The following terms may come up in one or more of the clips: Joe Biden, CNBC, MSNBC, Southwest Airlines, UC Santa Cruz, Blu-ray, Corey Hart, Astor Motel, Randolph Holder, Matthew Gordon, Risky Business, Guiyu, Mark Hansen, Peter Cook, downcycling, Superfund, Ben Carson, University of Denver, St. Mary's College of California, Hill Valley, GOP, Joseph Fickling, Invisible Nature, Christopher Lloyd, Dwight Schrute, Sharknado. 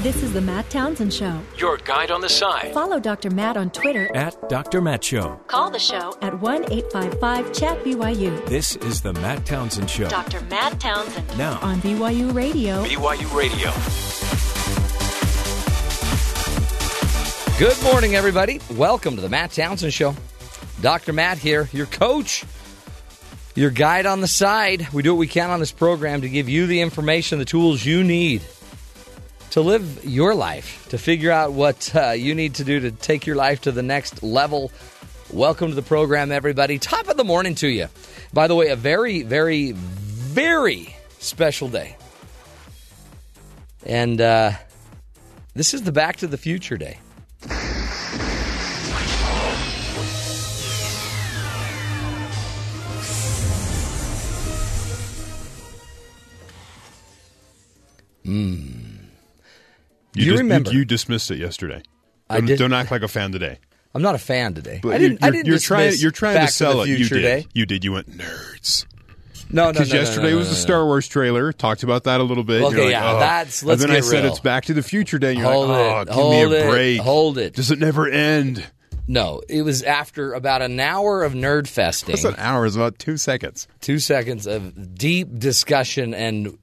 This is the Matt Townsend Show. Your guide on the side. Follow Dr. Matt on Twitter at Dr. Matt Show. Call the show at 1-855-CHAT-BYU. This is the Matt Townsend Show. Dr. Matt Townsend. Now on BYU Radio. BYU Radio. Good morning, everybody. Welcome to the Matt Townsend Show. Dr. Matt here, your coach, your guide on the side. We do what we can on this program to give you the information, the tools you need to live your life, to figure out what you need to do to take your life to the next level. Welcome to the program, everybody. Top of the morning to you. By the way, a very, very, very special day. And this is the Back to the Future day. You remember? You dismissed it yesterday. Don't act like a fan today. I'm not a fan today. But I didn't you're trying to sell it. You did. You went nerds. No. Because yesterday was the Star Wars trailer. Talked about that a little bit. Okay, like, yeah. Let's get real. And then I said it's Back to the Future day. And you're give me a break. Hold it. Does it never end? No, it was after about an hour of nerd festing. It's an hour. It's about 2 seconds. 2 seconds of deep discussion and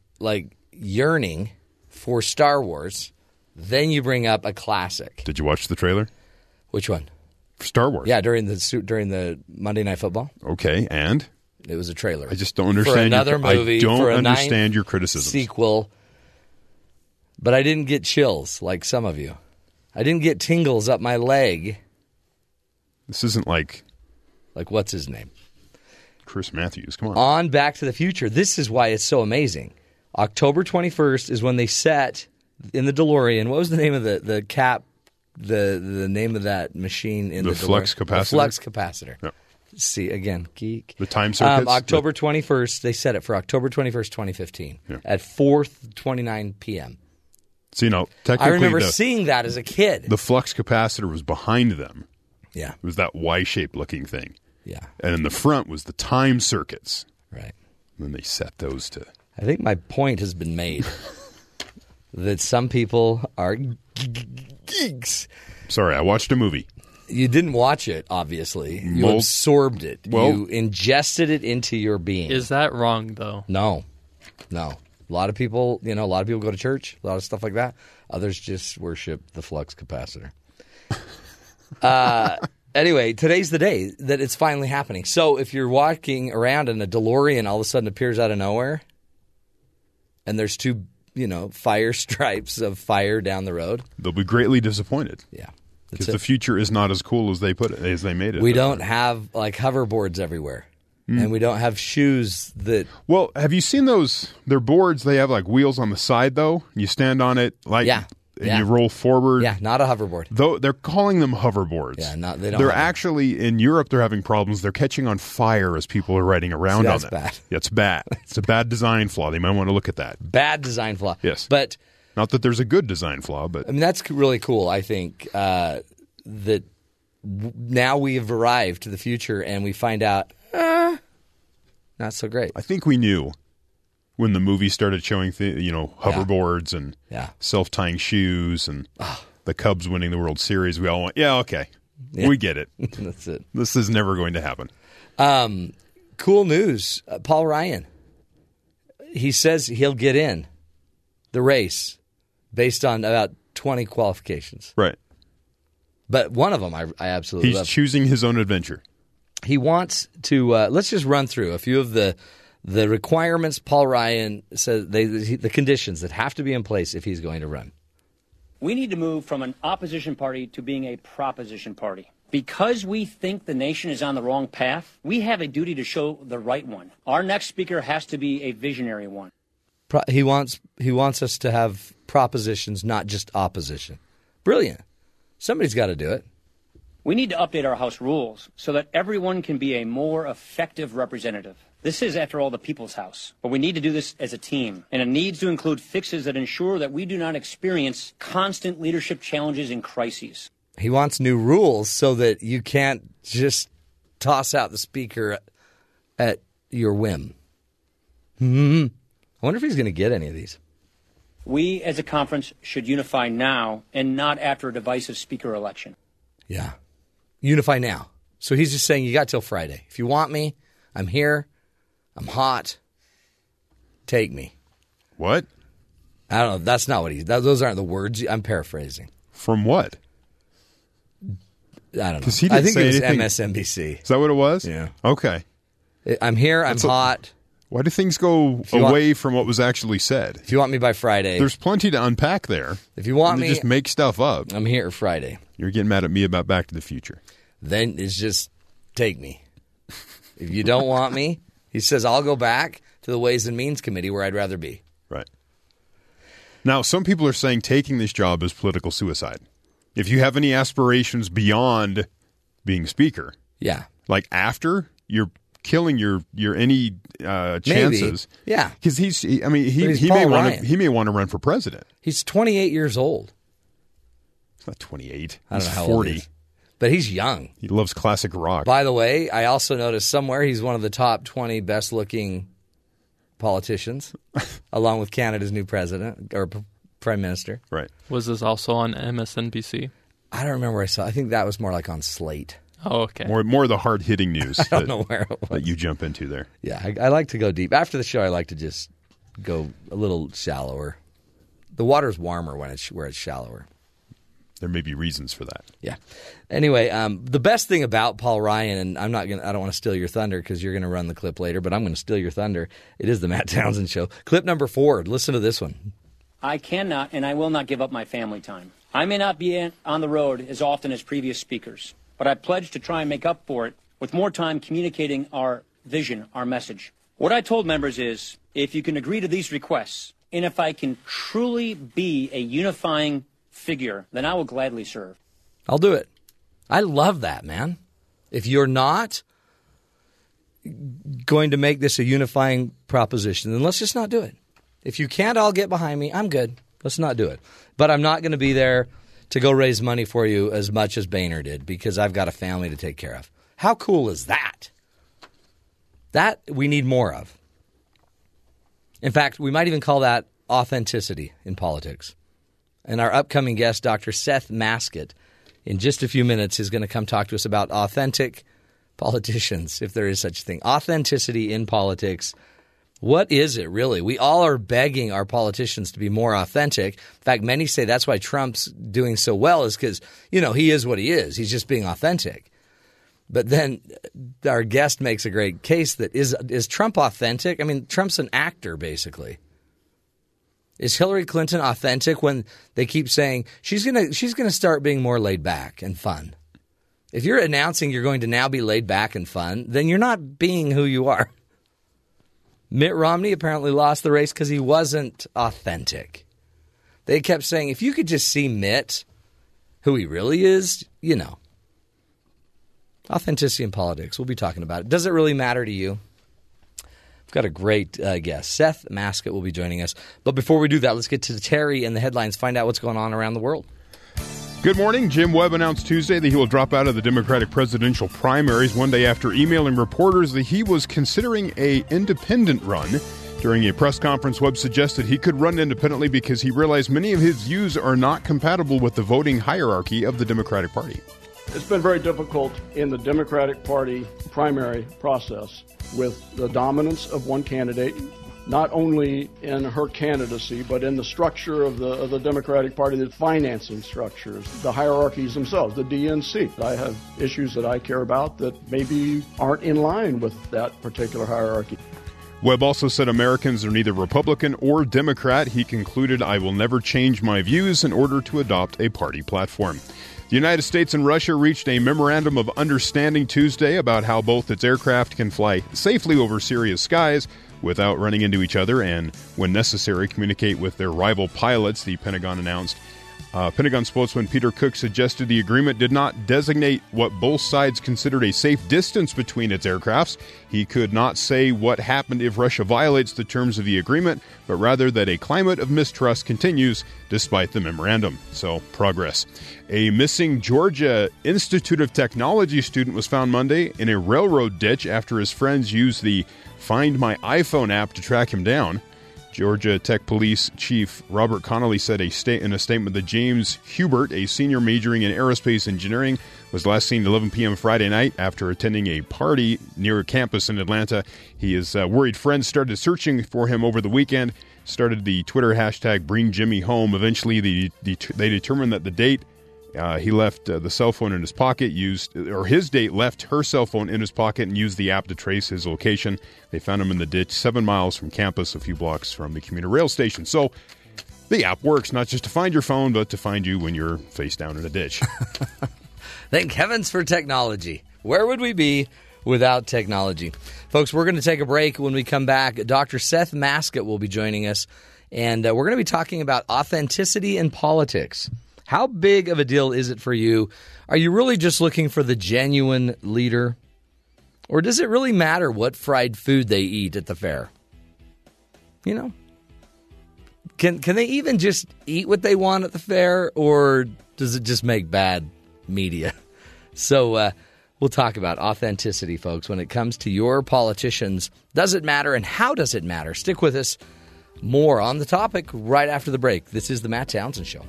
yearning for Star Wars, then you bring up a classic. Did you watch the trailer? Which one? For Star Wars. Yeah, during the Monday Night Football. Okay, and it was a trailer. I just don't understand movie. I don't understand your criticism. Sequel, but I didn't get chills like some of you. I didn't get tingles up my leg. This isn't like what's his name? Chris Matthews. Come on. On Back to the Future. This is why it's so amazing. October 21st is when they set in the DeLorean. What was the name of the name of that machine in the DeLorean? Flux capacitor. The flux capacitor. Yep. See, again, geek. The time circuits. October 21st, they set it for October 21st, 2015 at 4:29 p.m. So, technically, I remember seeing that as a kid. The flux capacitor was behind them. Yeah. It was that Y-shaped looking thing. Yeah. And in the front was the time circuits. Right. And then they set those to... I think my point has been made that some people are geeks. Sorry, I watched a movie. You didn't watch it, obviously. You absorbed it. Well, you ingested it into your being. Is that wrong, though? No. A lot of people go to church, a lot of stuff like that. Others just worship the flux capacitor. Anyway, today's the day that it's finally happening. So if you're walking around and a DeLorean all of a sudden appears out of nowhere... And there's two, fire stripes of fire down the road. They'll be greatly disappointed. Yeah. Because the future is not as cool as they made it. We don't have, hoverboards everywhere. Mm. And we don't have shoes that... Well, have you seen those? They're boards. They have, wheels on the side, though. You stand on it, you roll forward. Yeah, not a hoverboard. Though they're calling them hoverboards. Yeah, in Europe, they're having problems. They're catching on fire as people are riding around on it. That's bad. Yeah, it's bad. It's a bad design flaw. They might want to look at that. Bad design flaw. Yes. But not that there's a good design flaw, but... I mean, that's really cool, I think, that now we have arrived to the future and we find out, not so great. I think we knew. When the movie started showing, hoverboards and self-tying shoes and the Cubs winning the World Series, we all went, yeah, okay. Yeah. We get it. That's it. This is never going to happen. Cool news. Paul Ryan, he says he'll get in the race based on about 20 qualifications. Right. But one of them I absolutely love. He's choosing his own adventure. He wants to let's just run through a few of the requirements Paul Ryan says, the conditions that have to be in place if he's going to run. We need to move from an opposition party to being a proposition party. Because we think the nation is on the wrong path, we have a duty to show the right one. Our next speaker has to be a visionary one. He wants us to have propositions, not just opposition. Brilliant. Somebody's got to do it. We need to update our House rules so that everyone can be a more effective representative. This is, after all, the people's house, but we need to do this as a team, and it needs to include fixes that ensure that we do not experience constant leadership challenges and crises. He wants new rules so that you can't just toss out the speaker at your whim. I wonder if he's going to get any of these. We as a conference should unify now and not after a divisive speaker election. Yeah. Unify now. So he's just saying you got till Friday. If you want me, I'm here. I'm hot. Take me. What? I don't know. That's not what he – those aren't the words. I'm paraphrasing. From what? I don't know. Because he didn't say anything. I think it was MSNBC. Is that what it was? Yeah. Okay. I'm here. I'm hot. Why do things go away from what was actually said? If you want me by Friday. There's plenty to unpack there. If you want me. Just make stuff up. I'm here Friday. You're getting mad at me about Back to the Future. Then it's just take me. If you don't want me, he says, I'll go back to the Ways and Means Committee where I'd rather be. Right. Now, some people are saying taking this job is political suicide. If you have any aspirations beyond being speaker. Yeah. Like after, you're killing your any chances. Maybe. Yeah. Because he may want to run for president. He's 28 years old. He's not 28. I don't know how 40. Old he is. But he's young. He loves classic rock. By the way, I also noticed somewhere he's one of the top 20 best-looking politicians, along with Canada's new president or prime minister. Right. Was this also on MSNBC? I don't remember where I saw. I think that was more like on Slate. Oh, okay. More of the hard-hitting news. I don't know where it was. That you jump into there. Yeah, I like to go deep. After the show, I like to just go a little shallower. The water's warmer when it's where it's shallower. There may be reasons for that. Yeah. Anyway, the best thing about Paul Ryan, and I don't want to steal your thunder because you're going to run the clip later, but I'm going to steal your thunder. It is the Matt Townsend Show. Clip number 4. Listen to this one. I cannot and I will not give up my family time. I may not be on the road as often as previous speakers, but I pledge to try and make up for it with more time communicating our vision, our message. What I told members is, if you can agree to these requests, and if I can truly be a unifying figure, then I will gladly serve. I'll do it. I love that, man. If you're not going to make this a unifying proposition, then let's just not do it. If you can't all get behind me, I'm good. Let's not do it. But I'm not going to be there to go raise money for you as much as Boehner did because I've got a family to take care of. How cool is that? That we need more of. In fact, we might even call that authenticity in politics. And our upcoming guest, Dr. Seth Masket, in just a few minutes is going to come talk to us about authentic politicians, if there is such a thing. Authenticity in politics. What is it really? We all are begging our politicians to be more authentic. In fact, many say that's why Trump's doing so well is because, he is what he is. He's just being authentic. But then our guest makes a great case that is Trump authentic? I mean, Trump's an actor basically. Is Hillary Clinton authentic when they keep saying she's going to start being more laid back and fun? If you're announcing you're going to now be laid back and fun, then you're not being who you are. Mitt Romney apparently lost the race because he wasn't authentic. They kept saying, if you could just see Mitt, who he really is, Authenticity in politics. We'll be talking about it. Does it really matter to you? Got a great guest. Seth Masket will be joining us. But before we do that, let's get to Terry and the headlines, find out what's going on around the world. Good morning. Jim Webb announced Tuesday that he will drop out of the Democratic presidential primaries one day after emailing reporters that he was considering an independent run. During a press conference, Webb suggested he could run independently because he realized many of his views are not compatible with the voting hierarchy of the Democratic Party. It's been very difficult in the Democratic Party primary process with the dominance of one candidate, not only in her candidacy, but in the structure of the Democratic Party, the financing structures, the hierarchies themselves, the DNC. I have issues that I care about that maybe aren't in line with that particular hierarchy. Webb also said Americans are neither Republican or Democrat. He concluded, I will never change my views in order to adopt a party platform. The United States and Russia reached a memorandum of understanding Tuesday about how both its aircraft can fly safely over Syria's skies without running into each other and, when necessary, communicate with their rival pilots, the Pentagon announced. Pentagon spokesman Peter Cook suggested the agreement did not designate what both sides considered a safe distance between its aircrafts. He could not say what happened if Russia violates the terms of the agreement, but rather that a climate of mistrust continues despite the memorandum. So, progress. A missing Georgia Institute of Technology student was found Monday in a railroad ditch after his friends used the Find My iPhone app to track him down. Georgia Tech Police Chief Robert Connolly said in a statement that James Hubert, a senior majoring in aerospace engineering, was last seen at 11 p.m. Friday night after attending a party near a campus in Atlanta. His worried friends started searching for him over the weekend, started the Twitter hashtag Bring Jimmy Home. Eventually, they determined that the date he left the cell phone in his pocket, his date left her cell phone in his pocket and used the app to trace his location. They found him in the ditch 7 miles from campus, a few blocks from the commuter rail station. So the app works not just to find your phone, but to find you when you're face down in a ditch. Thank heavens for technology. Where would we be without technology? Folks, we're going to take a break. When we come back, Dr. Seth Masket will be joining us, and we're going to be talking about authenticity in politics. How big of a deal is it for you? Are you really just looking for the genuine leader? Or does it really matter what fried food they eat at the fair? You know, can they even just eat what they want at the fair, or does it just make bad media? So we'll talk about authenticity, folks, when it comes to your politicians. Does it matter, and how does it matter? Stick with us. More on the topic right after the break. This is the Matt Townsend Show.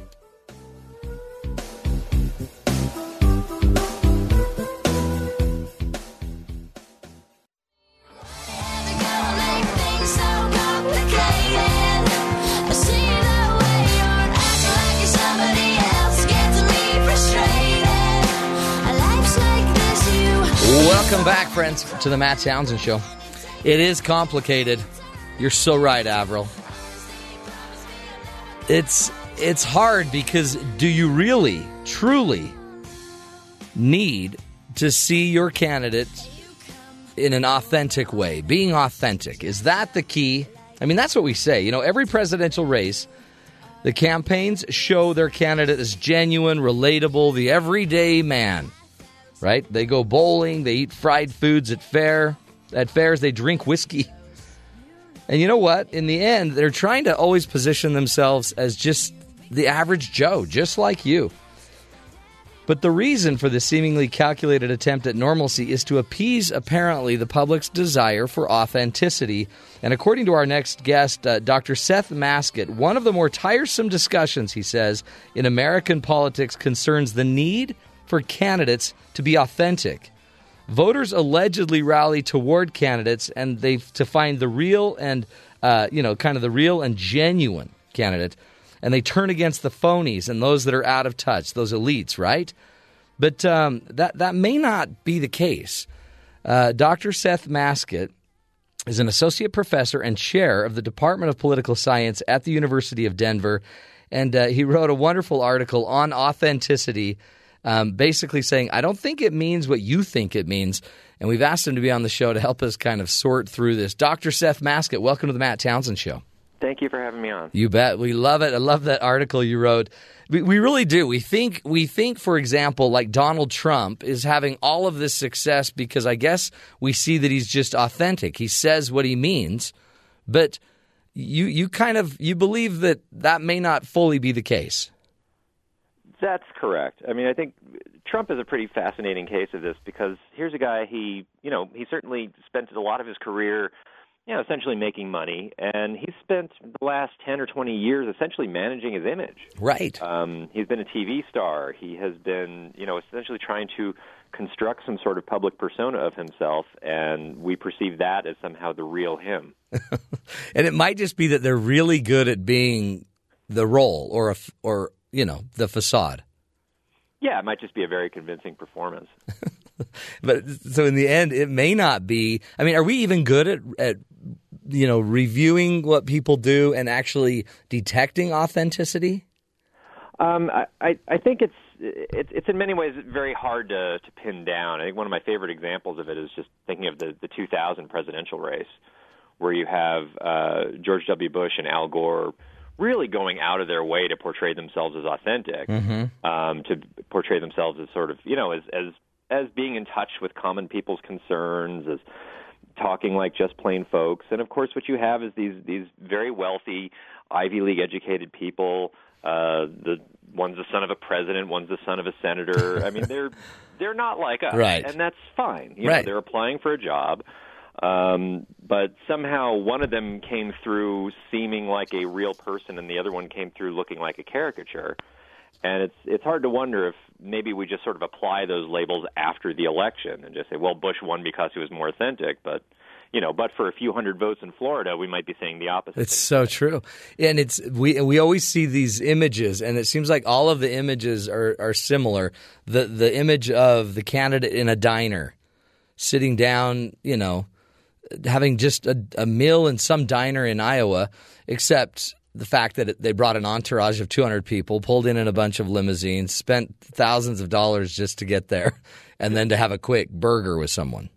Welcome back, friends, to the Matt Townsend Show. It is complicated. You're so right, Avril. It's hard, because do you really, truly need to see your candidate in an authentic way? Being authentic, is that the key? I mean, that's what we say. You know, every presidential race, the campaigns show their candidate as genuine, relatable, the everyday man. Right? They go bowling. They eat fried foods at fairs. They drink whiskey. And you know what? In the end, they're trying to always position themselves as just the average Joe, just like you. But the reason for this seemingly calculated attempt at normalcy is to appease, apparently, the public's desire for authenticity. And according to our next guest, Dr. Seth Masket, one of the more tiresome discussions, he says, in American politics concerns the need for candidates to be authentic. Voters allegedly rally toward candidates, and they to find the real and kind of the real and genuine candidate, and they turn against the phonies and those that are out of touch, those elites, right? But that may not be the case. Dr. Seth Masket is an associate professor and chair of the Department of Political Science at the University of Denver, and he wrote a wonderful article on authenticity. Basically saying, I don't think it means what you think it means. And we've asked him to be on the show to help us kind of sort through this. Dr. Seth Masket, welcome to the Matt Townsend Show. Thank you for having me on. You bet. We love it. I love that article you wrote. We really do. We think, for example, like Donald Trump is having all of this success because I guess we see that he's just authentic. He says what he means. But you believe that may not fully be the case. That's correct. I mean, I think Trump is a pretty fascinating case of this, because here's a guy, he certainly spent a lot of his career, essentially making money, and he's spent the last 10 or 20 years essentially managing his image. Right. He's been a TV star. He has been, essentially trying to construct some sort of public persona of himself, and we perceive that as somehow the real him. And it might just be that they're really good at being the role or the facade. Yeah, it might just be a very convincing performance. But so in the end, it may not be. I mean, are we even good at reviewing what people do and actually detecting authenticity? I think it's in many ways very hard to pin down. I think one of my favorite examples of it is just thinking of the 2000 presidential race, where you have George W. Bush and Al Gore really going out of their way to portray themselves as authentic, to portray themselves as sort of, as being in touch with common people's concerns, as talking like just plain folks. And of course, what you have is these very wealthy, Ivy League educated people. One's the son of a president, one's the son of a senator. I mean, they're not like us, right. And that's fine. They're applying for a job. But somehow one of them came through seeming like a real person, and the other one came through looking like a caricature. And it's hard to wonder if maybe we just sort of apply those labels after the election and just say, well, Bush won because he was more authentic, but you know, but for a few hundred votes in Florida, we might be saying the opposite. It's so true. And it's we always see these images, and it seems like all of the images are similar. The image of the candidate in a diner sitting down, you know, having just a meal in some diner in Iowa, except the fact that they brought an entourage of 200 people, pulled in a bunch of limousines, spent thousands of dollars just to get there, and then to have a quick burger with someone.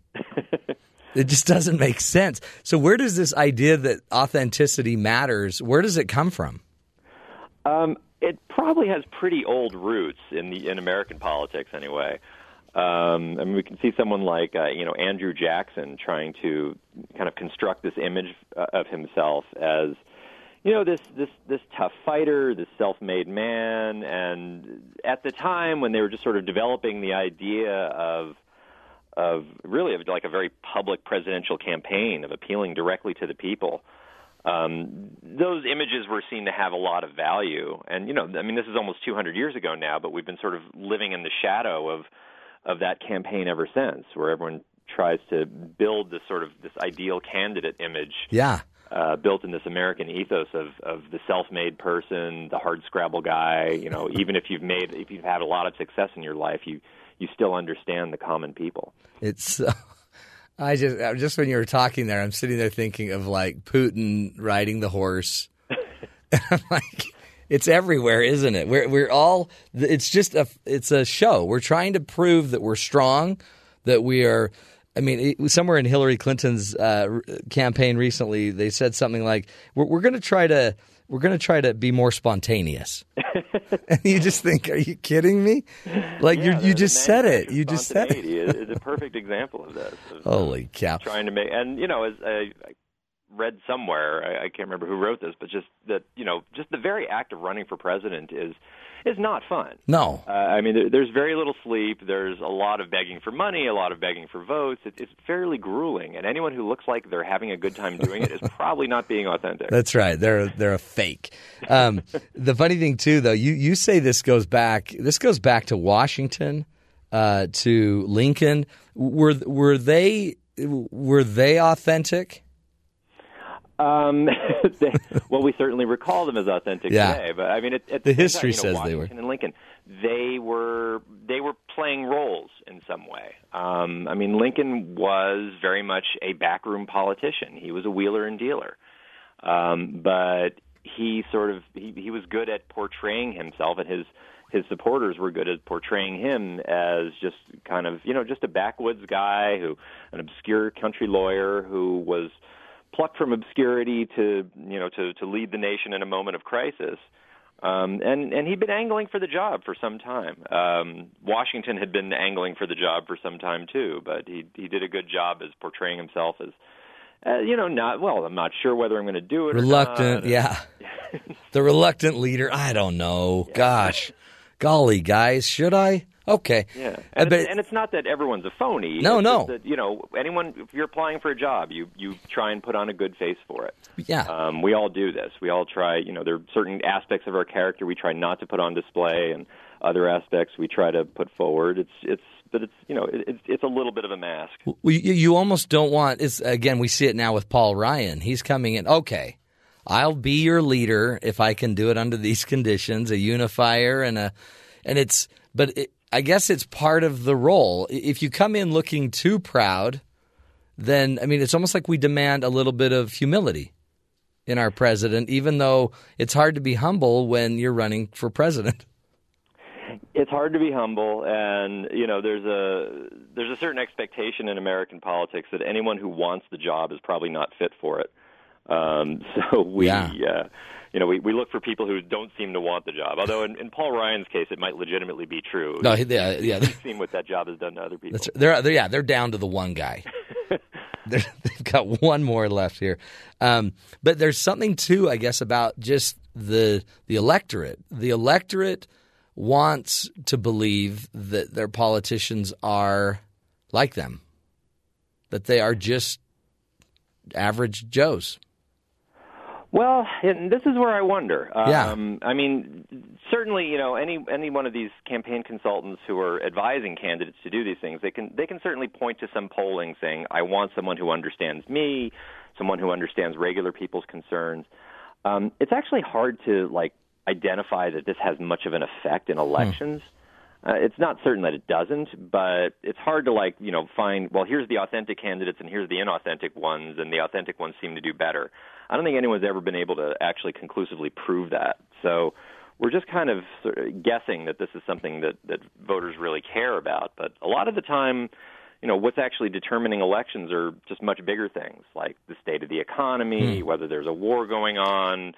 It just doesn't make sense. So where does this idea that authenticity matters, where does it come from? It probably has pretty old roots in American politics anyway. I mean, we can see someone like, Andrew Jackson trying to kind of construct this image of himself as, you know, this tough fighter, this self-made man. And at the time when they were just sort of developing the idea of like a very public presidential campaign, of appealing directly to the people, those images were seen to have a lot of value. And, you know, I mean, this is almost 200 years ago now, but we've been sort of living in the shadow of that campaign ever since, where everyone tries to build this sort of this ideal candidate image. Yeah. Built in this American ethos of the self-made person, the hardscrabble guy. You know, even if you've had a lot of success in your life, you still understand the common people. It's I just when you were talking there, I'm sitting there thinking of like Putin riding the horse. I'm like, it's everywhere, isn't it? We're all. It's just a show. We're trying to prove that we're strong, that we are. I mean, somewhere in Hillary Clinton's campaign recently, they said something like, "We're going to try to be more spontaneous." And you just think, "Are you kidding me?" Like you just said it. You just said it. Is a perfect example of this. Holy cow! Trying to make, and you know, as I read somewhere, I can't remember who wrote this, but just that, you know, just the very act of running for president is not fun. No. I mean, there's very little sleep. There's a lot of begging for money, a lot of begging for votes. It's fairly grueling, and anyone who looks like they're having a good time doing it is probably not being authentic. That's right. They're a fake. The funny thing, too, though, you say this goes back to Washington, to Lincoln. Were they authentic? We certainly recall them as authentic today, but I mean, at the history time, says Washington, they were. And Lincoln, they were playing roles in some way. I mean, Lincoln was very much a backroom politician. He was a wheeler and dealer, but he was good at portraying himself, and his supporters were good at portraying him as just kind of, you know, just a backwoods guy an obscure country lawyer who was plucked from obscurity to lead the nation in a moment of crisis, and he'd been angling for the job for some time. Washington had been angling for the job for some time too, but he did a good job as portraying himself as I'm not sure whether I'm going to do it. Reluctant, or not. Yeah, the reluctant leader. I don't know. Yeah. Gosh, golly, guys, should I? Okay. Yeah, and it's not that everyone's a phony. No. That, you know, anyone, if you're applying for a job, you try and put on a good face for it. Yeah. We all do this. We all try. You know, there are certain aspects of our character we try not to put on display, and other aspects we try to put forward. It's a little bit of a mask. Well, you almost don't want. It's again, we see it now with Paul Ryan. He's coming in. Okay, I'll be your leader if I can do it under these conditions. A unifier I guess it's part of the role. If you come in looking too proud, then, I mean, it's almost like we demand a little bit of humility in our president, even though it's hard to be humble when you're running for president. It's hard to be humble, and, you know, there's a certain expectation in American politics that anyone who wants the job is probably not fit for it. We look for people who don't seem to want the job. Although in Paul Ryan's case, it might legitimately be true. No, yeah. We've seen what that job has done to other people. They're down to the one guy. They've got one more left here. But there's something too, I guess, about just the electorate. The electorate wants to believe that their politicians are like them, that they are just average Joes? Well, and this is where I wonder. I mean, certainly, you know, any one of these campaign consultants who are advising candidates to do these things, they can certainly point to some polling saying, I want someone who understands me, someone who understands regular people's concerns. It's actually hard to, like, identify that this has much of an effect in elections. It's not certain that it doesn't, but it's hard to, like, you know, find, well, here's the authentic candidates and here's the inauthentic ones, and the authentic ones seem to do better. I don't think anyone's ever been able to actually conclusively prove that. So we're just kind of guessing that this is something that voters really care about. But a lot of the time, you know, what's actually determining elections are just much bigger things, like the state of the economy, whether there's a war going on,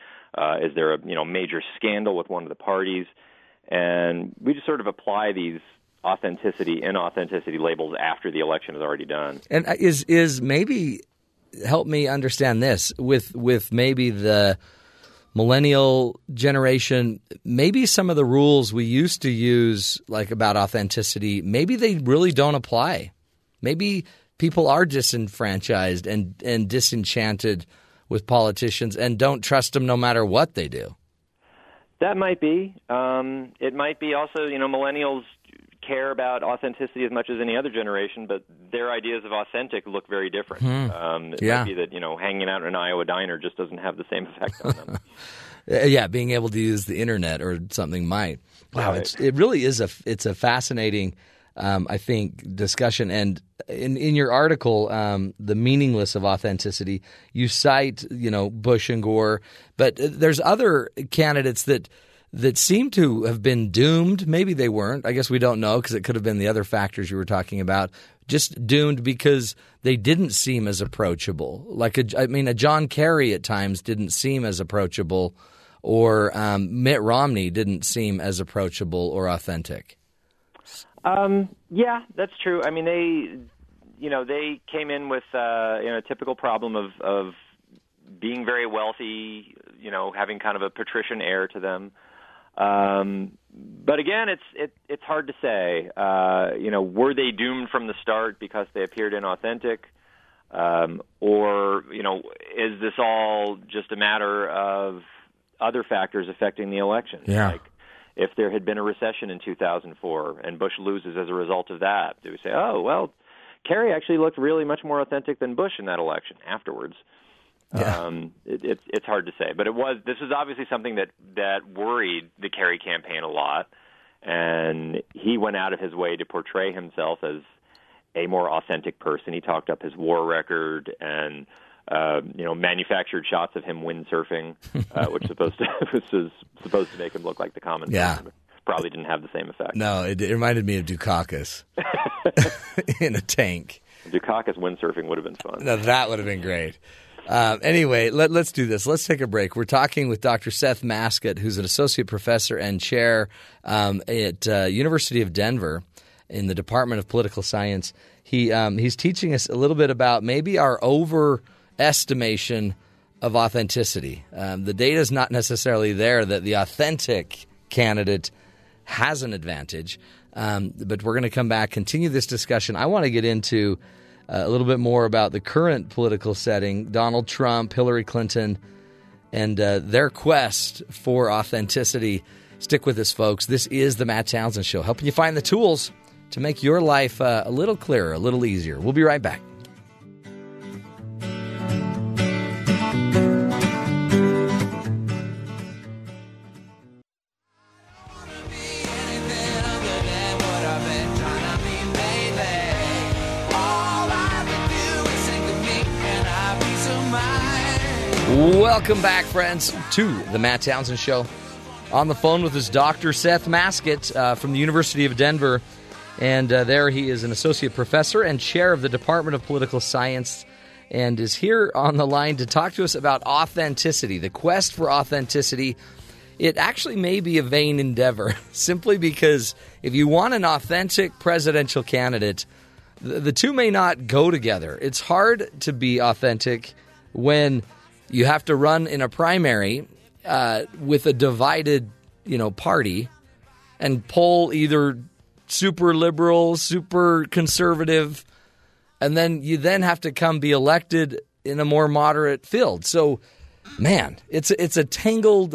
is there a, you know, major scandal with one of the parties. And we just sort of apply these authenticity, inauthenticity labels after the election is already done. And is maybe, help me understand this, with maybe the millennial generation, maybe some of the rules we used to use, like about authenticity, maybe they really don't apply. Maybe people are disenfranchised and disenchanted with politicians and don't trust them no matter what they do. That might be. It might be also, you know, millennials care about authenticity as much as any other generation, but their ideas of authentic look very different. It might be that, you know, hanging out in an Iowa diner just doesn't have the same effect on them. Yeah, being able to use the internet or something might. Wow, right. It really is a fascinating, I think, discussion. And in your article, The Meaningless of Authenticity, you cite, you know, Bush and Gore, but there's other candidates that seem to have been doomed. Maybe they weren't. I guess we don't know, because it could have been the other factors you were talking about. Just doomed because they didn't seem as approachable. Like, a John Kerry at times didn't seem as approachable, or Mitt Romney didn't seem as approachable or authentic. Yeah, that's true. I mean, they came in with a typical problem of being very wealthy, you know, having kind of a patrician air to them. But again, it's hard to say. Were they doomed from the start because they appeared inauthentic, or, you know, is this all just a matter of other factors affecting the election? Yeah. Like, if there had been a recession in 2004 and Bush loses as a result of that, do we say, oh, well, Kerry actually looked really much more authentic than Bush in that election afterwards? Yeah. It's hard to say. But this was obviously something that worried the Kerry campaign a lot, and he went out of his way to portray himself as a more authentic person. He talked up his war record and manufactured shots of him windsurfing, which was supposed to make him look like the common person, but probably didn't have the same effect. No, it reminded me of Dukakis in a tank. Dukakis windsurfing would have been fun. No, that would have been great. Anyway, let's do this. Let's take a break. We're talking with Dr. Seth Masket, who's an associate professor and chair at University of Denver in the Department of Political Science. He's teaching us a little bit about maybe our overestimation of authenticity. The data is not necessarily there that the authentic candidate has an advantage, but we're going to come back, continue this discussion. I want to get into a little bit more about the current political setting, Donald Trump, Hillary Clinton, and their quest for authenticity. Stick with us, folks. This is the Matt Townsend Show, helping you find the tools to make your life a little clearer, a little easier. We'll be right back. Welcome back, friends, to the Matt Townsend Show. On the phone with us, Dr. Seth Masket from the University of Denver. And there he is, an associate professor and chair of the Department of Political Science, and is here on the line to talk to us about authenticity, the quest for authenticity. It actually may be a vain endeavor, simply because if you want an authentic presidential candidate, the two may not go together. It's hard to be authentic when you have to run in a primary with a divided, you know, party, and poll either super liberal, super conservative, and then you have to come be elected in a more moderate field. So, man, it's a tangled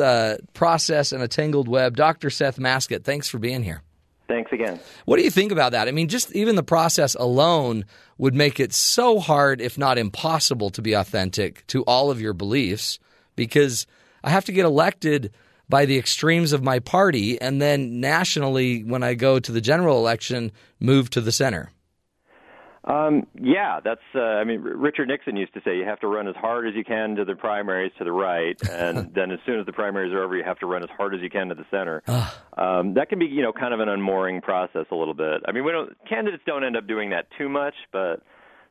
process and a tangled web. Dr. Seth Masket, thanks for being here. Thanks again. What do you think about that? I mean, just even the process alone would make it so hard, if not impossible, to be authentic to all of your beliefs, because I have to get elected by the extremes of my party, and then nationally, when I go to the general election, move to the center. Yeah, that's, I mean, Richard Nixon used to say you have to run as hard as you can to the primaries to the right, and then as soon as the primaries are over, you have to run as hard as you can to the center. That can be, you know, kind of an unmooring process a little bit. I mean, candidates don't end up doing that too much, but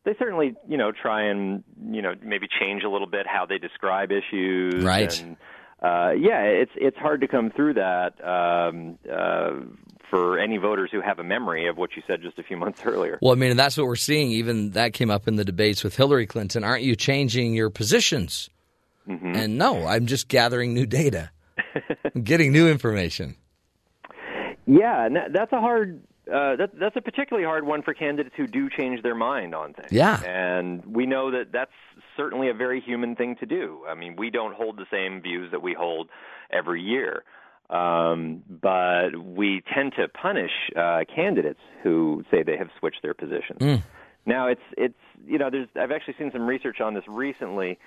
they certainly, you know, try and, you know, maybe change a little bit how they describe issues. Right. And, it's hard to come through that for any voters who have a memory of what you said just a few months earlier. Well, I mean, that's what we're seeing. Even that came up in the debates with Hillary Clinton. Aren't you changing your positions? Mm-hmm. And no, I'm just gathering new data, I'm getting new information. Yeah, and that's a hard that's a particularly hard one for candidates who do change their mind on things. Yeah. And we know that that's certainly a very human thing to do. I mean, we don't hold the same views that we hold every year. But we tend to punish candidates who say they have switched their positions. Mm. Now, it's you know, I've actually seen some research on this recently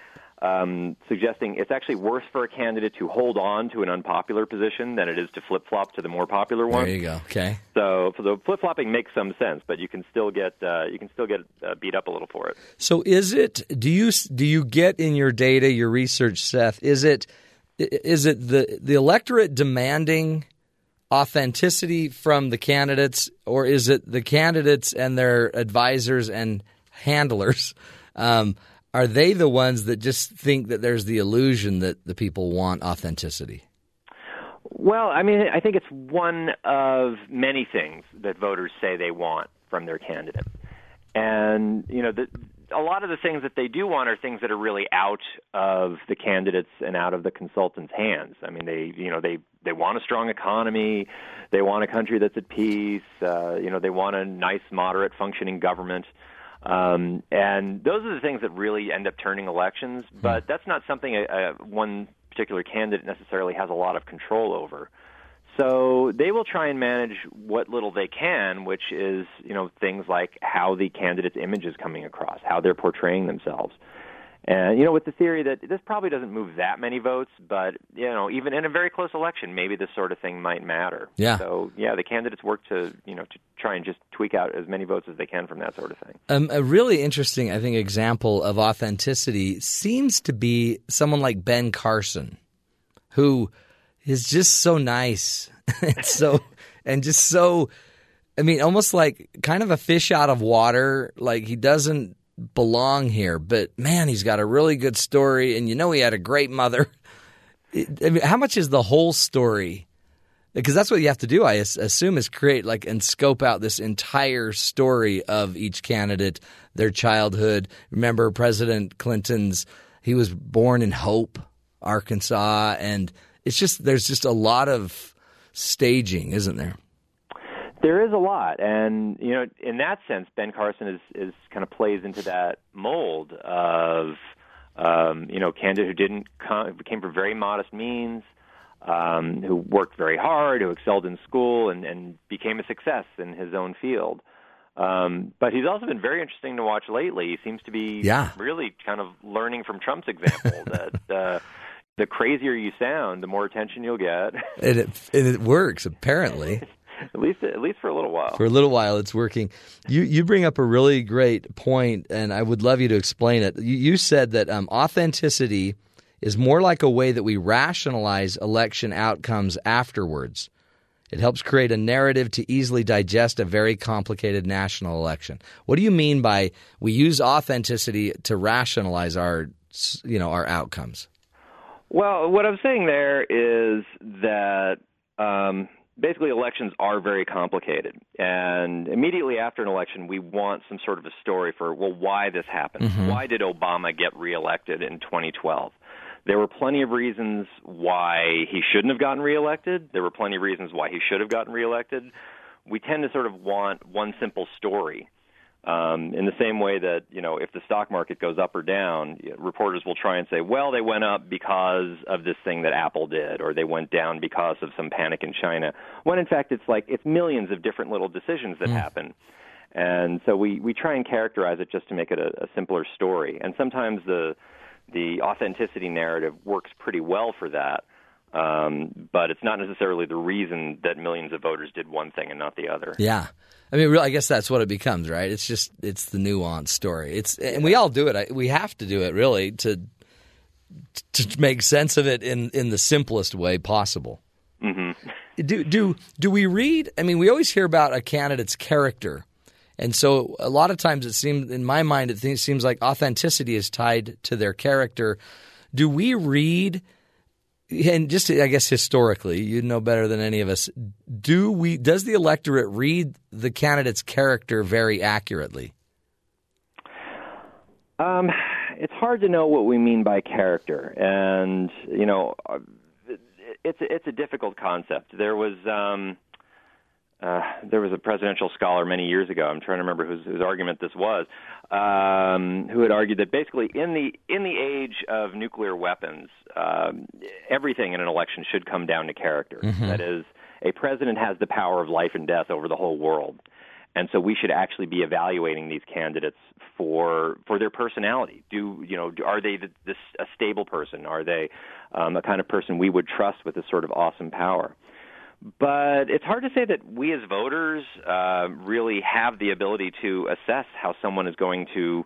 suggesting it's actually worse for a candidate to hold on to an unpopular position than it is to flip-flop to the more popular one. There you go. Okay. So flip-flopping makes some sense, but you can still get beat up a little for it. So is it do you get in your data, your research, Seth? Is it the electorate demanding authenticity from the candidates, or is it the candidates and their advisors and handlers? Are they the ones that just think that there's the illusion that the people want authenticity? Well, I mean, I think it's one of many things that voters say they want from their candidate. And, you know, a lot of the things that they do want are things that are really out of the candidates and out of the consultants' hands. I mean, they want a strong economy. They want a country that's at peace. They want a nice, moderate, functioning government. And those are the things that really end up turning elections. But that's not something one particular candidate necessarily has a lot of control over. So they will try and manage what little they can, which is, you know, things like how the candidate's image is coming across, how they're portraying themselves. And, you know, with the theory that this probably doesn't move that many votes, but, you know, even in a very close election, maybe this sort of thing might matter. Yeah. So, yeah, the candidates work to try and just tweak out as many votes as they can from that sort of thing. A really interesting, I think, example of authenticity seems to be someone like Ben Carson, who is just so nice and I mean, almost like kind of a fish out of water. Like, he doesn't belong here, but man, he's got a really good story, and you know, he had a great mother. I mean, how much is the whole story? Because that's what you have to do, I assume, is create and scope out this entire story of each candidate, their childhood. Remember President Clinton's, he was born in Hope, Arkansas, and it's just, there's just a lot of staging, isn't there? There is a lot. And, you know, in that sense, Ben Carson is kind of plays into that mold of, you know, candidate who came from very modest means, who worked very hard, who excelled in school and became a success in his own field. But he's also been very interesting to watch lately. He seems to be really kind of learning from Trump's example that, the crazier you sound, the more attention you'll get. And it works, apparently. At least for a little while. For a little while, it's working. You bring up a really great point, and I would love you to explain it. You said that authenticity is more like a way that we rationalize election outcomes afterwards. It helps create a narrative to easily digest a very complicated national election. What do you mean by we use authenticity to rationalize our outcomes? Well, what I'm saying there is that basically elections are very complicated. And immediately after an election, we want some sort of a story for, well, why this happened. Mm-hmm. Why did Obama get reelected in 2012? There were plenty of reasons why he shouldn't have gotten reelected. There were plenty of reasons why he should have gotten reelected. We tend to sort of want one simple story. In the same way that, you know, if the stock market goes up or down, reporters will try and say, well, they went up because of this thing that Apple did, or they went down because of some panic in China, when in fact it's millions of different little decisions that happen. And so we try and characterize it just to make it a simpler story. And sometimes the authenticity narrative works pretty well for that, but it's not necessarily the reason that millions of voters did one thing and not the other. Yeah. I mean, I guess that's what it becomes, right? It's just it's the nuanced story. And we all do it. We have to do it, really, to make sense of it in the simplest way possible. Mm-hmm. Do we read? I mean, we always hear about a candidate's character, and so a lot of times it seems, in my mind, it seems like authenticity is tied to their character. Do we read? And just, I guess, historically, you know better than any of us. Does the electorate read the candidate's character very accurately? It's hard to know what we mean by character, and you know, it's a difficult concept. There was a presidential scholar many years ago. I'm trying to remember whose argument this was, who had argued that basically in the age of nuclear weapons, everything in an election should come down to character. Mm-hmm. That is, a president has the power of life and death over the whole world, and so we should actually be evaluating these candidates for their personality. Are they a stable person? Are they a kind of person we would trust with this sort of awesome power? But it's hard to say that we as voters really have the ability to assess how someone is going to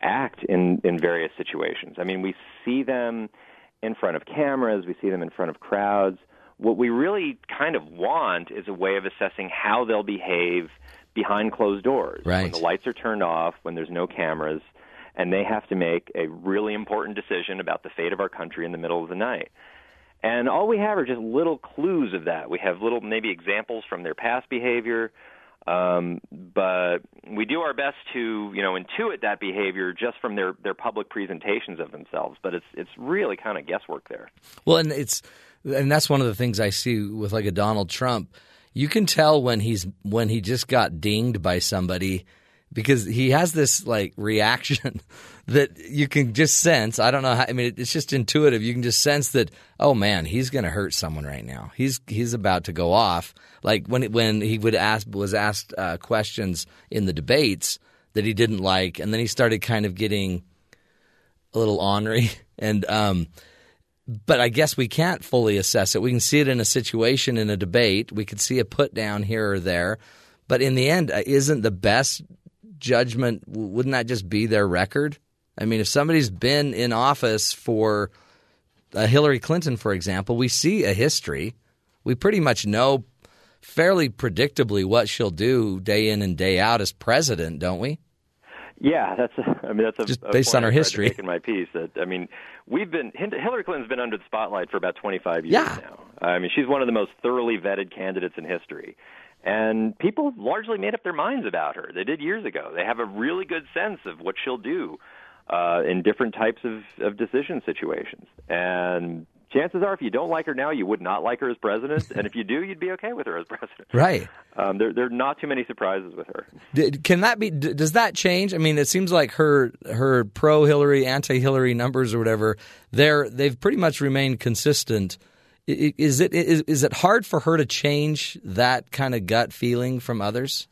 act in various situations. I mean, we see them in front of cameras. We see them in front of crowds. What we really kind of want is a way of assessing how they'll behave behind closed doors, right, when the lights are turned off, when there's no cameras, and they have to make a really important decision about the fate of our country in the middle of the night. And all we have are just little clues of that. We have little, maybe examples from their past behavior, but we do our best to, intuit that behavior just from their public presentations of themselves. But it's really kind of guesswork there. Well, and that's one of the things I see with a Donald Trump. You can tell when he just got dinged by somebody, because he has this reaction that you can just sense. I don't know how, it's just intuitive. You can just sense that, oh man, he's going to hurt someone right now. He's about to go off. Like when he was asked questions in the debates that he didn't like, and then he started kind of getting a little ornery. And but I guess we can't fully assess it. We can see it in a situation in a debate. We could see a put down here or there, but in the end, isn't the best judgment, wouldn't that just be their record? I mean, if somebody's been in office for Hillary Clinton, for example, we see a history. We pretty much know fairly predictably what she'll do day in and day out as president, don't we? Yeah, that's just based on her history. Taking my piece, Hillary Clinton's been under the spotlight for about 25 years now. I mean, she's one of the most thoroughly vetted candidates in history. And people largely made up their minds about her. They did years ago. They have a really good sense of what she'll do in different types of decision situations. And chances are, if you don't like her now, you would not like her as president. And if you do, you'd be okay with her as president. Right. There are not too many surprises with her. Does that change? I mean, it seems like her pro-Hillary, anti-Hillary numbers or whatever, they've pretty much remained consistent. Is it hard for her to change that kind of gut feeling from others?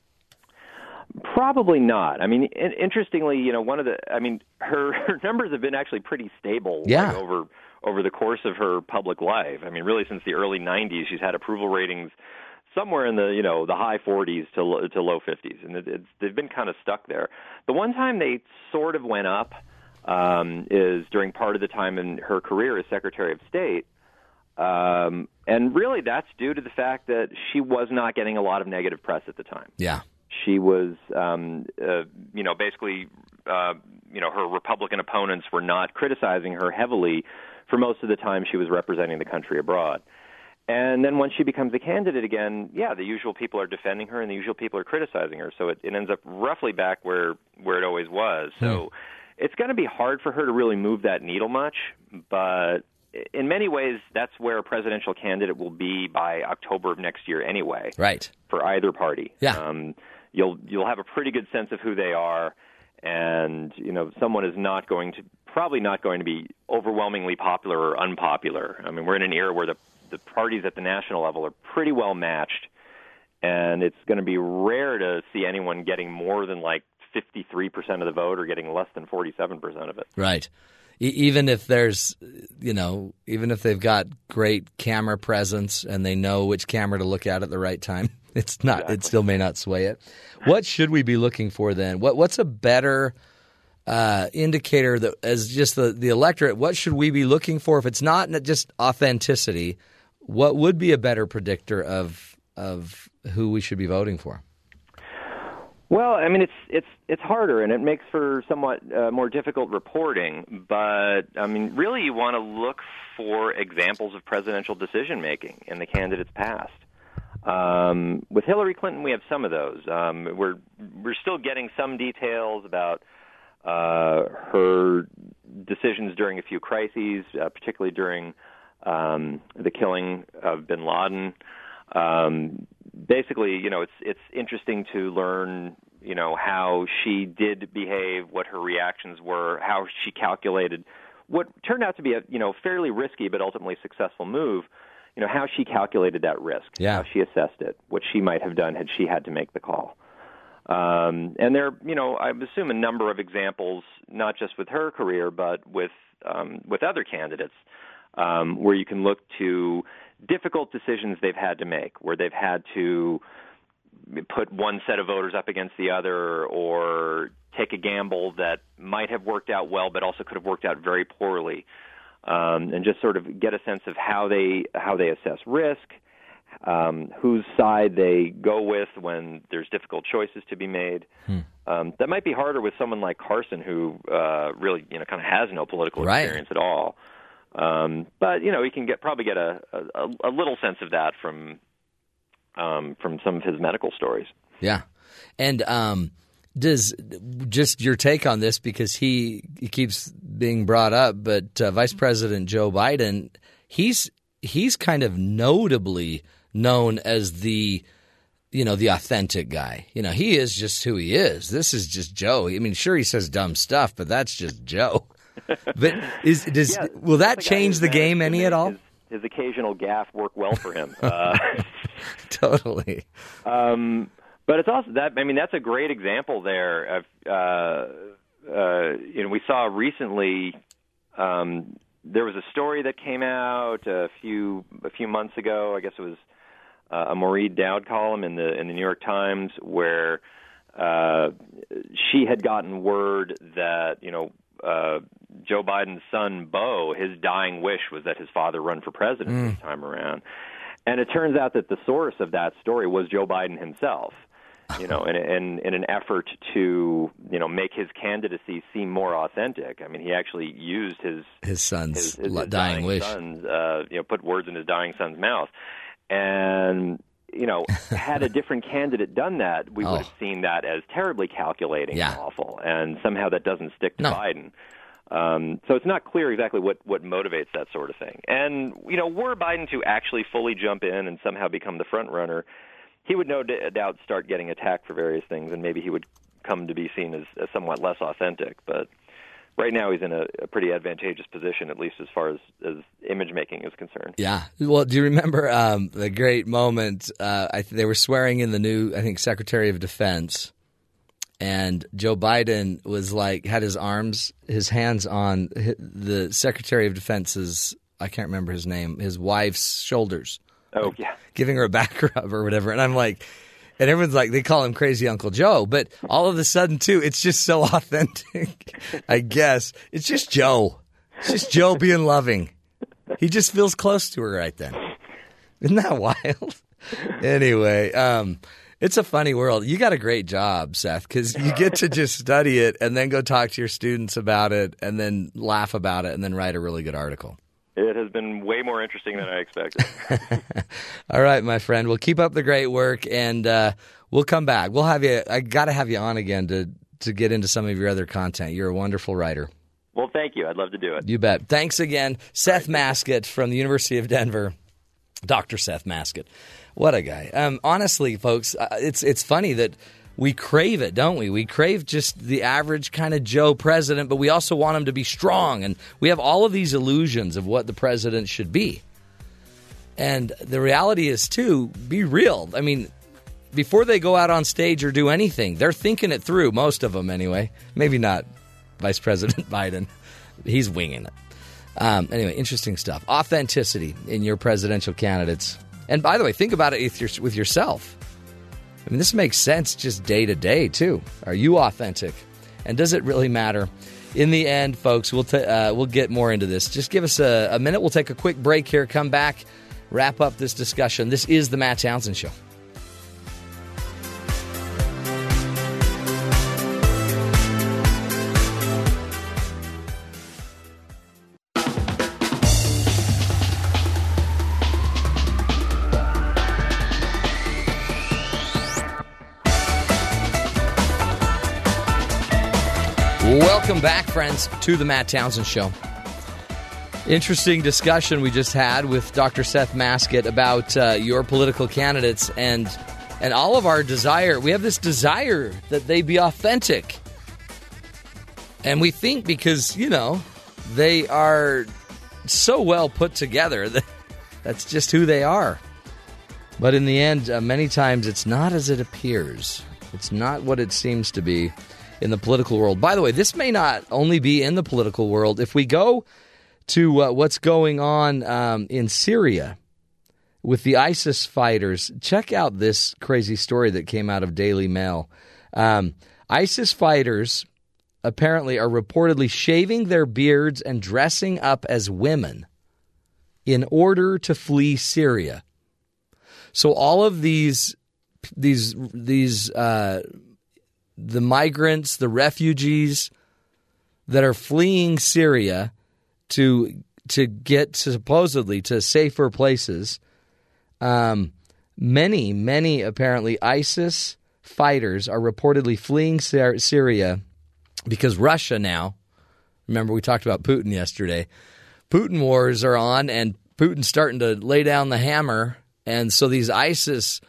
Probably not. I mean, interestingly, her numbers have been actually pretty stable over the course of her public life. I mean, really since the early 90s, she's had approval ratings somewhere in the the high 40s to low 50s, and they've been kind of stuck there. The one time they sort of went up is during part of the time in her career as Secretary of State. And really that's due to the fact that she was not getting a lot of negative press at the time. Yeah. She was, her Republican opponents were not criticizing her heavily for most of the time she was representing the country abroad. And then once she becomes a candidate again, the usual people are defending her and the usual people are criticizing her. So it ends up roughly back where it always was. So it's going to be hard for her to really move that needle much, but in many ways, that's where a presidential candidate will be by October of next year anyway. Right. For either party. Yeah. you'll have a pretty good sense of who they are. And, you know, someone is not going to, probably not going to be overwhelmingly popular or unpopular. I mean, we're in an era where the parties at the national level are pretty well matched, and it's going to be rare to see anyone getting more than like 53% of the vote or getting less than 47% of it. Right. Even if there's, you know, even if they've got great camera presence and they know which camera to look at the right time, it's not. Exactly. It still may not sway it. What should we be looking for then? What's a better indicator that as just the electorate? What should we be looking for if it's not just authenticity? What would be a better predictor of who we should be voting for? Well, I mean, it's harder, and it makes for somewhat more difficult reporting. But I mean, really, you want to look for examples of presidential decision making in the candidates' past. With Hillary Clinton, we have some of those. We're still getting some details about her decisions during a few crises, particularly during the killing of bin Laden. Basically, you know, it's interesting to learn, you know, how she did behave, what her reactions were, how she calculated what turned out to be a, you know, fairly risky but ultimately successful move. You know, how she calculated that risk, how she assessed it, what she might have done had she had to make the call. And there, you know, I assume a number of examples, not just with her career, but with other candidates, where you can look to difficult decisions they've had to make, where they've had to put one set of voters up against the other or take a gamble that might have worked out well but also could have worked out very poorly. And just sort of get a sense of how they assess risk, whose side they go with when there's difficult choices to be made. That might be harder with someone like Carson, who really, you know, kind of has no political experience at all. But you know, you can get a little sense of that from some of his medical stories. Yeah, and does just your take on this, because he keeps being brought up, but Vice President Joe Biden, he's kind of notably known as the, you know, the authentic guy. You know, he is just who he is. This is just Joe. I mean, sure, he says dumb stuff, but that's just Joe. But will that change the game any at all? His occasional gaffe work well for him. Totally. But it's also that, I mean, that's a great example there. You know, we saw recently there was a story that came out a few months ago. I guess it was a Maureen Dowd column in the New York Times where she had gotten word that, you know, Joe Biden's son, Beau, his dying wish was that his father run for president this time around. And it turns out that the source of that story was Joe Biden himself. You know, in an effort to, you know, make his candidacy seem more authentic. I mean, he actually used his son's dying wish. Son's, you know, put words in his dying son's mouth. And, you know, had a different candidate done that, we would have seen that as terribly calculating and awful. And somehow that doesn't stick to Biden. So it's not clear exactly what motivates that sort of thing. And, you know, were Biden to actually fully jump in and somehow become the front runner, he would no doubt start getting attacked for various things, and maybe he would come to be seen as somewhat less authentic. But right now he's in a pretty advantageous position, at least as far as image-making is concerned. Yeah. Well, do you remember the great moment? They were swearing in the new, I think, Secretary of Defense, and Joe Biden was like had his hands on the Secretary of Defense's, I can't remember his name, his wife's shoulders. Oh, yeah. Giving her a back rub or whatever. And I'm like, and everyone's like, they call him Crazy Uncle Joe. But all of a sudden, too, it's just so authentic, I guess. It's just Joe. It's just Joe being loving. He just feels close to her right then. Isn't that wild? Anyway, it's a funny world. You got a great job, Seth, because you get to just study it and then go talk to your students about it and then laugh about it and then write a really good article. It has been way more interesting than I expected. All right, my friend. Well, keep up the great work, and we'll come back. We'll have you. I got to have you on again to get into some of your other content. You're a wonderful writer. Well, thank you. I'd love to do it. You bet. Thanks again, Seth Masket from the University of Denver. Dr. Seth Masket, what a guy. Honestly, folks, it's funny that we crave it, don't we? We crave just the average kind of Joe president, but we also want him to be strong. And we have all of these illusions of what the president should be. And the reality is, too, be real. I mean, before they go out on stage or do anything, they're thinking it through, most of them anyway. Maybe not Vice President Biden. He's winging it. Anyway, interesting stuff. Authenticity in your presidential candidates. And by the way, think about it with yourself. I mean, this makes sense just day to day, too. Are you authentic? And does it really matter? In the end, folks, we'll get more into this. Just give us a minute. We'll take a quick break here, come back, wrap up this discussion. This is the Matt Townsend Show. Welcome back, friends, to the Matt Townsend Show. Interesting discussion we just had with Dr. Seth Masket about your political candidates and all of our desire. We have this desire that they be authentic. And we think because, you know, they are so well put together that that's just who they are. But in the end, many times it's not as it appears. It's not what it seems to be in the political world. By the way, this may not only be in the political world. If we go to what's going on in Syria with the ISIS fighters, check out this crazy story that came out of Daily Mail. ISIS fighters apparently are reportedly shaving their beards and dressing up as women in order to flee Syria. So all of these the migrants, the refugees that are fleeing Syria to get supposedly to safer places, many apparently ISIS fighters are reportedly fleeing Syria because Russia now, remember we talked about Putin yesterday, Putin wars are on and Putin's starting to lay down the hammer, and so these ISIS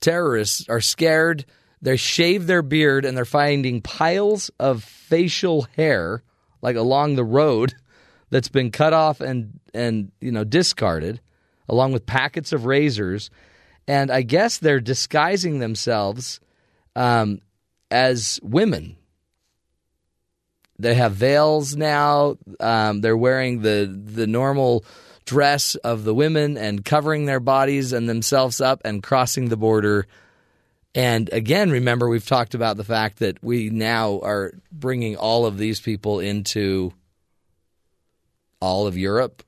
terrorists are scared. They shave their beard and they're finding piles of facial hair, like along the road, that's been cut off and discarded, along with packets of razors. And I guess they're disguising themselves as women. They have veils now. They're wearing the normal dress of the women and covering their bodies and themselves up and crossing the border. And again, remember, we've talked about the fact that we now are bringing all of these people into all of Europe,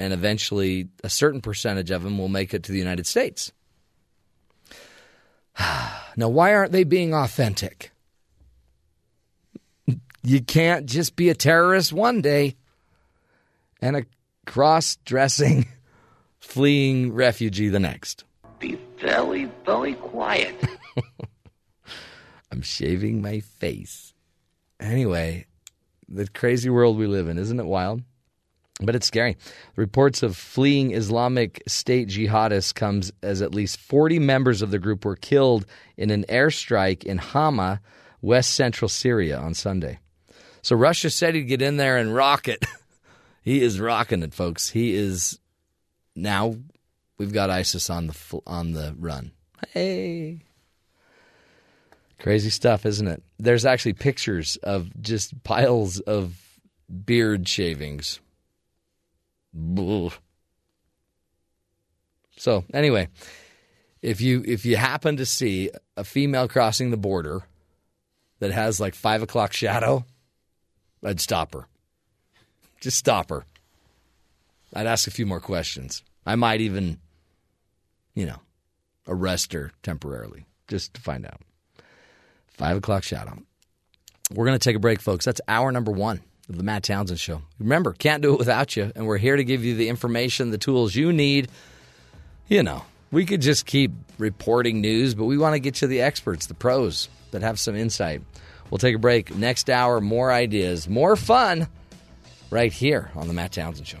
and eventually a certain percentage of them will make it to the United States. Now, why aren't they being authentic? You can't just be a terrorist one day and a cross-dressing, fleeing refugee the next. Be very, very quiet. I'm shaving my face. Anyway, the crazy world we live in, isn't it wild? But it's scary. Reports of fleeing Islamic State jihadists comes as at least 40 members of the group were killed in an airstrike in Hama, west central Syria, on Sunday. So Russia said he'd get in there and rock it. He is rocking it, folks. He is now. We've got ISIS on the run. Hey. Crazy stuff, isn't it? There's actually pictures of just piles of beard shavings. Ugh. So anyway, if you happen to see a female crossing the border that has like 5 o'clock shadow, I'd stop her. Just stop her. I'd ask a few more questions. I might even... arrest her temporarily just to find out. 5 o'clock shadow. We're going to take a break, folks. That's hour number one of the Matt Townsend Show. Remember, can't do it without you. And we're here to give you the information, the tools you need. We could just keep reporting news, but we want to get you the experts, the pros that have some insight. We'll take a break. Next hour, more ideas, more fun right here on the Matt Townsend Show.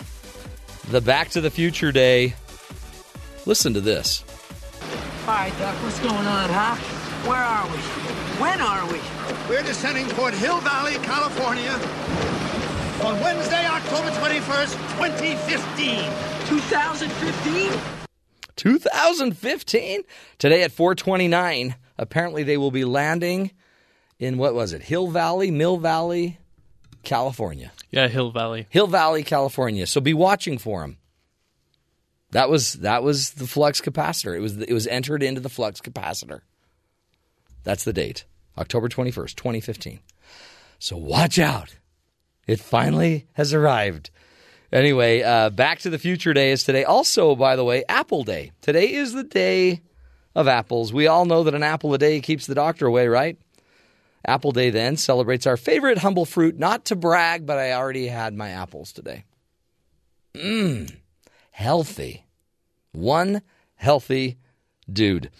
The Back to the Future day. Listen to this. All right, Doc, what's going on, huh? Where are we? When are we? We're descending toward Hill Valley, California on Wednesday, October 21st, 2015. 2015? 2015? Today at 4:29, apparently they will be landing in, what was it, Mill Valley, California. Yeah, Hill Valley. Hill Valley, California. So be watching for them. That was the flux capacitor. It was entered into the flux capacitor. That's the date, October 21st, 2015. So watch out. It finally has arrived. Anyway, Back to the Future Day is today. Also, by the way, Apple Day. Today is the day of apples. We all know that an apple a day keeps the doctor away, right? Apple Day then celebrates our favorite humble fruit. Not to brag, but I already had my apples today. Healthy. One healthy dude.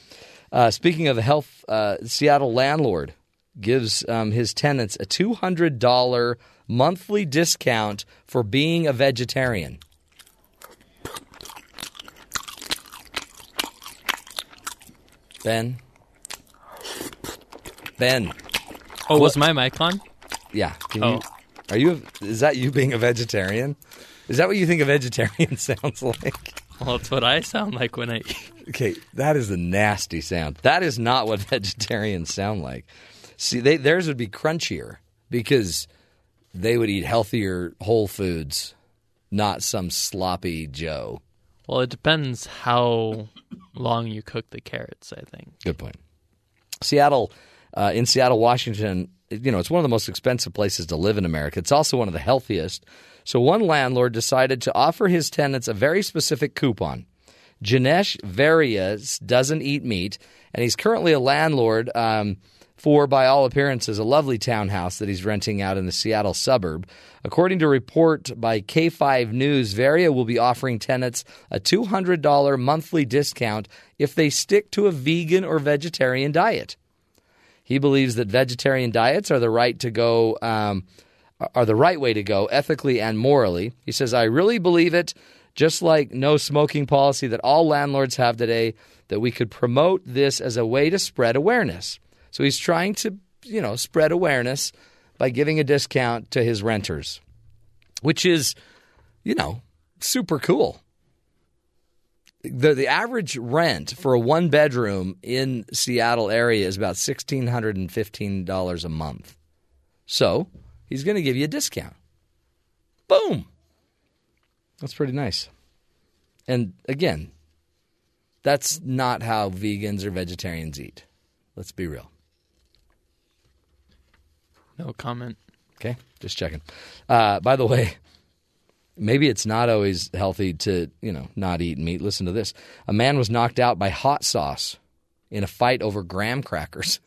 Speaking of health, Seattle landlord gives his tenants a $200 monthly discount for being a vegetarian. Ben. Oh, was my mic on? Yeah. Is that you being a vegetarian? Is that what you think a vegetarian sounds like? Well, it's what I sound like when I eat. Okay, that is a nasty sound. That is not what vegetarians sound like. See, theirs would be crunchier because they would eat healthier whole foods, not some sloppy Joe. Well, it depends how long you cook the carrots, I think. Good point. In Seattle, Washington, you know, it's one of the most expensive places to live in America. It's also one of the healthiest. So one landlord decided to offer his tenants a very specific coupon. Janesh Varias doesn't eat meat, and he's currently a landlord for, by all appearances, a lovely townhouse that he's renting out in the Seattle suburb. According to a report by K5 News, Varia will be offering tenants a $200 monthly discount if they stick to a vegan or vegetarian diet. He believes that vegetarian diets are the right to go, are the right way to go ethically and morally. He says, "I really believe it, just like no smoking policy that all landlords have today, that we could promote this as a way to spread awareness." So he's trying to, you know, spread awareness by giving a discount to his renters, which is, you know, super cool. The average rent for a one-bedroom in Seattle area is about $1,615 a month. So he's going to give you a discount. Boom. That's pretty nice. And again, that's not how vegans or vegetarians eat. Let's be real. No comment. Okay, just checking. By the way, maybe it's not always healthy to, you know, not eat meat. Listen to this. A man was knocked out by hot sauce in a fight over graham crackers.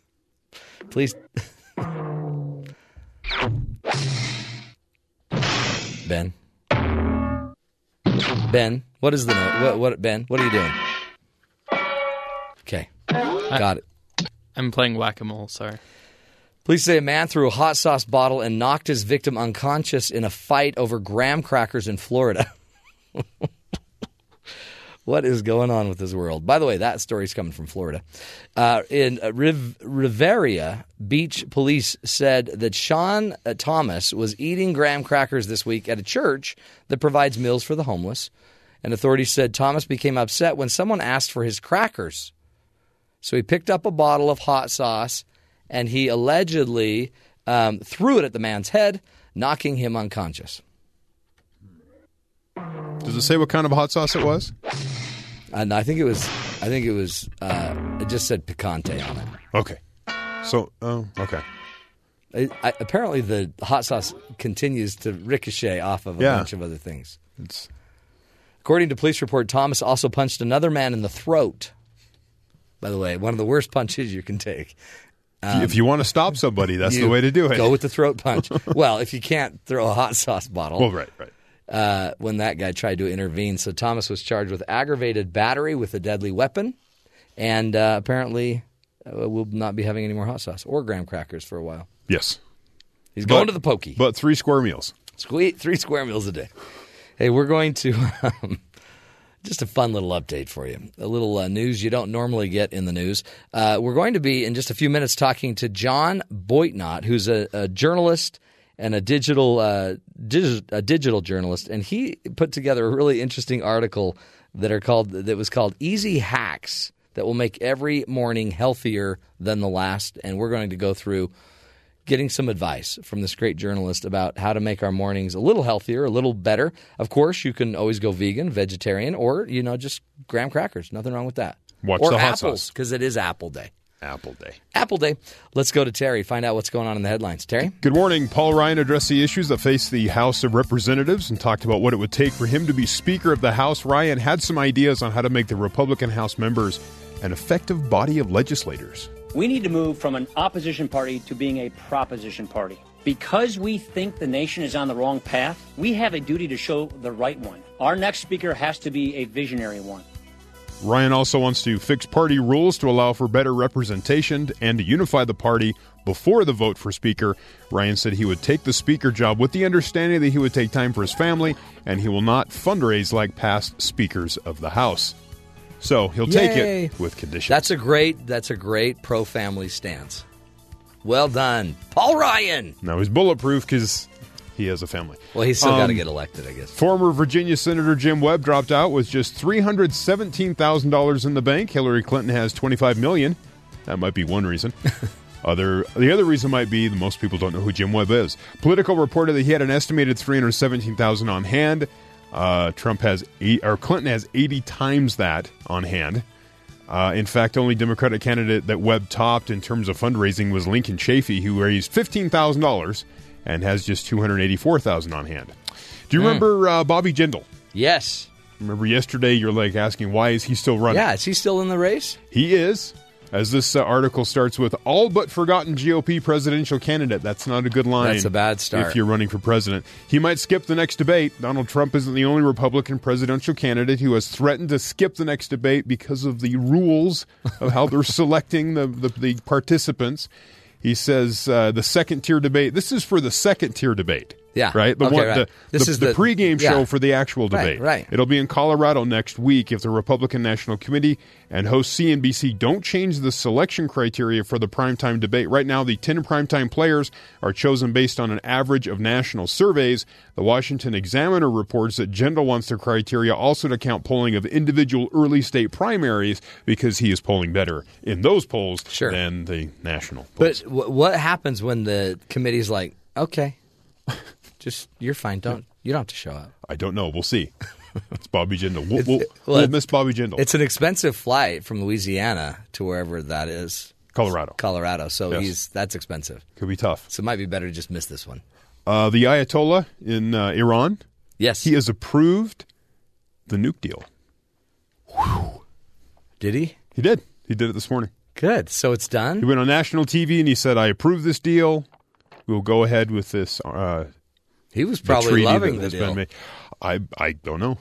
Please. Ben, what is the note? Ben, what are you doing? Okay. Got it. I'm playing whack-a-mole, sorry. Police say a man threw a hot sauce bottle and knocked his victim unconscious in a fight over graham crackers in Florida. What is going on with this world? By the way, that story's coming from Florida. In Riviera Beach, police said that Sean Thomas was eating graham crackers this week at a church that provides meals for the homeless. And authorities said Thomas became upset when someone asked for his crackers. So he picked up a bottle of hot sauce and he allegedly threw it at the man's head, knocking him unconscious. Does it say what kind of hot sauce it was? And I think it was. It just said picante on it. Okay. So, okay. Apparently, the hot sauce continues to ricochet off of a bunch of other things. It's According to police report, Thomas also punched another man in the throat. By the way, one of the worst punches you can take. If you want to stop somebody, that's the way to do it. Go with the throat punch. Well, if you can't throw a hot sauce bottle. Well, right. When that guy tried to intervene. So Thomas was charged with aggravated battery with a deadly weapon and apparently will not be having any more hot sauce or graham crackers for a while. Yes. He's going to the pokey. But three square meals. Three square meals a day. Hey, we're going to just a fun little update for you, a little news you don't normally get in the news. We're going to be in just a few minutes talking to John Boitnott, who's a journalist and a digital journalist, and he put together a really interesting article that was called "Easy Hacks That Will Make Every Morning Healthier Than the Last." And we're going to go through getting some advice from this great journalist about how to make our mornings a little healthier, a little better. Of course, you can always go vegan, vegetarian, or just graham crackers. Nothing wrong with that. Watch or the hot apples, because it is Apple Day. Apple Day. Let's go to Terry, find out what's going on in the headlines. Terry? Good morning. Paul Ryan addressed the issues that face the House of Representatives and talked about what it would take for him to be Speaker of the House. Ryan had some ideas on how to make the Republican House members an effective body of legislators. We need to move from an opposition party to being a proposition party. Because we think the nation is on the wrong path, we have a duty to show the right one. Our next speaker has to be a visionary one. Ryan also wants to fix party rules to allow for better representation and to unify the party before the vote for speaker. Ryan said he would take the speaker job with the understanding that he would take time for his family and he will not fundraise like past speakers of the House. So he'll take it with conditions. That's a great pro-family stance. Well done, Paul Ryan. Now he's bulletproof because he has a family. Well, he's still got to get elected, I guess. Former Virginia Senator Jim Webb dropped out with just $317,000 in the bank. Hillary Clinton has $25 million. That might be one reason. The other reason might be that most people don't know who Jim Webb is. Politico reported that he had an estimated $317,000 on hand. Clinton has 80 times that on hand. In fact, only Democratic candidate that Webb topped in terms of fundraising was Lincoln Chafee, who raised $15,000. And has just $284,000 on hand. Do you remember Bobby Jindal? Yes. Remember yesterday you're like asking, why is he still running? Yeah, is he still in the race? He is. As this article starts with, all but forgotten GOP presidential candidate. That's not a good line. That's a bad start. If you're running for president. He might skip the next debate. Donald Trump isn't the only Republican presidential candidate who has threatened to skip the next debate because of the rules of how they're selecting the participants. He says the second-tier debate. This is for the second-tier debate. Yeah. Right? This is the pregame show for the actual debate. Right. It'll be in Colorado next week if the Republican National Committee and host CNBC don't change the selection criteria for the primetime debate. Right now, the 10 primetime players are chosen based on an average of national surveys. The Washington Examiner reports that Jindal wants the criteria also to count polling of individual early state primaries because he is polling better in those polls than the national polls. But what happens when the committee's like, okay, just you're fine. You don't have to show up. I don't know. We'll see. It's Bobby Jindal. We'll miss Bobby Jindal. It's an expensive flight from Louisiana to wherever that is. Colorado. So yes. That's expensive. Could be tough. So it might be better to just miss this one. The Ayatollah in Iran. Yes. He has approved the nuke deal. Whew. Did he? He did. He did it this morning. Good. So it's done? He went on national TV and he said, I approve this deal. We'll go ahead with this. He was probably loving the deal. I don't know.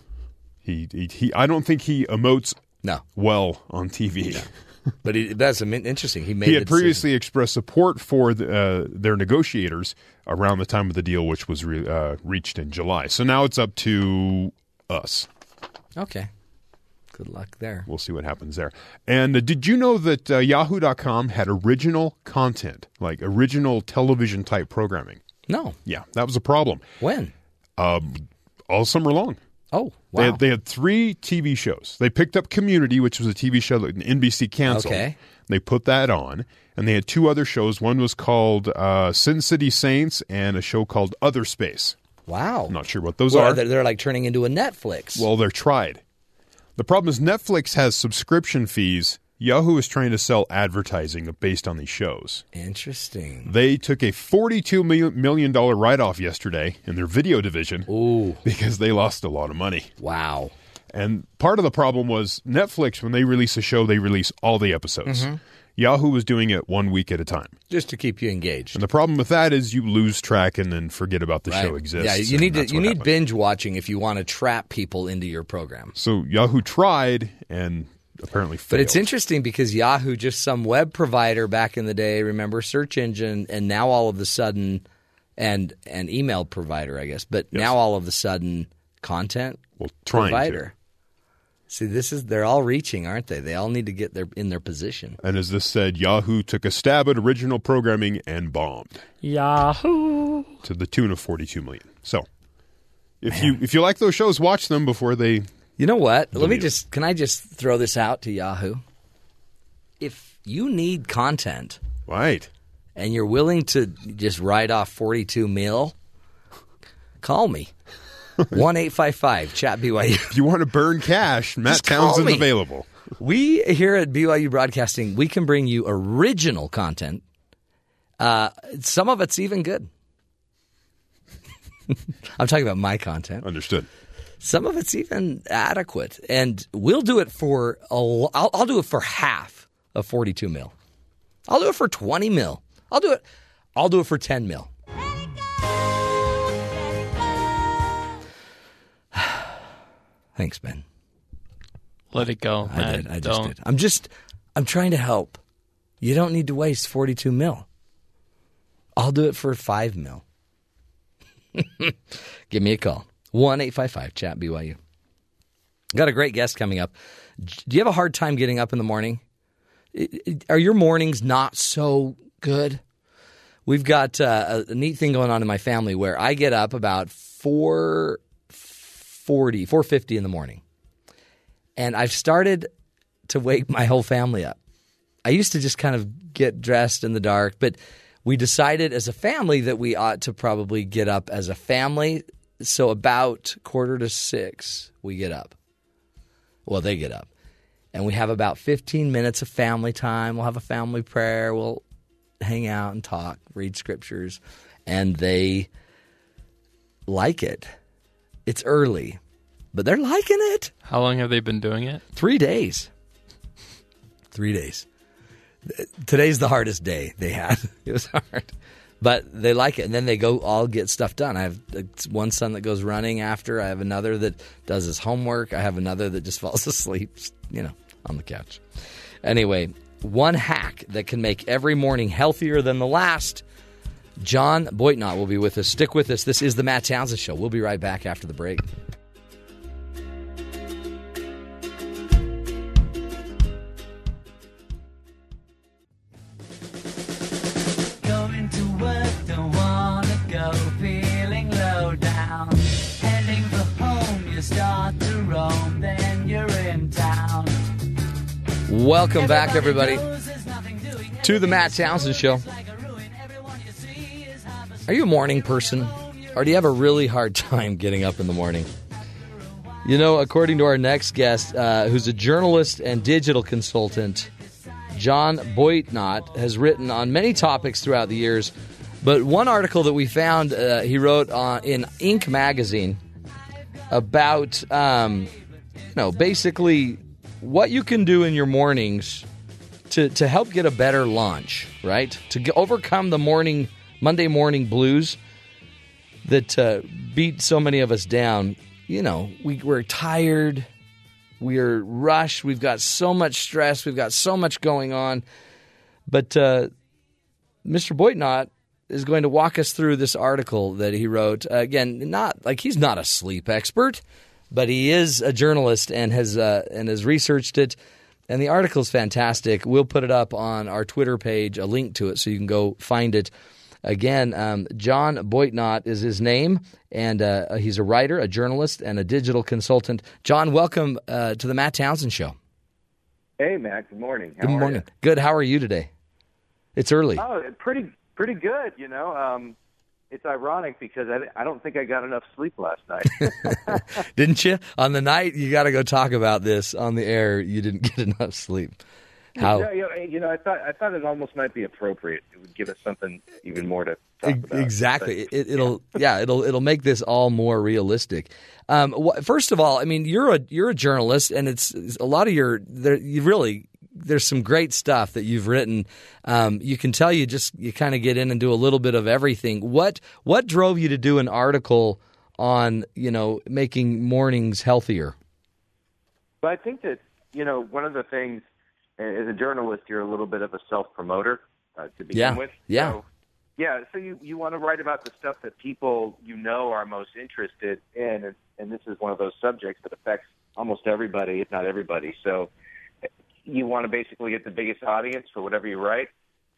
He I don't think he emotes well on TV. No. But that's interesting. He had previously expressed support for their negotiators around the time of the deal, which was reached in July. So now it's up to us. Okay. Good luck there. We'll see what happens there. And did you know that Yahoo.com had original content, like original television-type programming? No. Yeah, that was a problem. When? All summer long. Oh, wow. They had three TV shows. They picked up Community, which was a TV show that NBC canceled. Okay. They put that on, and they had two other shows. One was called Sin City Saints and a show called Other Space. Wow. I'm not sure what those are. They're like turning into a Netflix. Well, they're tried. The problem is Netflix has subscription fees. Yahoo is trying to sell advertising based on these shows. Interesting. They took a $42 million write-off yesterday in their video division because they lost a lot of money. Wow. And part of the problem was Netflix, when they release a show, they release all the episodes. Mm-hmm. Yahoo was doing it 1 week at a time. Just to keep you engaged. And the problem with that is you lose track and then forget about the show exists. Yeah, you need binge watching if you want to trap people into your program. So Yahoo tried and apparently failed. But it's interesting because Yahoo, just some web provider back in the day, remember, search engine, and now all of a sudden an email provider, I guess. But now all of a sudden content provider. See, they're all reaching, aren't they? They all need to get in their position. And as this said, Yahoo took a stab at original programming and bombed. Yahoo! To the tune of $42 million. So, if you like those shows, watch them before they... You know what? Can I just throw this out to Yahoo? If you need content... Right. And you're willing to just write off $42 million, call me. 1-855-CHAT-BYU. If you want to burn cash, Matt Townsend's available. We here at BYU Broadcasting, we can bring you original content. Some of it's even good. I'm talking about my content. Understood. Some of it's even adequate. And we'll do it for I'll do it for half of $42 million. I'll do it for $20 million. I'll do it for $10 million. Thanks, Ben. Let it go. I just did. I'm trying to help. You don't need to waste $42 million. I'll do it for $5 million. Give me a call. 1-855-CHAT-BYU. Got a great guest coming up. Do you have a hard time getting up in the morning? Are your mornings not so good? We've got a neat thing going on in my family where I get up about 4:50 in the morning. And I've started to wake my whole family up. I used to just kind of get dressed in the dark, but we decided as a family that we ought to probably get up as a family. So about 5:45, we get up. Well, they get up. And we have about 15 minutes of family time. We'll have a family prayer. We'll hang out and talk, read scriptures. And they like it. It's early, but they're liking it. How long have they been doing it? 3 days. 3 days. Today's the hardest day they had. It was hard. But they like it, and then they go all get stuff done. I have one son that goes running after. I have another that does his homework. I have another that just falls asleep, on the couch. Anyway, one hack that can make every morning healthier than the last. John Boitnott will be with us. Stick with us. This is the Matt Townsend Show. We'll be right back after the break. Going to work, don't want to go, feeling low down. Heading for home, you start to roam, then you're in town. Welcome back, everybody, to the Matt Townsend Show. Are you a morning person, or do you have a really hard time getting up in the morning? According to our next guest, who's a journalist and digital consultant, John Boitnott has written on many topics throughout the years, but one article that we found he wrote in Inc. magazine about, basically what you can do in your mornings to help get a better launch, right? To overcome the Monday morning blues that beat so many of us down. We're tired, we're rushed, we've got so much stress, we've got so much going on. But Mr. Boitnott is going to walk us through this article that he wrote. Again, he's not a sleep expert, but he is a journalist and has researched it. And the article's fantastic. We'll put it up on our Twitter page, a link to it, so you can go find it. Again, John Boitnott is his name, and he's a writer, a journalist, and a digital consultant. John, welcome to the Matt Townsend Show. Hey, Matt. Good morning. How are you? Good morning. Good. How are you today? It's early. Oh, pretty good, It's ironic because I don't think I got enough sleep last night. Didn't you? On the night you got to go talk about this on the air, you didn't get enough sleep. How I thought it almost might be appropriate. It would give us something even more to talk about. Exactly. But, it'll make this all more realistic. First of all, I mean, you're a journalist, and it's a lot of there's some great stuff that you've written. You can tell you kind of get in and do a little bit of everything. What drove you to do an article on, making mornings healthier? Well, I think that, one of the things, as a journalist, you're a little bit of a self-promoter to begin with. Yeah. So you want to write about the stuff that people are most interested in, and this is one of those subjects that affects almost everybody, if not everybody. So you want to basically get the biggest audience for whatever you write.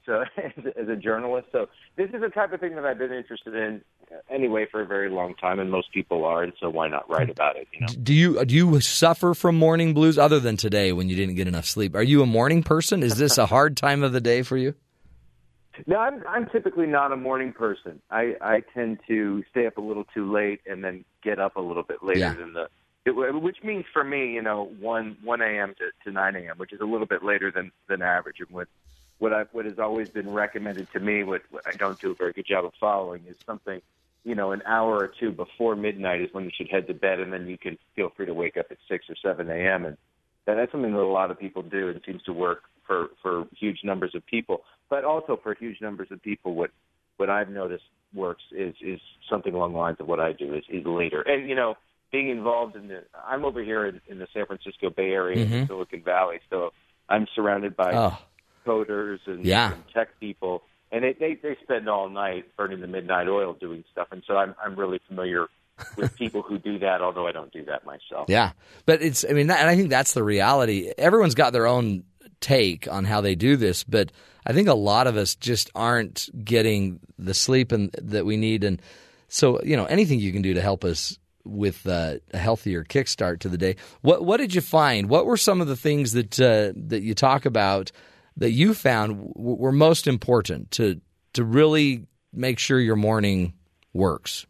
So as a journalist, so this is the type of thing that I've been interested in anyway for a very long time, and most people are, and so why not write about it? Do you suffer from morning blues other than today when you didn't get enough sleep? Are you a morning person? Is this a hard time of the day for you? No, I'm typically not a morning person. I tend to stay up a little too late and then get up a little bit later than which means for me, 1 a.m. to 9 a.m., which is a little bit later than average. And what has always been recommended to me, what I don't do a very good job of following, is something, an hour or two before midnight is when you should head to bed, and then you can feel free to wake up at 6 or 7 a.m. And that's something that a lot of people do, and seems to work for huge numbers of people. But also for huge numbers of people, what I've noticed works is something along the lines of what I do is later. And, being involved I'm over here in the San Francisco Bay Area, in Silicon Valley, so I'm surrounded by coders and tech people, and they spend all night burning the midnight oil doing stuff, and so I'm really familiar with people who do that, although I don't do that myself. Yeah, but and I think that's the reality. Everyone's got their own take on how they do this, but I think a lot of us just aren't getting the sleep that we need, and so anything you can do to help us with a healthier kickstart to the day. What did you find? What were some of the things that you talk about that you found were most important to really make sure your morning works?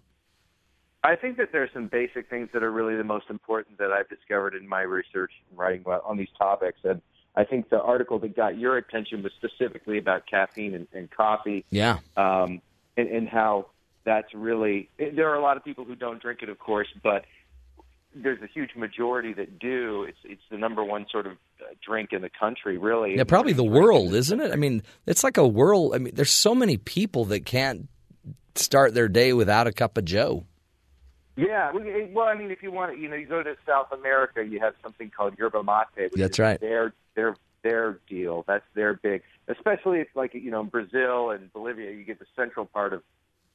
I think that there's some basic things that are really the most important that I've discovered in my research and writing on these topics. And I think the article that got your attention was specifically about caffeine and coffee. Yeah. And how that's really – there are a lot of people who don't drink it, of course, but there's a huge majority that do. It's the number one sort of drink in the country, really. Yeah, probably the world, isn't it? I mean, it's like a world – there's so many people that can't start their day without a cup of Joe. Yeah. Well, if you want to – you go to South America, you have something called Yerba Mate, which is right. Their deal. That's their big – especially it's like, Brazil and Bolivia, you get the central part of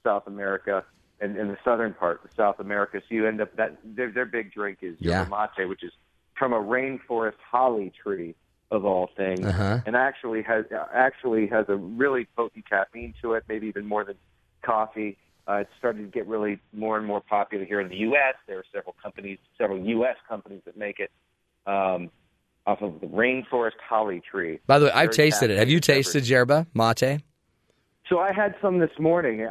South America and in the southern part of South America. So you end up that their big drink is yerba mate, which is from a rainforest holly tree of all things, and actually has a really potent caffeine to it, maybe even more than coffee. It's starting to get really more and more popular here in the U.S. There are several U.S. companies that make it off of the rainforest holly tree. By the way, I've tasted it. Have you tasted yerba mate? So I had some this morning.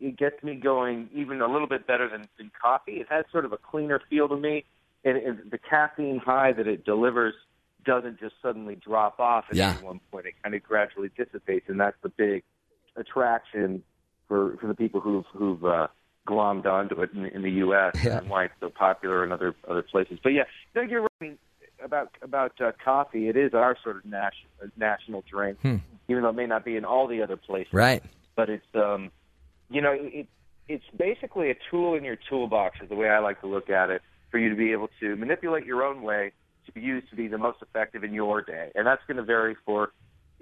It gets me going even a little bit better than coffee. It has sort of a cleaner feel to me, and the caffeine high that it delivers doesn't just suddenly drop off at any one point. It kind of gradually dissipates, and that's the big attraction for the people who've glommed onto it in the U.S. And why it's so popular in other places. But you're right about coffee. It is our sort of national drink. Even though it may not be in all the other places. Right. But it's, it's basically a tool in your toolbox is the way I like to look at it, for you to be able to manipulate your own way to be used to be the most effective in your day. And that's going to vary for,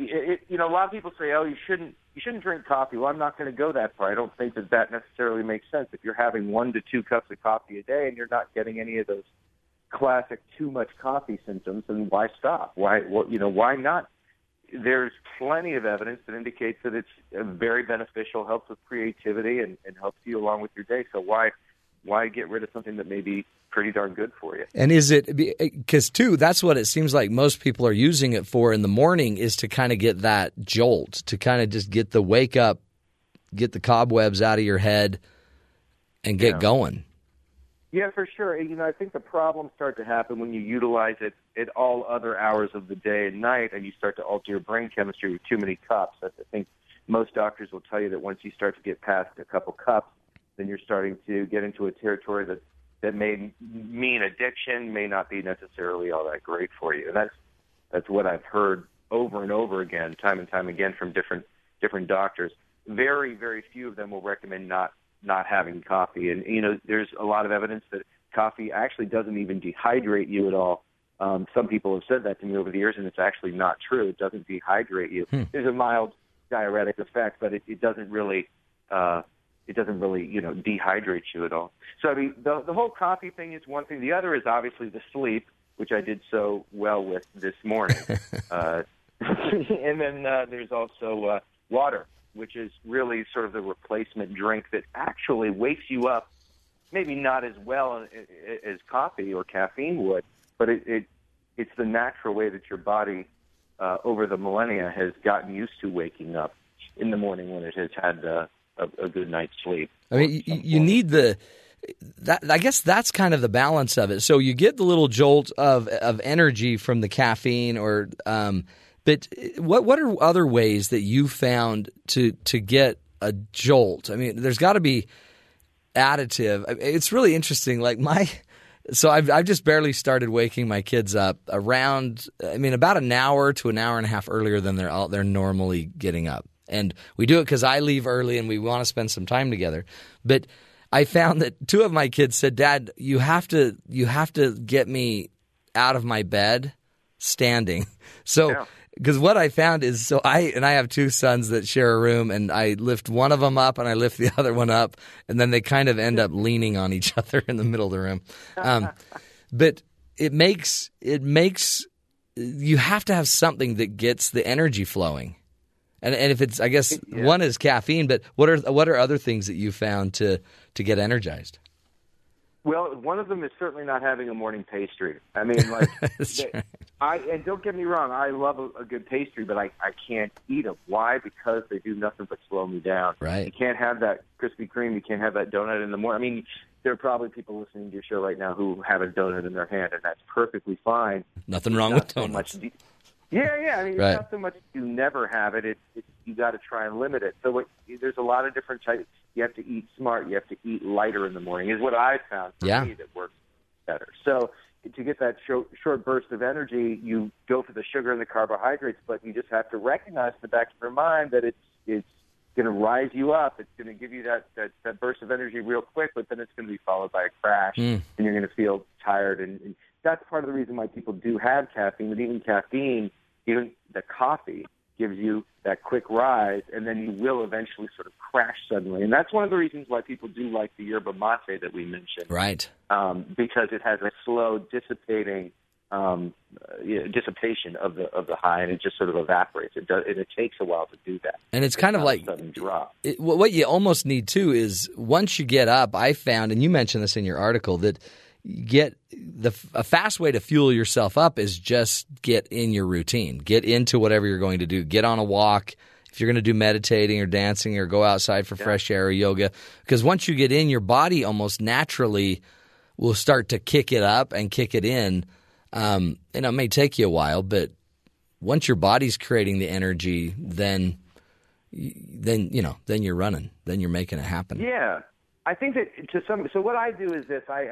a lot of people say, oh, you shouldn't drink coffee. Well, I'm not going to go that far. I don't think that necessarily makes sense. If you're having 1 to 2 cups of coffee a day and you're not getting any of those classic too much coffee symptoms, then why stop? Why not? There's plenty of evidence that indicates that it's very beneficial, helps with creativity, and helps you along with your day. So why get rid of something that may be pretty darn good for you? And is it because, too, that's what it seems like most people are using it for in the morning, is to kind of get that jolt, to kind of just get the wake up, get the cobwebs out of your head, and get going. Yeah, for sure. You know, I think the problems start to happen when you utilize it at all other hours of the day and night, and you start to alter your brain chemistry with too many cups. I think most doctors will tell you that once you start to get past a couple cups, then you're starting to get into a territory that may mean addiction, may not be necessarily all that great for you. And that's what I've heard over and over again, time and time again from different doctors. Very, very few of them will recommend not having coffee. And, you know, there's a lot of evidence that coffee actually doesn't even dehydrate you at all. Some people have said that to me over the years, and it's actually not true. It doesn't dehydrate you. There's a mild diuretic effect, but it doesn't really you know, dehydrate you at all. So, I mean, the whole coffee thing is one thing. The other is obviously the sleep, which I did so well with this morning. And then there's also water, which is really sort of the replacement drink that actually wakes you up, maybe not as well as coffee or caffeine would, but it's the natural way that your body over the millennia has gotten used to waking up in the morning when it has had a good night's sleep. I mean, you need I guess that's kind of the balance of it. So you get the little jolt of energy from the caffeine, or but what are other ways that you found to get a jolt? I mean, there's got to be additive. It's really interesting. Like I've just barely started waking my kids up about an hour to an hour and a half earlier than they're normally getting up. And we do it because I leave early and we want to spend some time together. But I found that two of my kids said, "Dad, you have to get me out of my bed standing." So because what I found is, I have two sons that share a room, and I lift one of them up and I lift the other one up, and then they kind of end up leaning on each other in the middle of the room. But it makes you have to have something that gets the energy flowing. And if it's, I guess, yeah. One is caffeine, but what are other things that you found to get energized? Well, one of them is certainly not having a morning pastry. I mean, like, right. And don't get me wrong, I love a good pastry, but I can't eat them. Why? Because they do nothing but slow me down. Right. You can't have that Krispy Kreme. You can't have that donut in the morning. I mean, there are probably people listening to your show right now who have a donut in their hand, and that's perfectly fine. Nothing wrong with donuts. Yeah. I mean, right. It's not so much you never have it. It's you got to try and limit it. So there's a lot of different types. You have to eat smart. You have to eat lighter in the morning is what I found for me that works better. So to get that short burst of energy, you go for the sugar and the carbohydrates, but you just have to recognize in the back of your mind that it's going to rise you up. It's going to give you that burst of energy real quick, but then it's going to be followed by a crash, and you're going to feel tired. And that's part of the reason why people do have caffeine, but even caffeine, even the coffee gives you that quick rise, and then you will eventually sort of crash suddenly. And that's one of the reasons why people do like the yerba mate that we mentioned. Right. Because it has a slow dissipation of the high, and it just sort of evaporates. It takes a while to do that. And it's kind of like sudden drop. What you almost need, too, is once you get up, I found, and you mentioned this in your article, that a fast way to fuel yourself up is just get in your routine, get into whatever you're going to do, get on a walk. If you're going to do meditating or dancing or go outside for fresh air or yoga, because once you get in, your body almost naturally will start to kick it up and kick it in. And it may take you a while, but once your body's creating the energy, then you're running, then you're making it happen. Yeah. I think that so what I do is this. I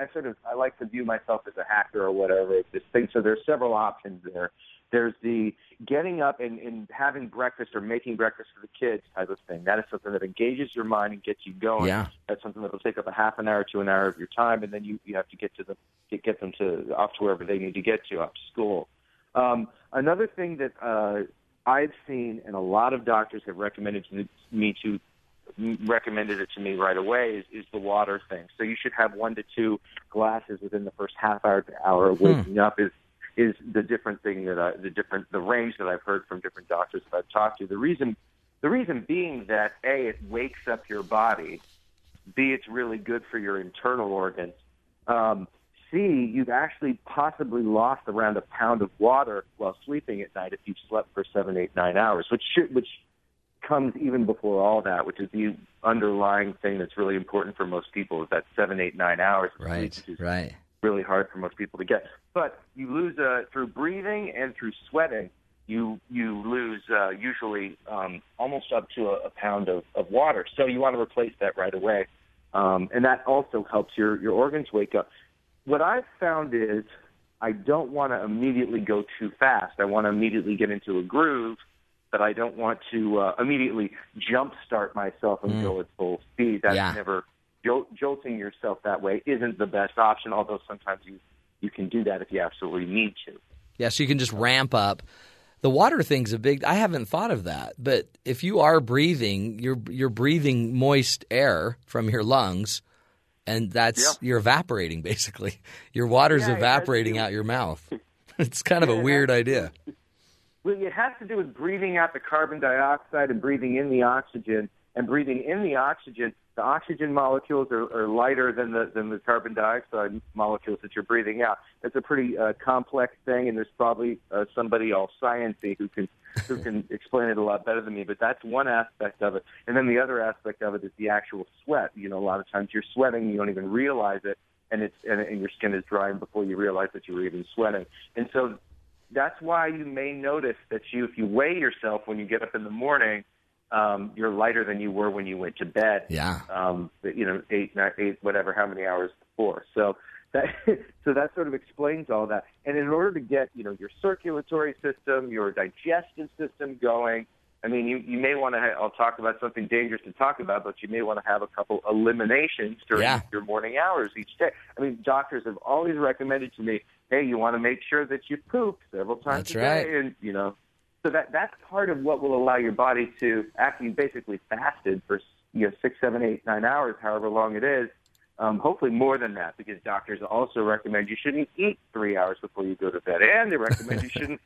like to view myself as a hacker or whatever, this thing. So there's several options there. There's the getting up and having breakfast or making breakfast for the kids type of thing. That is something that engages your mind and gets you going. Yeah. That's something that will take up a half an hour to an hour of your time, and then you have to get them off to wherever they need to get to, off to school. Another thing that I've seen, and a lot of doctors have recommended it to me right away, is the water thing. So you should have 1 to 2 glasses within the first half hour to hour of waking up is the different thing that the range that I've heard from different doctors that I've talked to. The reason being that A, it wakes up your body, B, it's really good for your internal organs, C, you've actually possibly lost around a pound of water while sleeping at night if you've slept for 7, 8, 9 hours, which comes even before all that, which is the underlying thing that's really important for most people, is that 7, 8, 9 hours. Right, right. Really hard for most people to get. But you lose through breathing and through sweating, you lose usually almost up to a pound of water. So you want to replace that right away. And that also helps your organs wake up. What I've found is I don't want to immediately go too fast. I want to immediately get into a groove, but I don't want to immediately jumpstart myself and go at full speed. That's never jolting yourself that way isn't the best option, although sometimes you can do that if you absolutely need to. Yeah, so you can just ramp up. The water thing's a big – I haven't thought of that. But if you are breathing, you're breathing moist air from your lungs, and that's you're evaporating basically. Your water's evaporating out your mouth. It's kind of a weird idea. Well, it has to do with breathing out the carbon dioxide and breathing in the oxygen. And breathing in the oxygen molecules are lighter than the carbon dioxide molecules that you're breathing out. That's a pretty complex thing, and there's probably somebody all sciencey who can explain it a lot better than me. But that's one aspect of it. And then the other aspect of it is the actual sweat. You know, a lot of times you're sweating, you don't even realize it, and your skin is drying before you realize that you're even sweating. And so that's why you may notice that if you weigh yourself when you get up in the morning, you're lighter than you were when you went to bed. Yeah. 8, 9, whatever, how many hours before. So that sort of explains all that. And in order to get your circulatory system, your digestive system going, I mean, you may want to. I'll talk about something dangerous to talk about, but you may want to have a couple eliminations during your morning hours each day. I mean, doctors have always recommended to me, hey, you want to make sure that you poop several times a day, and So that's part of what will allow your body to, after you basically fasted for 6, 7, 8, 9 hours, however long it is, hopefully more than that, because doctors also recommend you shouldn't eat 3 hours before you go to bed, and they recommend you shouldn't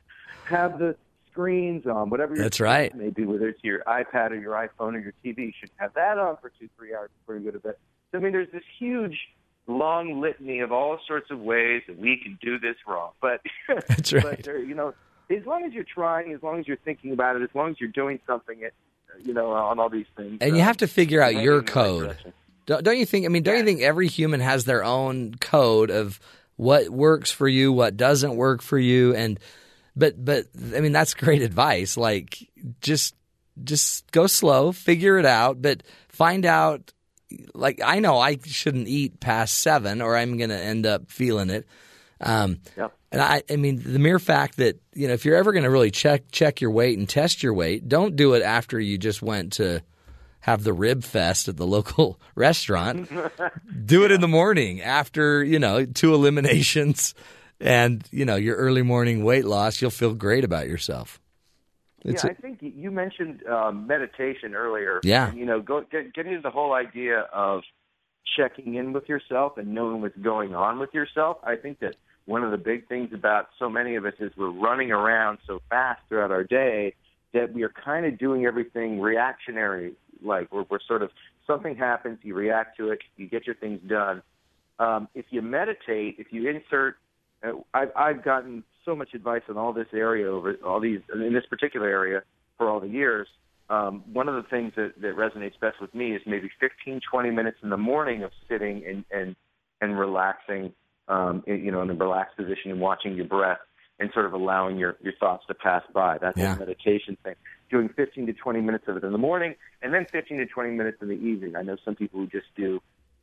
have the screens on, whatever your maybe whether it's your iPad or your iPhone or your TV, you should have that on for 2, 3 hours before you go to bed. So, I mean, there's this huge long litany of all sorts of ways that we can do this wrong, but that's right. But as long as you're trying, as long as you're thinking about it, as long as you're doing something, on all these things. And you have to figure out your code. Don't you think – I mean, don't you think every human has their own code of what works for you, what doesn't work for you? But I mean, that's great advice. Like, just go slow, figure it out, but find out – like, I know I shouldn't eat past 7 or I'm going to end up feeling it. And I mean, the mere fact that, if you're ever going to really check your weight and test your weight, don't do it after you just went to have the rib fest at the local restaurant. Do it in the morning after, 2 eliminations and, your early morning weight loss. You'll feel great about yourself. I think you mentioned meditation earlier. Yeah. Get into the whole idea of checking in with yourself and knowing what's going on with yourself. I think that one of the big things about so many of us is we're running around so fast throughout our day that we are kind of doing everything reactionary. Like we're sort of something happens, you react to it, you get your things done. If you meditate, if you insert, I've gotten so much advice in all this area in this particular area for all the years. One of the things that resonates best with me is maybe 15, 20 minutes in the morning of sitting and relaxing. In a relaxed position and watching your breath and sort of allowing your thoughts to pass by. That's a meditation thing. Doing 15 to 20 minutes of it in the morning and then 15 to 20 minutes in the evening. I know some people who just do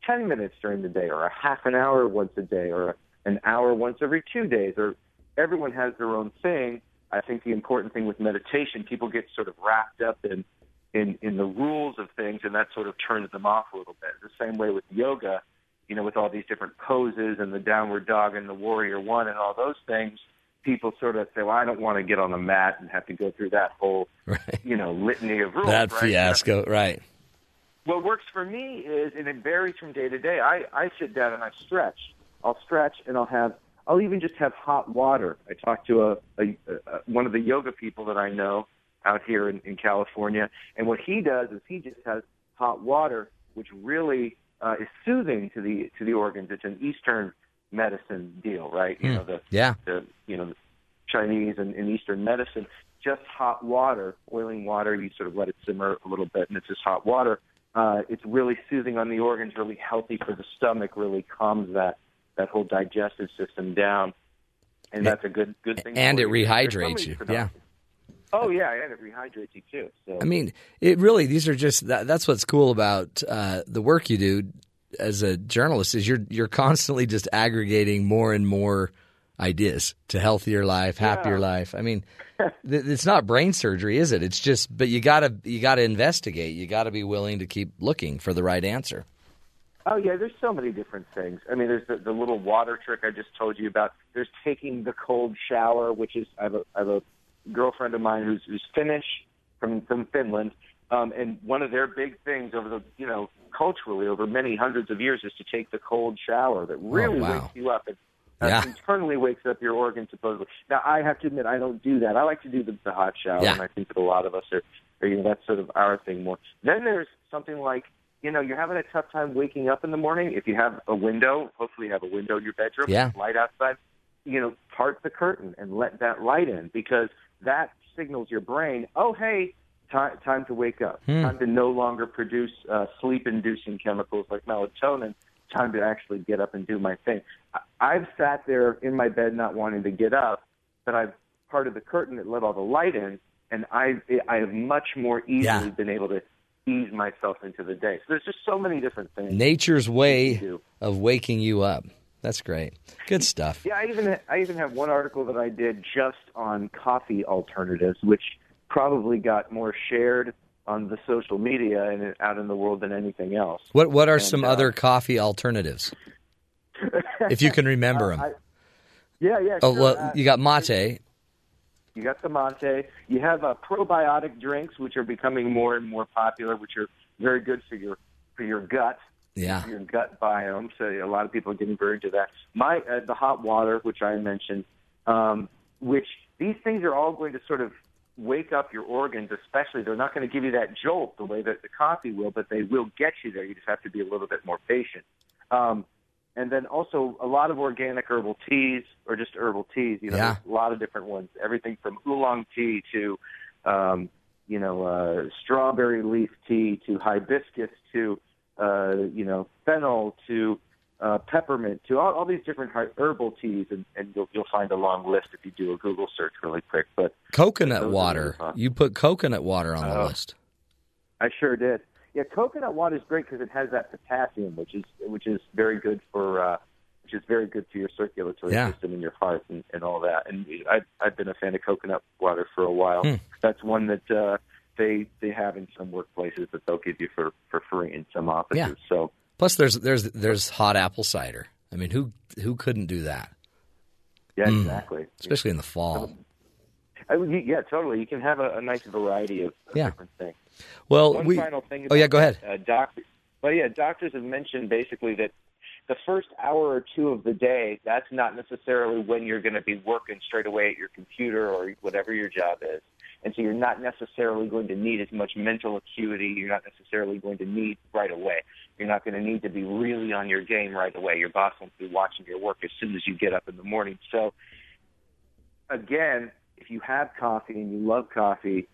10 minutes during the day or a half an hour once a day or an hour once every 2 days. Or everyone has their own thing. I think the important thing with meditation, people get sort of wrapped up in the rules of things, and that sort of turns them off a little bit. The same way with yoga. With all these different poses and the downward dog and the warrior one and all those things, people sort of say, well, I don't want to get on the mat and have to go through that whole, litany of rules. That fiasco, right. What works for me is, and it varies from day to day, I sit down and I stretch. I'll stretch and I'll even just have hot water. I talked to one of the yoga people that I know out here in California, and what he does is he just has hot water, which really is soothing to the organs. It's an Eastern medicine deal, right? The Chinese and Eastern medicine. just hot water, boiling water. You sort of let it simmer a little bit, and it's just hot water. It's really soothing on the organs, really healthy for the stomach, really calms that whole digestive system down. And that's a good thing. And it rehydrates you. Yeah. Oh, yeah, and it rehydrates you, too. So. I mean, it really – these are just – that's what's cool about the work you do as a journalist is you're constantly just aggregating more and more ideas to healthier life, happier life. I mean, it's not brain surgery, is it? It's just – but you gotta investigate. You got to be willing to keep looking for the right answer. Oh, yeah, there's so many different things. I mean, there's the little water trick I just told you about. There's taking the cold shower, which is – I have a girlfriend of mine who's Finnish from Finland, and one of their big things over the culturally over many hundreds of years is to take the cold shower that really wakes you up and internally wakes up your organs supposedly. Now I have to admit I don't do that. I like to do the hot shower, and I think that a lot of us are that's sort of our thing more. Then there's something like you're having a tough time waking up in the morning. If you have a window, hopefully you have a window in your bedroom, light outside. Part the curtain and let that light in because that signals your brain, oh, hey, time to wake up, time to no longer produce sleep-inducing chemicals like melatonin, time to actually get up and do my thing. I've sat there in my bed not wanting to get up, but I've parted the curtain that let all the light in, and I have much more easily been able to ease myself into the day. So there's just so many different things. Nature's way of waking you up. That's great. Good stuff. Yeah, I even have one article that I did just on coffee alternatives, which probably got more shared on the social media and out in the world than anything else. What are some other coffee alternatives, if you can remember them? Sure. Well, you got mate. You got the mate. You have probiotic drinks, which are becoming more and more popular, which are very good for your gut. Yeah, your gut biome. So a lot of people are getting very into that. The hot water, which I mentioned, which these things are all going to sort of wake up your organs. Especially, they're not going to give you that jolt the way that the coffee will, but they will get you there. You just have to be a little bit more patient. And then also a lot of organic herbal teas, or just herbal teas. A lot of different ones. Everything from oolong tea to, strawberry leaf tea to hibiscus to fennel to peppermint to all these different herbal teas, and you'll find a long list if you do a Google search really quick. But coconut water, you put coconut water on the list. I sure did. Yeah, coconut water is great because it has that potassium, which is very good for your circulatory system and your heart and all that. And I've been a fan of coconut water for a while. That's one that. They have in some workplaces that they'll give you for free in some offices. Yeah. So plus there's hot apple cider. I mean, who couldn't do that? Yeah, exactly. Especially in the fall. Totally. You can have a nice variety of different things. Well, one final thing. About go ahead. Doctors have mentioned basically that the first hour or two of the day, that's not necessarily when you're going to be working straight away at your computer or whatever your job is. And so you're not necessarily going to need as much mental acuity. You're not necessarily going to need right away. You're not going to need to be really on your game right away. Your boss won't be watching your work as soon as you get up in the morning. So, again, if you have coffee and you love coffee,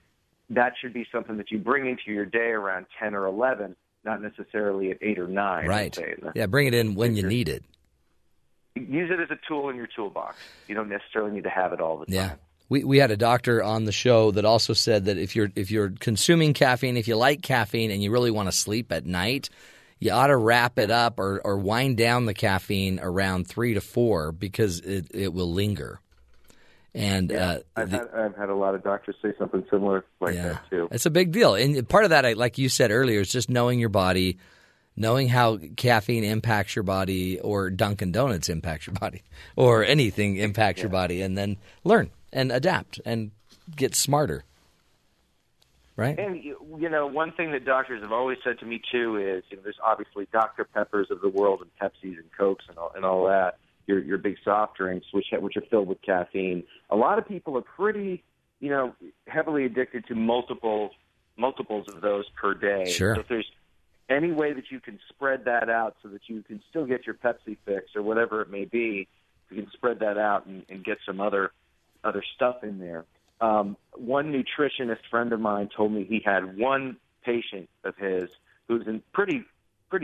that should be something that you bring into your day around 10 or 11, not necessarily at 8 or 9. Right. Yeah, bring it in when you need it. Use it as a tool in your toolbox. You don't necessarily need to have it all the time. Yeah. We had a doctor on the show that also said that if you're consuming caffeine, if you like caffeine and you really want to sleep at night, you ought to wrap it up or wind down the caffeine around 3 to 4 because it will linger. And I've had a lot of doctors say something similar like that too. It's a big deal, and part of that, like you said earlier, is just knowing your body, knowing how caffeine impacts your body, or Dunkin' Donuts impacts your body, or anything impacts your body, and then learn. And adapt and get smarter, right? And, one thing that doctors have always said to me, too, is there's obviously Dr. Peppers of the world and Pepsis and Cokes and all that, your big soft drinks, which are filled with caffeine. A lot of people are pretty, heavily addicted to multiples of those per day. Sure. So if there's any way that you can spread that out so that you can still get your Pepsi fix or whatever it may be, you can spread that out and get some other stuff in there. One nutritionist friend of mine told me he had one patient of his who's in pretty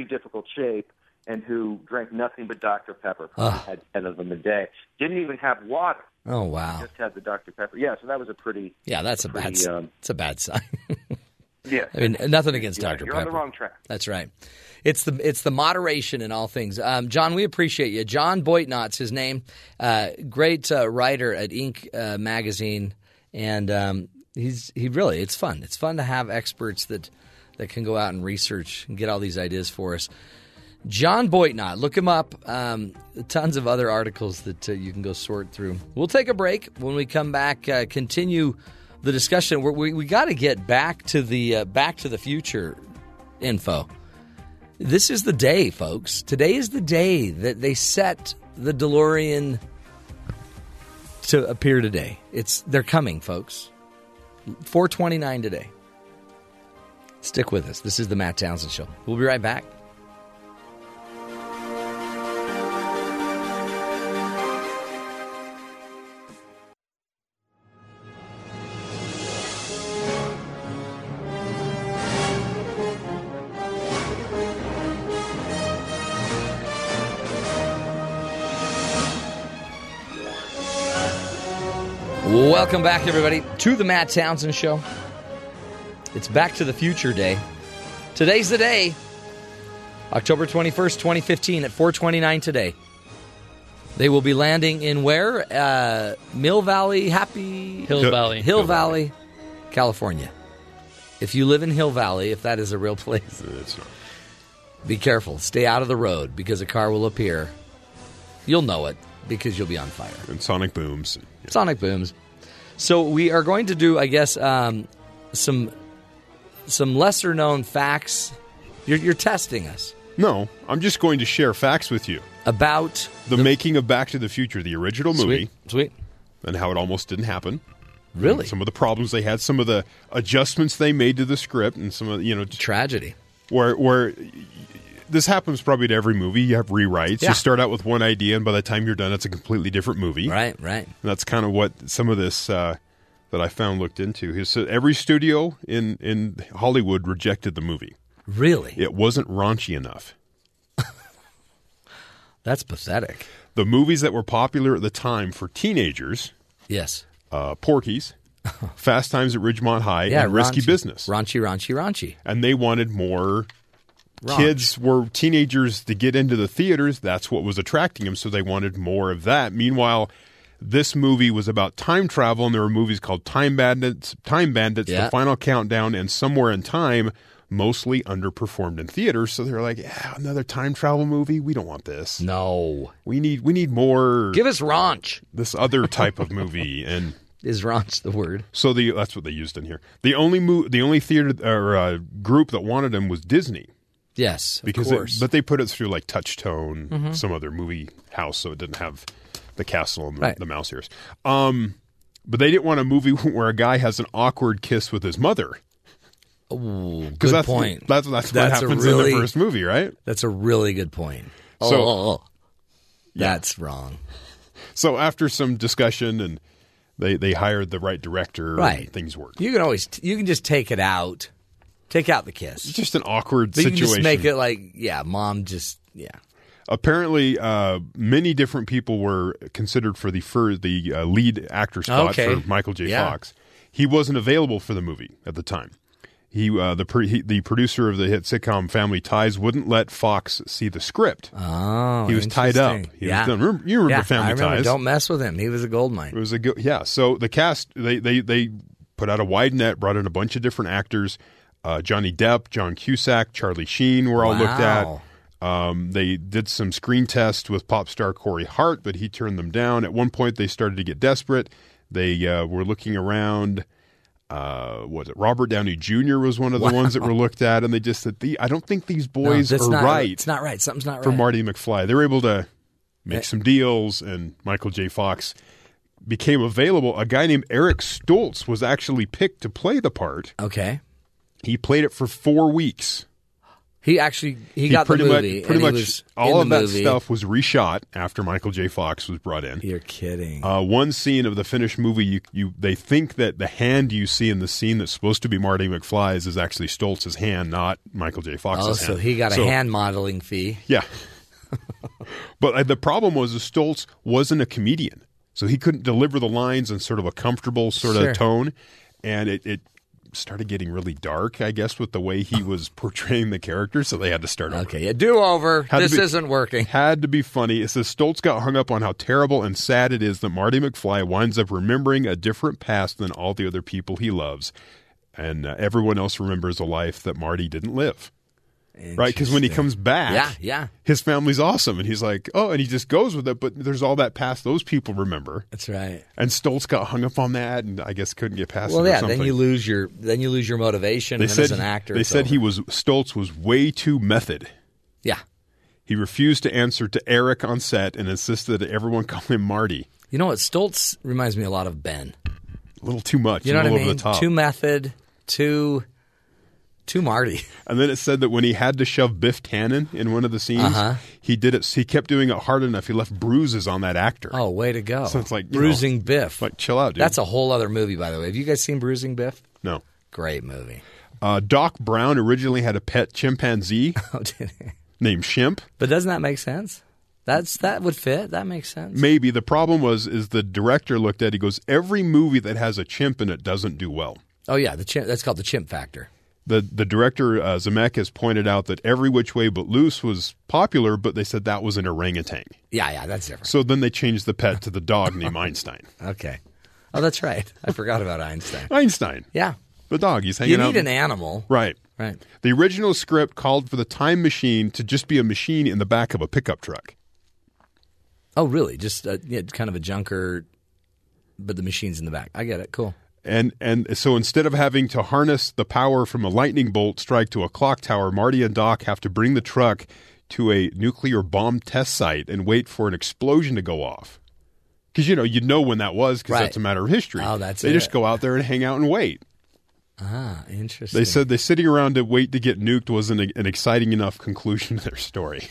difficult shape and who drank nothing but Dr. Pepper. Had 10 of them a day. Didn't even have water. Oh, wow. Just had the Dr. Pepper. Yeah, so that was a pretty... Yeah, that's a bad sign. Yeah. I mean, nothing against Dr. Pepper. You're on the wrong track. That's right. It's the moderation in all things. John, we appreciate you. John Boitnott's his name. Great writer at Inc. Magazine. And it's fun. It's fun to have experts that can go out and research and get all these ideas for us. John Boitnott, look him up. Tons of other articles that you can go sort through. We'll take a break. When we come back, continue the discussion. We got to get back to the Back to the Future info. This is the day, folks. Today is the day that they set the DeLorean to appear today. They're coming, folks. 4:29 today. Stick with us. This is the Matt Townsend Show. We'll be right back. Welcome back, everybody, to the Matt Townsend Show. It's Back to the Future Day. Today's the day, October 21st, 2015, at 4:29 today. They will be landing in where? Hill Valley, California. If you live in Hill Valley, if that is a real place, be careful. Stay out of the road because a car will appear. You'll know it because you'll be on fire. And sonic booms. Yeah. Sonic booms. So we are going to do, I guess, some lesser-known facts. You're testing us. No, I'm just going to share facts with you. About? The making of Back to the Future, the original movie. Sweet. And how it almost didn't happen. Really? And some of the problems they had, some of the adjustments they made to the script, and some of, tragedy. Where this happens probably to every movie. You have rewrites. Yeah. You start out with one idea, and by the time you're done, it's a completely different movie. Right. And that's kind of what some of this that I found looked into. So every studio in Hollywood rejected the movie. Really? It wasn't raunchy enough. That's pathetic. The movies that were popular at the time for teenagers. Yes. Porky's. Fast Times at Ridgemont High, and Risky Business. Raunchy. And they wanted more... Wrong. Kids were teenagers to get into the theaters. That's what was attracting them, so they wanted more of that. Meanwhile, this movie was about time travel, and there were movies called Time Bandits, The Final Countdown, and Somewhere in Time, mostly underperformed in theaters. So they were like, another time travel movie? We don't want this. No. We need more. Give us raunch. This other type of movie. And is raunch the word? So that's what they used in here. The only theater or group that wanted them was Disney. Yes, of course. But they put it through like Touchstone, some other movie house, so it didn't have the castle and the mouse ears. But they didn't want a movie where a guy has an awkward kiss with his mother. Ooh, good point. That's what happens in the first movie, right? That's a really good point. That's wrong. So after some discussion, and they hired the right director, and things worked. You can just take it out. Take out the kiss. It's just an awkward situation. You can just make it like, mom just, Apparently, many different people were considered for the lead actor spot for Michael J. Fox. He wasn't available for the movie at the time. The producer of the hit sitcom Family Ties wouldn't let Fox see the script. Oh, he was tied up. He was done. You remember Family Ties? Don't mess with him. He was a goldmine. It was So the cast they put out a wide net, brought in a bunch of different actors. Johnny Depp, John Cusack, Charlie Sheen were all looked at. They did some screen tests with pop star Corey Hart, but he turned them down. At one point, they started to get desperate. They were looking around. Was it Robert Downey Jr. was one of the ones that were looked at, and they just said, I don't think these boys are right. It's not right. Something's not right. For Marty McFly. They were able to make some deals, and Michael J. Fox became available. A guy named Eric Stoltz was actually picked to play the part. Okay. He played it for 4 weeks. He got the movie. Pretty much all of that stuff was reshot after Michael J. Fox was brought in. You're kidding. One scene of the finished movie, they think that the hand you see in the scene that's supposed to be Marty McFly's is actually Stoltz's hand, not Michael J. Fox's hand. Oh, so he got a hand modeling fee. Yeah. But the problem was that Stoltz wasn't a comedian, so he couldn't deliver the lines in sort of a comfortable sort of tone, and it started getting really dark, I guess, with the way he was portraying the character, so they had to start over. Okay, a do-over. This isn't working. Had to be funny. It says Stoltz got hung up on how terrible and sad it is that Marty McFly winds up remembering a different past than all the other people he loves, and everyone else remembers a life that Marty didn't live. Right, because when he comes back, his family's awesome. And he's like, oh, and he just goes with it. But there's all that past those people remember. That's right. And Stoltz got hung up on that and I guess couldn't get past it or something. Then you lose your motivation as an actor. They said Stoltz was way too method. Yeah. He refused to answer to Eric on set and insisted that everyone call him Marty. You know what? Stoltz reminds me a lot of Ben. A little too much. You know what I mean? Over the top. Too method, too Marty. And then it said that when he had to shove Biff Tannen in one of the scenes, he did it. He kept doing it hard enough. He left bruises on that actor. Oh, way to go! So it's like bruising Biff. Like, chill out, dude. That's a whole other movie, by the way. Have you guys seen Bruising Biff? No. Great movie. Doc Brown originally had a pet chimpanzee named Shimp. But doesn't that make sense? That would fit. That makes sense. Maybe the problem is the director looked at it, he goes, every movie that has a chimp in it doesn't do well. Oh yeah, that's called the chimp factor. The director, Zemeckis, pointed out that Every Which Way But Loose was popular, but they said that was an orangutan. Yeah, that's different. So then they changed the pet to the dog named Einstein. Okay. Oh, that's right. I forgot about Einstein. Einstein. Yeah. The dog. He's hanging out. You need an animal. Right. The original script called for the time machine to just be a machine in the back of a pickup truck. Oh, really? Just kind of a junker, but the machine's in the back. I get it. Cool. And so instead of having to harness the power from a lightning bolt strike to a clock tower, Marty and Doc have to bring the truck to a nuclear bomb test site and wait for an explosion to go off. Because, you know when that was because that's a matter of history. Oh, that's They just go out there and hang out and wait. Ah, interesting. They said the sitting around to wait to get nuked wasn't an exciting enough conclusion to their story.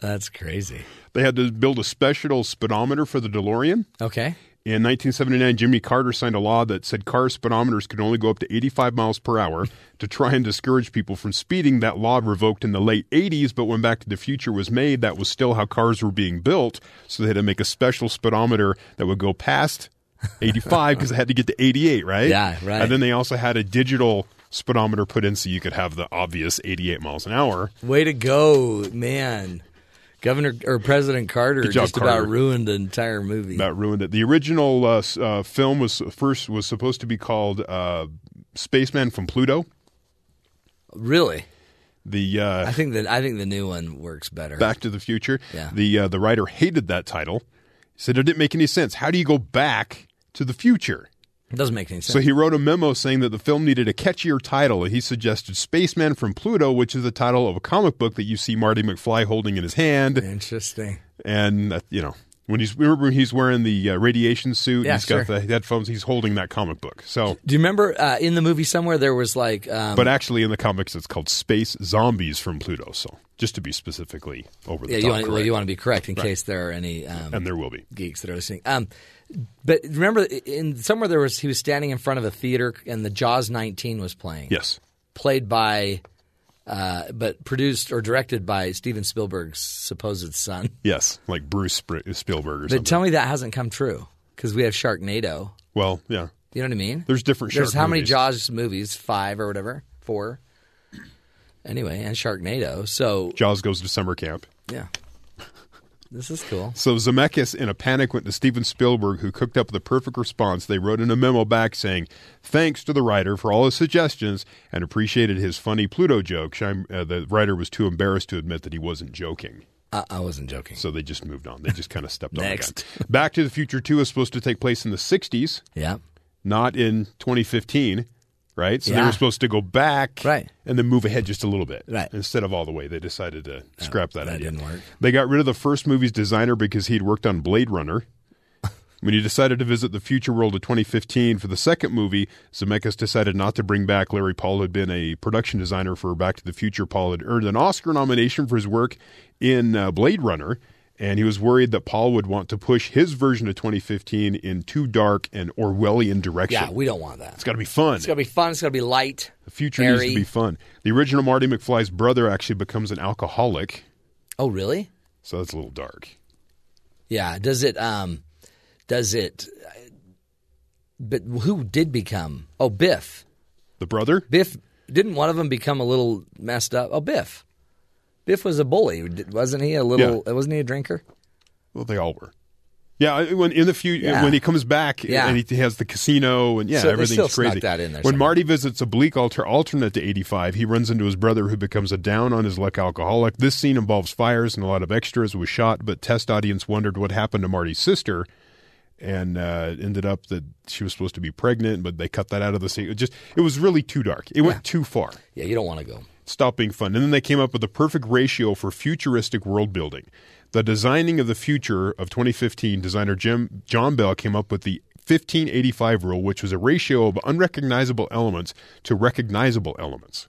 That's crazy. They had to build a special speedometer for the DeLorean. Okay. In 1979, Jimmy Carter signed a law that said car speedometers could only go up to 85 miles per hour to try and discourage people from speeding. That law revoked in the late 80s, but when Back to the Future was made, that was still how cars were being built. So they had to make a special speedometer that would go past 85 because they had to get to 88, right? Yeah, right. And then they also had a digital speedometer put in so you could have the obvious 88 miles an hour. Way to go, man. President Carter about ruined the entire movie. About ruined it. The original film was supposed to be called Spaceman from Pluto. Really? I think the new one works better. Back to the Future. Yeah. The writer hated that title. He said it didn't make any sense. How do you go back to the future? It doesn't make any sense. So he wrote a memo saying that the film needed a catchier title. He suggested Spaceman from Pluto, which is the title of a comic book that you see Marty McFly holding in his hand. Interesting. And, when he's wearing the radiation suit, yeah, he's got the headphones, he's holding that comic book. So, do you remember in the movie somewhere there was like... But actually in the comics it's called Space Zombies from Pluto, so just to be specifically over the top. Yeah, you want to be correct in case there are any... and there will be. ...geeks that are listening. But remember, somewhere he was standing in front of a theater, and the Jaws 19 was playing. Yes, played by, but produced or directed by Steven Spielberg's supposed son. Yes, like Bruce Spielberg. But tell me that hasn't come true because we have Sharknado. Well, yeah, you know what I mean. There's different. There's how many Jaws movies? 5 or whatever, 4. Anyway, and Sharknado. So Jaws goes to summer camp. Yeah. This is cool. So Zemeckis, in a panic, went to Steven Spielberg, who cooked up the perfect response. They wrote in a memo back saying, thanks to the writer for all his suggestions and appreciated his funny Pluto joke. The writer was too embarrassed to admit that he wasn't joking. I wasn't joking. So they just moved on. They just kind of stepped Next. On again. Back to the Future 2 is supposed to take place in the 60s. Yeah. Not in 2015. Right? So they were supposed to go back and then move ahead just a little bit. Right. Instead of all the way. They decided to scrap that idea. That didn't work. They got rid of the first movie's designer because he'd worked on Blade Runner. When he decided to visit the future world of 2015 for the second movie, Zemeckis decided not to bring back Larry. Paul had been a production designer for Back to the Future. Paul had earned an Oscar nomination for his work in Blade Runner, and he was worried that Paul would want to push his version of 2015 in too dark and Orwellian direction. Yeah, we don't want that. It's got to be fun. It's got to be fun. It's got to be light. The future needs to be fun. The original Marty McFly's brother actually becomes an alcoholic. Oh, really? So that's a little dark. Yeah. Does it? But who did become? Oh, Biff. The brother? Biff. Didn't one of them become a little messed up? Oh, Biff. Biff was a bully, wasn't he? Yeah. Wasn't he a drinker? Well, they all were. Yeah, when he comes back and he has the casino and so everything's still crazy. Snuck that in there when somewhere. Marty visits a bleak alternate to 85, he runs into his brother who becomes a down on his luck alcoholic. This scene involves fires and a lot of extras was shot, but test audience wondered what happened to Marty's sister, and ended up that she was supposed to be pregnant, but they cut that out of the scene. It was really too dark. It went too far. Yeah, you don't want to go. Stop being fun. And then they came up with the perfect ratio for futuristic world building. The designing of the future of 2015, designer John Bell came up with the 15-85 rule, which was a ratio of unrecognizable elements to recognizable elements.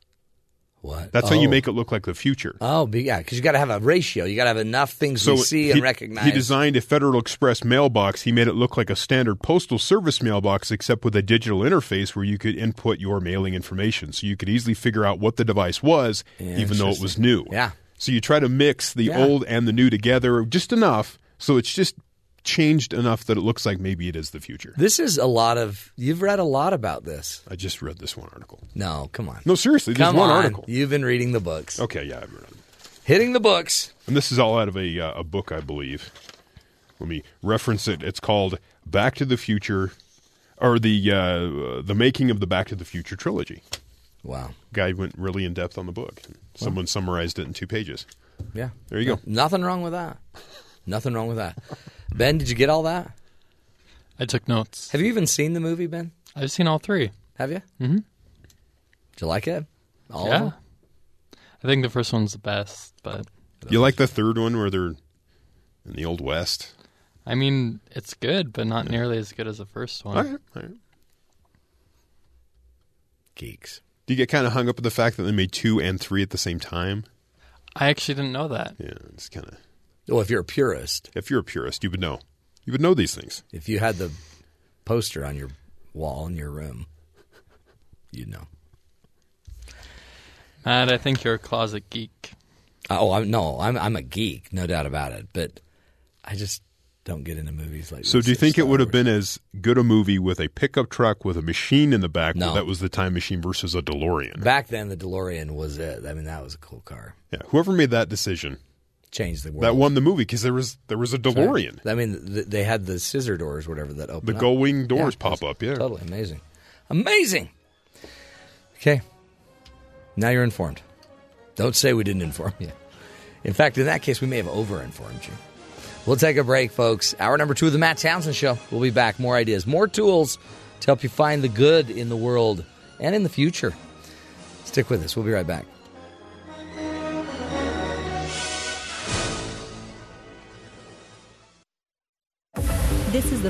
What? That's how you make it look like the future. Oh, but yeah, because you got to have a ratio. You got to have enough things to see and recognize. He designed a Federal Express mailbox. He made it look like a standard postal service mailbox, except with a digital interface where you could input your mailing information. So you could easily figure out what the device was, even though it was new. Yeah. So you try to mix the old and the new together just enough, so it's just changed enough that it looks like maybe it is the future. This is you've read a lot about this. I just read this one article. No, come on. No, seriously, there's one article. You've been reading the books. Okay, yeah, I've read them. Hitting the books. And this is all out of a book, I believe. Let me reference it. It's called Back to the Future, or the making of the Back to the Future trilogy. Wow. Guy went really in depth on the book. Someone summarized it in 2 pages. Yeah. There you go. Nothing wrong with that. Nothing wrong with that. Ben, did you get all that? I took notes. Have you even seen the movie, Ben? I've seen all 3. Have you? Mm-hmm. Did you like it? All of them? I think the first one's the best, but... You like the third one where they're in the Old West? I mean, it's good, but not nearly as good as the first one. All right. Geeks. Do you get kind of hung up with the fact that they made 2 and 3 at the same time? I actually didn't know that. Yeah, it's kind of... Well, if you're a purist, you would know. You would know these things. If you had the poster on your wall in your room, you'd know. Matt, I think you're a closet geek. I'm a geek, no doubt about it. But I just don't get into movies like this. So do you think it would have been as good a movie with a pickup truck with a machine in the back? No. That was the time machine versus a DeLorean. Back then, the DeLorean was it. I mean, that was a cool car. Yeah, whoever made that decision... Changed the world. That won the movie because there was a DeLorean. Right. I mean, they had the scissor doors, whatever, that opened up. The gull-wing doors pop up, Totally. Amazing. Amazing! Okay. Now you're informed. Don't say we didn't inform you. In fact, in that case, we may have over-informed you. We'll take a break, folks. Hour number 2 of the Matt Townsend Show. We'll be back. More ideas, more tools to help you find the good in the world and in the future. Stick with us. We'll be right back. This is the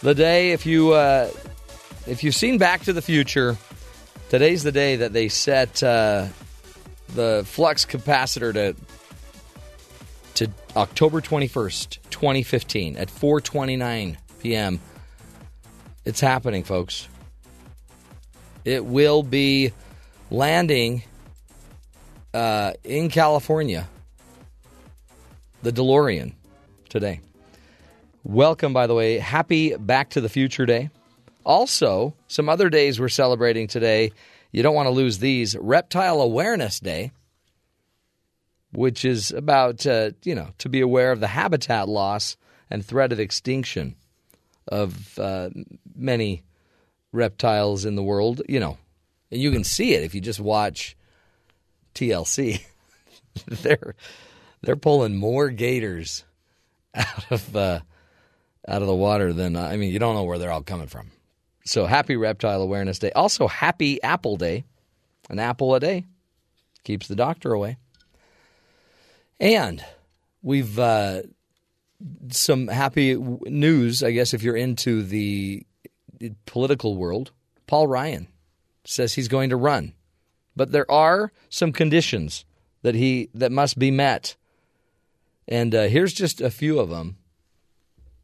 The day, if you've seen Back to the Future, today's the day that they set the flux capacitor to October 21st, 2015 at 4:29 p.m. It's happening, folks. It will be landing in California, the DeLorean, today. Welcome, by the way. Happy Back to the Future Day. Also, some other days we're celebrating today. You don't want to lose these. Reptile Awareness Day, which is about, to be aware of the habitat loss and threat of extinction of many reptiles in the world, you know. And you can see it if you just watch TLC. They're pulling more gators out of the water than I mean. You don't know where they're all coming from. So happy Reptile Awareness Day. Also happy Apple Day. An apple a day keeps the doctor away. And we've some happy news, I guess, if you're into the political world. Paul Ryan says he's going to run, but there are some conditions that must be met. And here's just a few of them.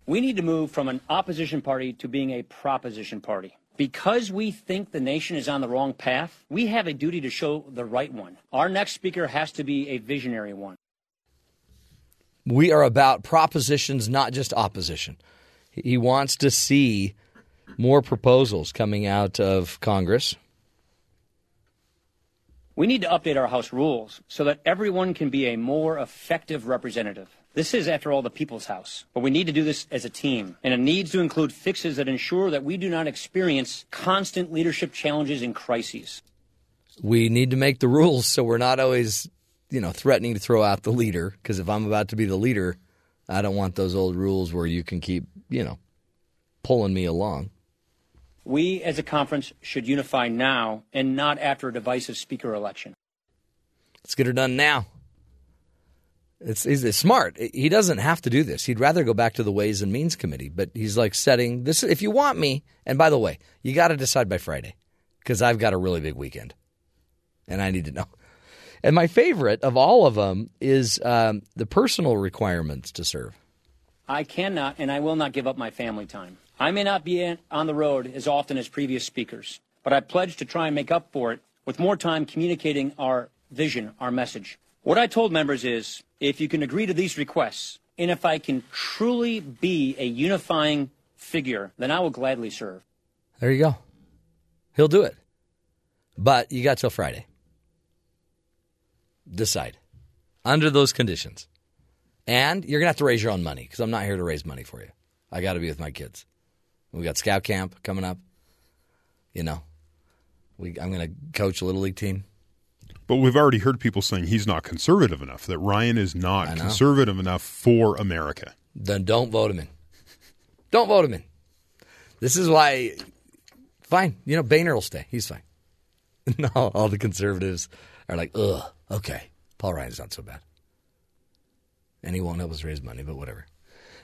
We need to move from an opposition party to being a proposition party. Because we think the nation is on the wrong path, we have a duty to show the right one. Our next speaker has to be a visionary one. We are about propositions, not just opposition. He wants to see more proposals coming out of Congress. We need to update our House rules so that everyone can be a more effective representative. This is, after all, the people's house, but we need to do this as a team, and it needs to include fixes that ensure that we do not experience constant leadership challenges and crises. We need to make the rules so we're not always, you know, threatening to throw out the leader, because if I'm about to be the leader, I don't want those old rules where you can keep, you know, pulling me along. We as a conference should unify now and not after a divisive speaker election. Let's get her done now. It's smart. He doesn't have to do this. He'd rather go back to the Ways and Means Committee. But he's like setting this. If you want me, and by the way, you got to decide by Friday because I've got a really big weekend and I need to know. And my favorite of all of them is the personal requirements to serve. I cannot and I will not give up my family time. I may not be on the road as often as previous speakers, but I pledge to try and make up for it with more time communicating our vision, our message. What I told members is, if you can agree to these requests, and if I can truly be a unifying figure, then I will gladly serve. There you go. He'll do it. But you got till Friday. Decide. Under those conditions. And you're going to have to raise your own money because I'm not here to raise money for you. I got to be with my kids. We got scout camp coming up. You know, I'm going to coach a little league team. But we've already heard people saying he's not conservative enough, that Ryan is not conservative enough for America. Then don't vote him in. Don't vote him in. This is why – fine. You know, Boehner will stay. He's fine. No, all the conservatives are like, ugh, okay. Paul Ryan's not so bad. And he won't help us raise money, but whatever.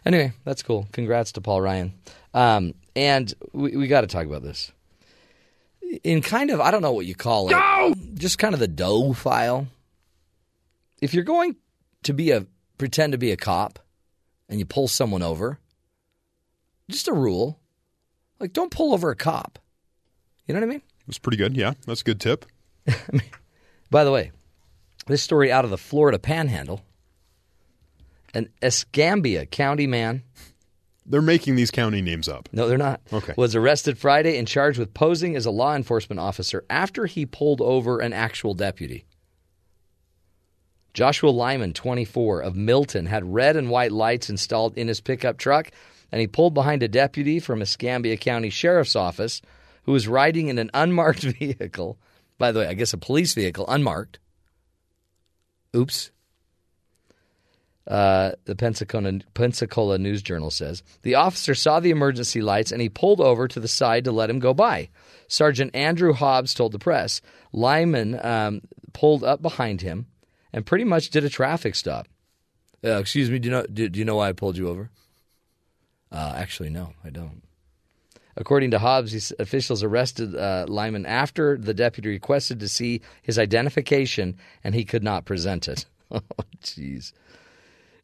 Anyway, that's cool. Congrats to Paul Ryan. And we got to talk about this. In kind of, I don't know what you call it, just kind of the dough file. If you're going to pretend to be a cop and you pull someone over, just a rule, like don't pull over a cop. You know what I mean? That's pretty good. Yeah, that's a good tip. I mean, by the way, this story out of the Florida Panhandle, an Escambia County man. They're making these county names up. No, they're not. Okay. Was arrested Friday and charged with posing as a law enforcement officer after he pulled over an actual deputy. Joshua Lyman, 24, of Milton, had red and white lights installed in his pickup truck, and he pulled behind a deputy from Escambia County Sheriff's Office who was riding in an unmarked vehicle. By the way, I guess a police vehicle, unmarked. Oops. The Pensacola News Journal says the officer saw the emergency lights and he pulled over to the side to let him go by. Sergeant Andrew Hobbs told the press Lyman pulled up behind him and pretty much did a traffic stop. Excuse me, do you know why I pulled you over? Actually, no, I don't. According to Hobbs, officials arrested Lyman after the deputy requested to see his identification and he could not present it. Oh, jeez.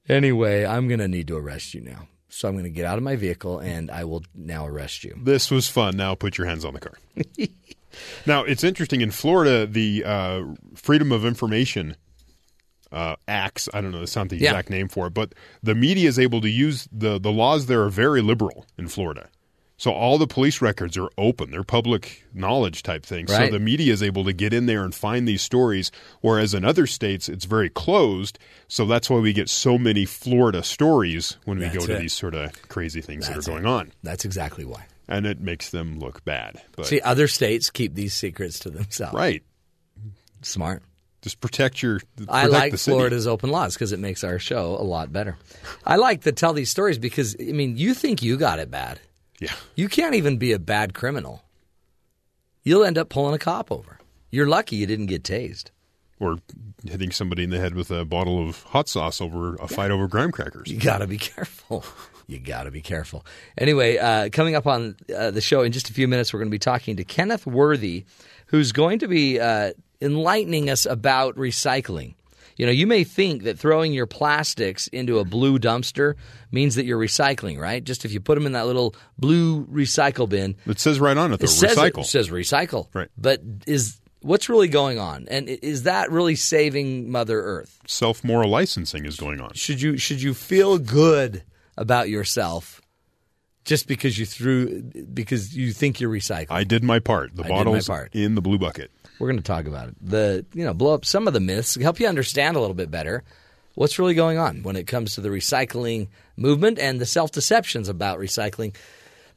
Anyway, I'm going to need to arrest you now. So I'm going to get out of my vehicle, and I will now arrest you. This was fun. Now put your hands on the car. Now, it's interesting. In Florida, the Freedom of Information Acts, I don't know, that's not the exact name for it, but the media is able to use the laws there are very liberal in Florida. So all the police records are open. They're public knowledge type things. Right. So the media is able to get in there and find these stories, whereas in other states, it's very closed. So that's why we get so many Florida stories when we go to these sort of crazy things that are going on. That's exactly why. And it makes them look bad. But, see, other states keep these secrets to themselves. Right. Smart. Just protect your – I like Florida's open laws because it makes our show a lot better. I like to tell these stories because, I mean, you think you got it bad. Yeah. You can't even be a bad criminal. You'll end up pulling a cop over. You're lucky you didn't get tased. Or hitting somebody in the head with a bottle of hot sauce over a fight over graham crackers. You got to be careful. You got to be careful. Anyway, coming up on the show in just a few minutes, we're going to be talking to Kenneth Worthy, who's going to be enlightening us about recycling. You know, you may think that throwing your plastics into a blue dumpster means that you're recycling, right? Just if you put them in that little blue recycle bin. It says right on it, though, recycle. It says recycle. Right. But what's really going on? And is that really saving Mother Earth? Self-moral licensing is going on. Should you feel good about yourself just because you think you're recycling? I did my part. The bottle's in the blue bucket. We're going to talk about it. Blow up some of the myths, help you understand a little bit better what's really going on when it comes to the recycling movement and the self-deceptions about recycling.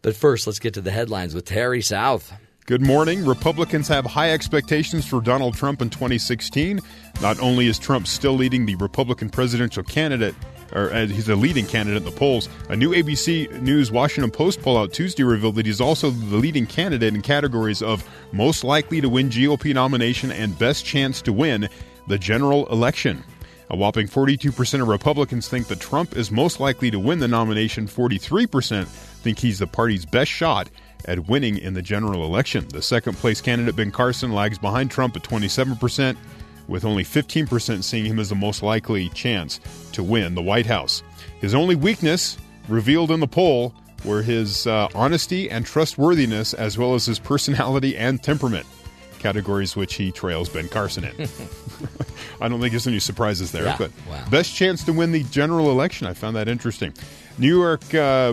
But first, let's get to the headlines with Terry South. Good morning. Republicans have high expectations for Donald Trump in 2016. Not only is Trump still leading the Republican presidential candidate, or he's the leading candidate in the polls. A new ABC News Washington Post poll out Tuesday revealed that he's also the leading candidate in categories of most likely to win GOP nomination and best chance to win the general election. A whopping 42% of Republicans think that Trump is most likely to win the nomination. 43% think he's the party's best shot at winning in the general election. The second-place candidate, Ben Carson, lags behind Trump at 27%. With only 15% seeing him as the most likely chance to win the White House. His only weakness, revealed in the poll, were his honesty and trustworthiness, as well as his personality and temperament, categories which he trails Ben Carson in. I don't think there's any surprises there. Yeah. But best chance to win the general election. I found that interesting. A New York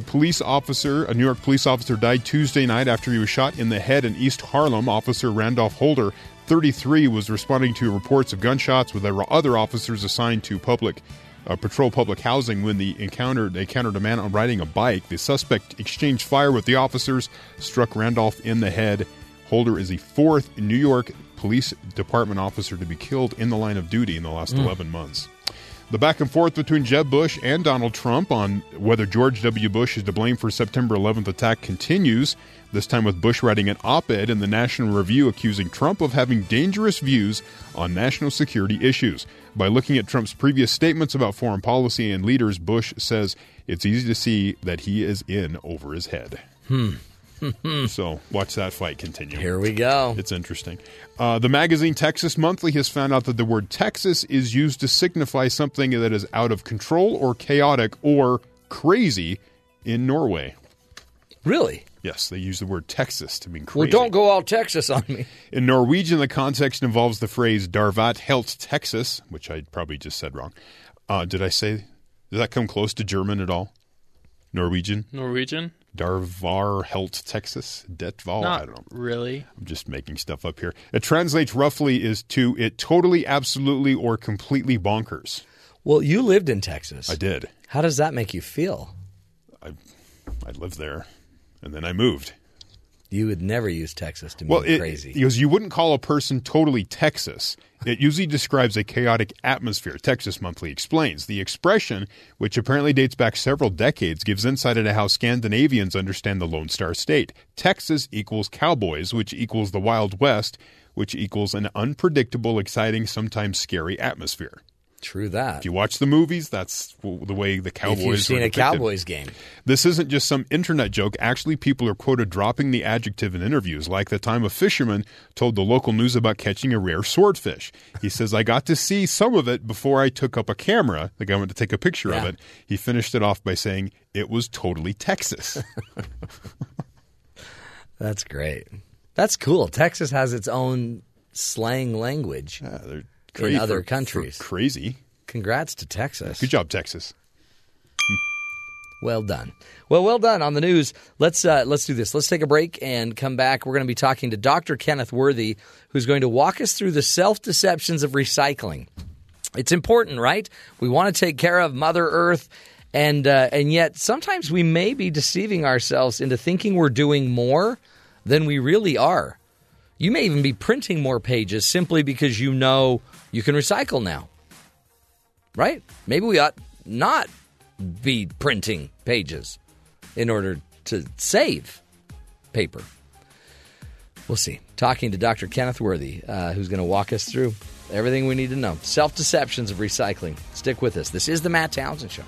police officer died Tuesday night after he was shot in the head in East Harlem. Officer Randolph Holder, 33, was responding to reports of gunshots with other officers assigned to patrol public housing when they encountered a man riding a bike. The suspect exchanged fire with the officers, struck Randolph in the head. Holder is the fourth New York Police Department officer to be killed in the line of duty in the last 11 months. The back and forth between Jeb Bush and Donald Trump on whether George W. Bush is to blame for September 11th attack continues, this time with Bush writing an op-ed in the National Review accusing Trump of having dangerous views on national security issues. By looking at Trump's previous statements about foreign policy and leaders, Bush says it's easy to see that he is in over his head. So watch that fight continue. Here we go. It's interesting. The magazine Texas Monthly has found out that the word Texas is used to signify something that is out of control or chaotic or crazy in Norway. Really? Yes, they use the word Texas to mean crazy. Well, don't go all Texas on me. In Norwegian, the context involves the phrase Darvat helt Texas, which I probably just said wrong. Did that come close to German at all? Norwegian? Darvar helt Texas? Detval? I don't know. Really? I'm just making stuff up here. It translates roughly as to it totally, absolutely, or completely bonkers. Well, you lived in Texas. I did. How does that make you feel? I lived there, and then I moved. You would never use Texas to mean crazy. Because you wouldn't call a person totally Texas. It usually describes a chaotic atmosphere, Texas Monthly explains. The expression, which apparently dates back several decades, gives insight into how Scandinavians understand the Lone Star State. Texas equals cowboys, which equals the Wild West, which equals an unpredictable, exciting, sometimes scary atmosphere. True that. If you watch the movies, that's the way the Cowboys were depicted. If you've seen a Cowboys game. This isn't just some internet joke. Actually, people are quoted dropping the adjective in interviews, like the time a fisherman told the local news about catching a rare swordfish. He says, I got to see some of it before I took up a camera. The guy went to take a picture of it. He finished it off by saying, it was totally Texas. That's great. That's cool. Texas has its own slang language. Yeah, they're in other countries. Crazy. Congrats to Texas. Good job, Texas. Well done. Well done on the news. Let's do this. Let's take a break and come back. We're going to be talking to Dr. Kenneth Worthy, who's going to walk us through the self-deceptions of recycling. It's important, right? We want to take care of Mother Earth, and yet sometimes we may be deceiving ourselves into thinking we're doing more than we really are. You may even be printing more pages simply because you know you can recycle now, right? Maybe we ought not be printing pages in order to save paper. We'll see. Talking to Dr. Kenneth Worthy, who's going to walk us through everything we need to know. Self-deceptions of recycling. Stick with us. This is the Matt Townsend Show.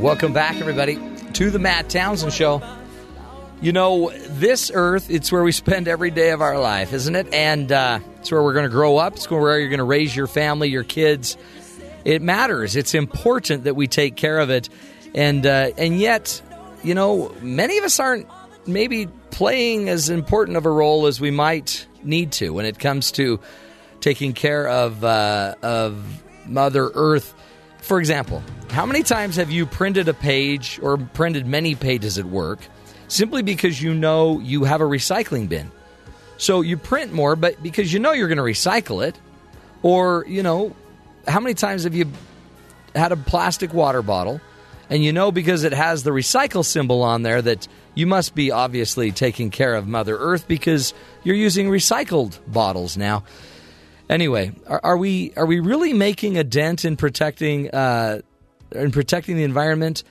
Welcome back, everybody, to the Matt Townsend Show. You know, this earth, it's where we spend every day of our life, isn't it? And it's where we're going to grow up. It's where you're going to raise your family, your kids. It matters. It's important that we take care of it. And yet, you know, many of us aren't maybe playing as important of a role as we might need to when it comes to taking care of Mother Earth. For example, how many times have you printed a page or printed many pages at work simply because you know you have a recycling bin? So you print more, but because you know you're going to recycle it. Or, you know, how many times have you had a plastic water bottle and you know because it has the recycle symbol on there that you must be obviously taking care of Mother Earth because you're using recycled bottles now? Anyway, are we really making a dent in protecting the environment?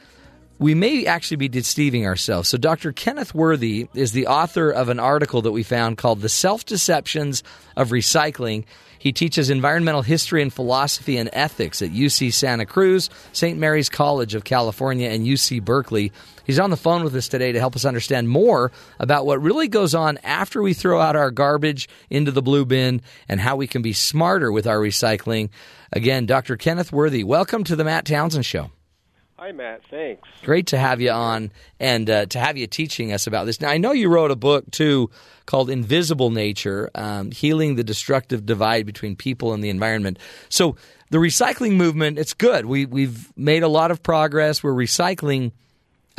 We may actually be deceiving ourselves. So Dr. Kenneth Worthy is the author of an article that we found called The Self-Deceptions of Recycling. He teaches environmental history and philosophy and ethics at UC Santa Cruz, St. Mary's College of California, and UC Berkeley. He's on the phone with us today to help us understand more about what really goes on after we throw out our garbage into the blue bin and how we can be smarter with our recycling. Again, Dr. Kenneth Worthy, welcome to the Matt Townsend Show. Hi, Matt. Thanks. Great to have you on and to have you teaching us about this. Now, I know you wrote a book, too, called Invisible Nature, Healing the Destructive Divide Between People and the Environment. So the recycling movement, it's good. We've made a lot of progress. We're recycling.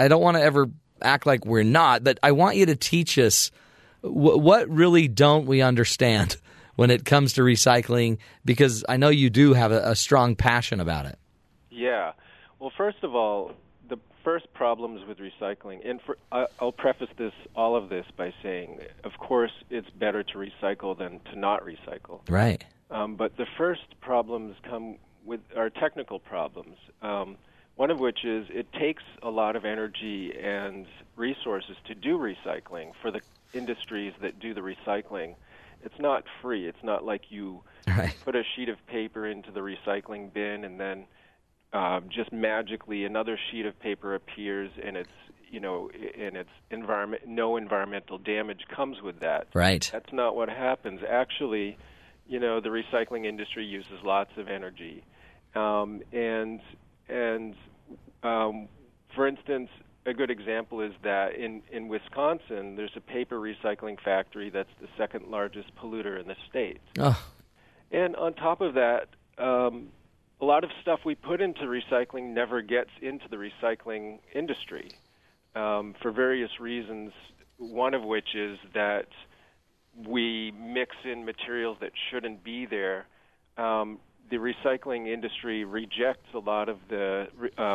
I don't want to ever act like we're not, but I want you to teach us what really don't we understand when it comes to recycling, because I know you do have a strong passion about it. Yeah. Well, first of all, the first problems with recycling, and I'll preface all of this by saying, of course, it's better to recycle than to not recycle. Right. But the first problems are technical problems, one of which is it takes a lot of energy and resources to do recycling for the industries that do the recycling. It's not free. It's not like you put a sheet of paper into the recycling bin and then just magically another sheet of paper appears, and no environmental damage comes with that. Right. That's not what happens. Actually, you know, the recycling industry uses lots of energy, for instance, a good example is that in Wisconsin, there's a paper recycling factory that's the second largest polluter in the state. Oh. And on top of that, a lot of stuff we put into recycling never gets into the recycling industry for various reasons, one of which is that we mix in materials that shouldn't be there. The recycling industry rejects a lot of the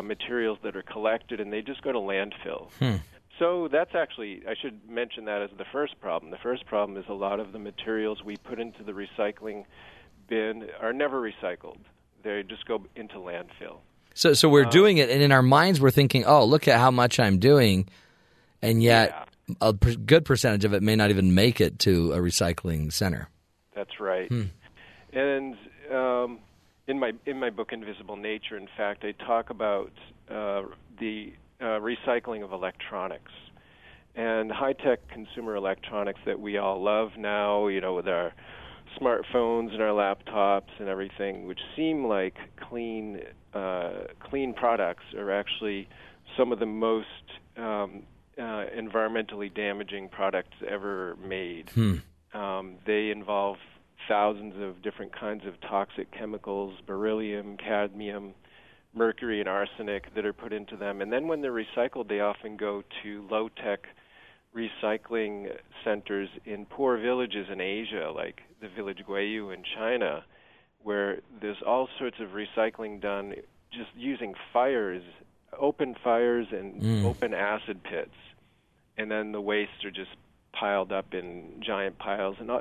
materials that are collected, and they just go to landfill. Hmm. So that's actually, I should mention that as the first problem. The first problem is a lot of the materials we put into the recycling bin are never recycled. They just go into landfill. So we're doing it, and in our minds we're thinking, oh, look at how much I'm doing, and yet a good percentage of it may not even make it to a recycling center. That's right. Hmm. And in my book, Invisible Nature, in fact, I talk about the recycling of electronics and high-tech consumer electronics that we all love now, you know, with our smartphones and our laptops and everything, which seem like clean products, are actually some of the most environmentally damaging products ever made. They involve thousands of different kinds of toxic chemicals, beryllium, cadmium, mercury, and arsenic that are put into them. And then when they're recycled, they often go to low-tech recycling centers in poor villages in Asia, like the village Guiyu in China, where there's all sorts of recycling done just using fires, open fires and open acid pits. And then the wastes are just piled up in giant piles, and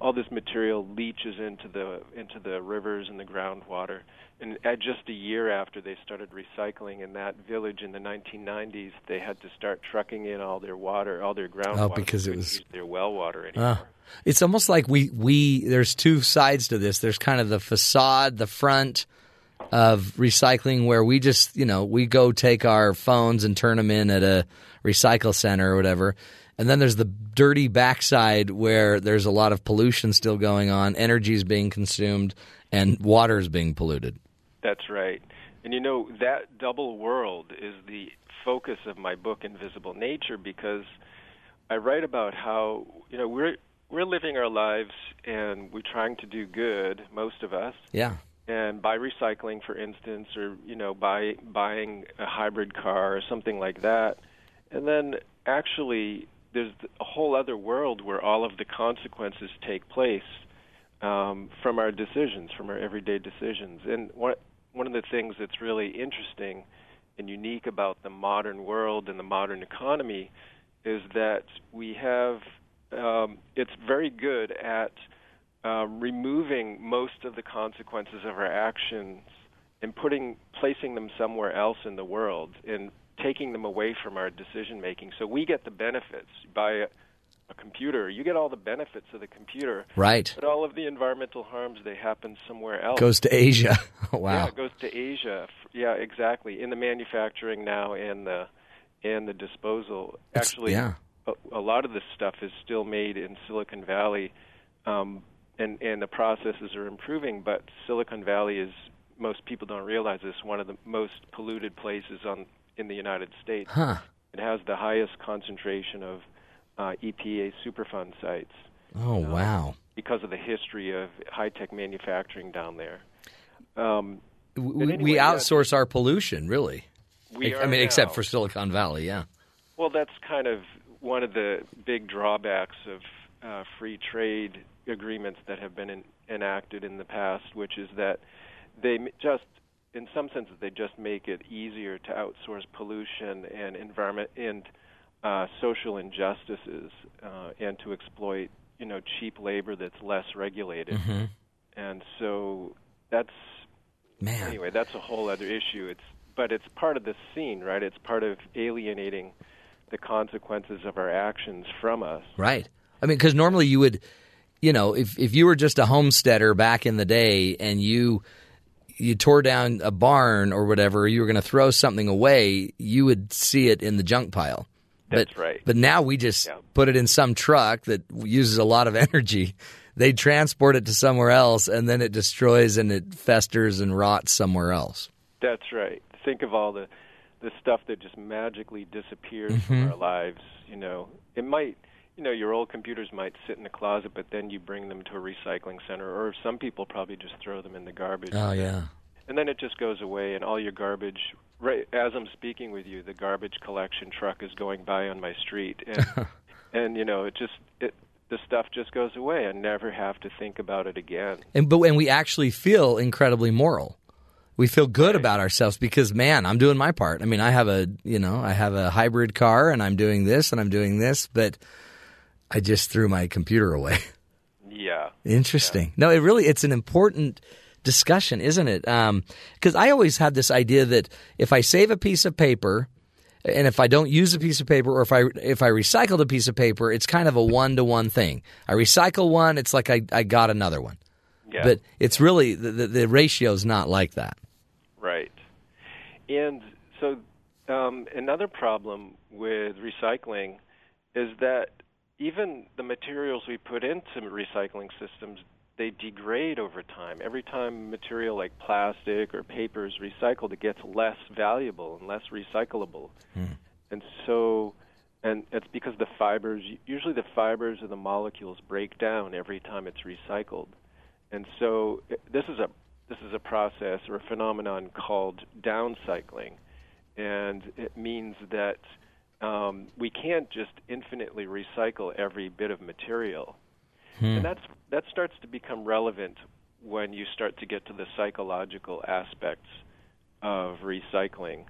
all this material leaches into the rivers and the groundwater. And just a year after they started recycling in that village in the 1990s, they had to start trucking in all their water, all their groundwater. Oh, because it was their well water anymore. It's almost like we there's two sides to this. There's kind of the facade, the front of recycling, where we just, we go take our phones and turn them in at a recycle center or whatever. And then there's the dirty backside where there's a lot of pollution still going on, energy is being consumed, and water is being polluted. That's right. And that double world is the focus of my book, Invisible Nature, because I write about how, we're living our lives and we're trying to do good, most of us. Yeah. And by recycling, for instance, or, by buying a hybrid car or something like that. And then actually there's a whole other world where all of the consequences take place from our decisions, from our everyday decisions. And one of the things that's really interesting and unique about the modern world and the modern economy is that we have it's very good at removing most of the consequences of our actions and placing them somewhere else in the world and taking them away from our decision making. So we get the benefits by a computer. You get all the benefits of the computer, right? But all of the environmental harms, they happen somewhere else. Goes to Asia. Wow. Yeah, it goes to Asia. Yeah, exactly. In the manufacturing now and the disposal. Actually, a lot of this stuff is still made in Silicon Valley, and the processes are improving. But Silicon Valley is, most people don't realize this, one of the most polluted places in the United States. Huh. It has the highest concentration of EPA Superfund sites. Oh, wow. Because of the history of high-tech manufacturing down there. We outsource our pollution, really. Except for Silicon Valley, yeah. Well, that's kind of one of the big drawbacks of free trade agreements that have been enacted in the past, which is that they just, in some senses, they just make it easier to outsource pollution and environment and social injustices, and to exploit, cheap labor that's less regulated. Mm-hmm. And so anyway, that's a whole other issue. But it's part of the scene, right? It's part of alienating the consequences of our actions from us. Right. I mean, because normally you would, if you were just a homesteader back in the day and you tore down a barn or whatever, you were going to throw something away, you would see it in the junk pile. That's right. But now we just put it in some truck that uses a lot of energy. They transport it to somewhere else, and then it destroys and it festers and rots somewhere else. That's right. Think of all the stuff that just magically disappears from our lives. It might, your old computers might sit in a closet, but then you bring them to a recycling center, or some people probably just throw them in the garbage. Oh, yeah. And then it just goes away, and all your garbage, right as I'm speaking with you, the garbage collection truck is going by on my street. And, the stuff just goes away. I never have to think about it again. And we actually feel incredibly moral. We feel good about ourselves because, man, I'm doing my part. I mean, I have a hybrid car, and I'm doing this, and I'm doing this, but I just threw my computer away. Yeah. Interesting. Yeah. No, it's an important discussion, isn't it? Because I always had this idea that if I save a piece of paper and if I don't use a piece of paper, or if I recycled a piece of paper, it's kind of a one-to-one thing. I recycle one, it's like I got another one. Yeah. But it's really the ratio's not like that. Right. And so another problem with recycling is that even the materials we put into recycling systems they degrade over time. Every time material like plastic or paper is recycled, it gets less valuable and less recyclable. Mm. And so, and it's because the fibers, usually the fibers of the molecules break down every time it's recycled. And so this is a process or a phenomenon called downcycling. And it means that we can't just infinitely recycle every bit of material. Hmm. And that starts to become relevant when you start to get to the psychological aspects of recycling,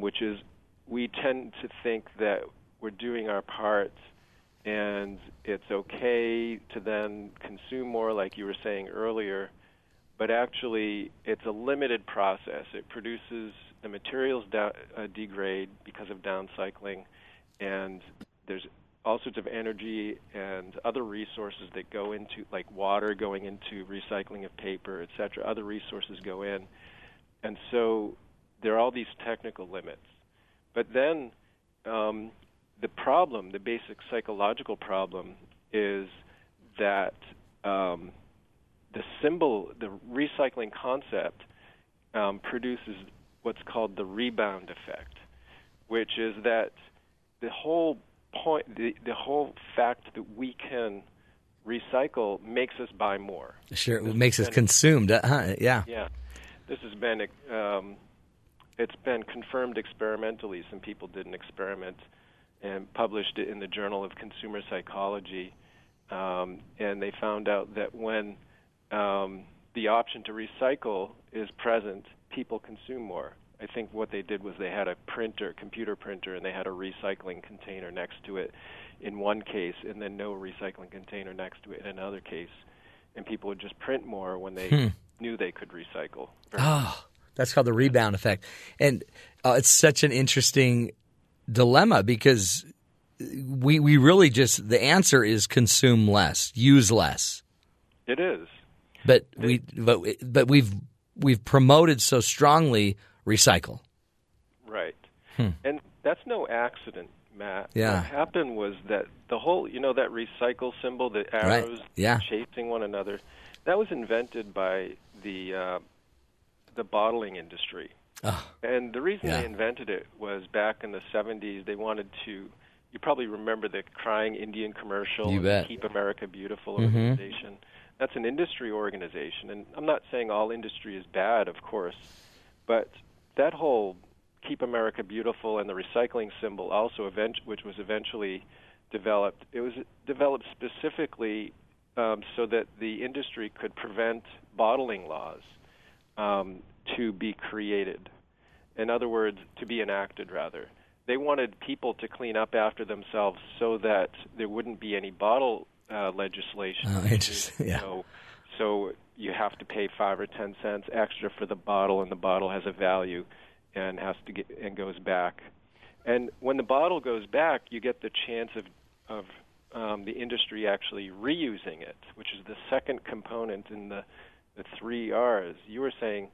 which is we tend to think that we're doing our part and it's okay to then consume more, like you were saying earlier, but actually it's a limited process. It produces the materials degrade because of downcycling, and there's all sorts of energy and other resources that go into, like water going into recycling of paper, et cetera. Other resources go in. And so there are all these technical limits. But then the problem, the basic psychological problem, is that the recycling concept produces what's called the rebound effect, which is that the whole point, the whole fact that we can recycle makes us buy more. Sure, it makes us consumed. Yeah. Yeah, this has been it's been confirmed experimentally. Some people did an experiment and published it in the Journal of Consumer Psychology, and they found out that when the option to recycle is present, people consume more. I think what they did was they had a computer printer, and they had a recycling container next to it in one case, and then no recycling container next to it in another case. And people would just print more when they knew they could recycle. Oh, that's called the rebound effect. And it's such an interesting dilemma because we really just – the answer is consume less, use less. It is. But we've promoted so strongly – recycle. Right. Hmm. And that's no accident, Matt. Yeah. What happened was that the whole, that recycle symbol, the arrows chasing one another, that was invented by the bottling industry. Oh. And the reason they invented it was back in the 70s, they wanted to, you probably remember the crying Indian commercial, Keep America Beautiful organization. Mm-hmm. That's an industry organization. And I'm not saying all industry is bad, of course, but that whole Keep America Beautiful and the recycling symbol also, which was eventually developed, it was developed specifically so that the industry could prevent bottling laws to be created. In other words, to be enacted, rather. They wanted people to clean up after themselves so that there wouldn't be any bottle legislation. Oh, interesting. Yeah. So you have to pay 5 or 10 cents extra for the bottle, and the bottle has a value, and goes back. And when the bottle goes back, you get the chance of the industry actually reusing it, which is the second component in the three R's. You were saying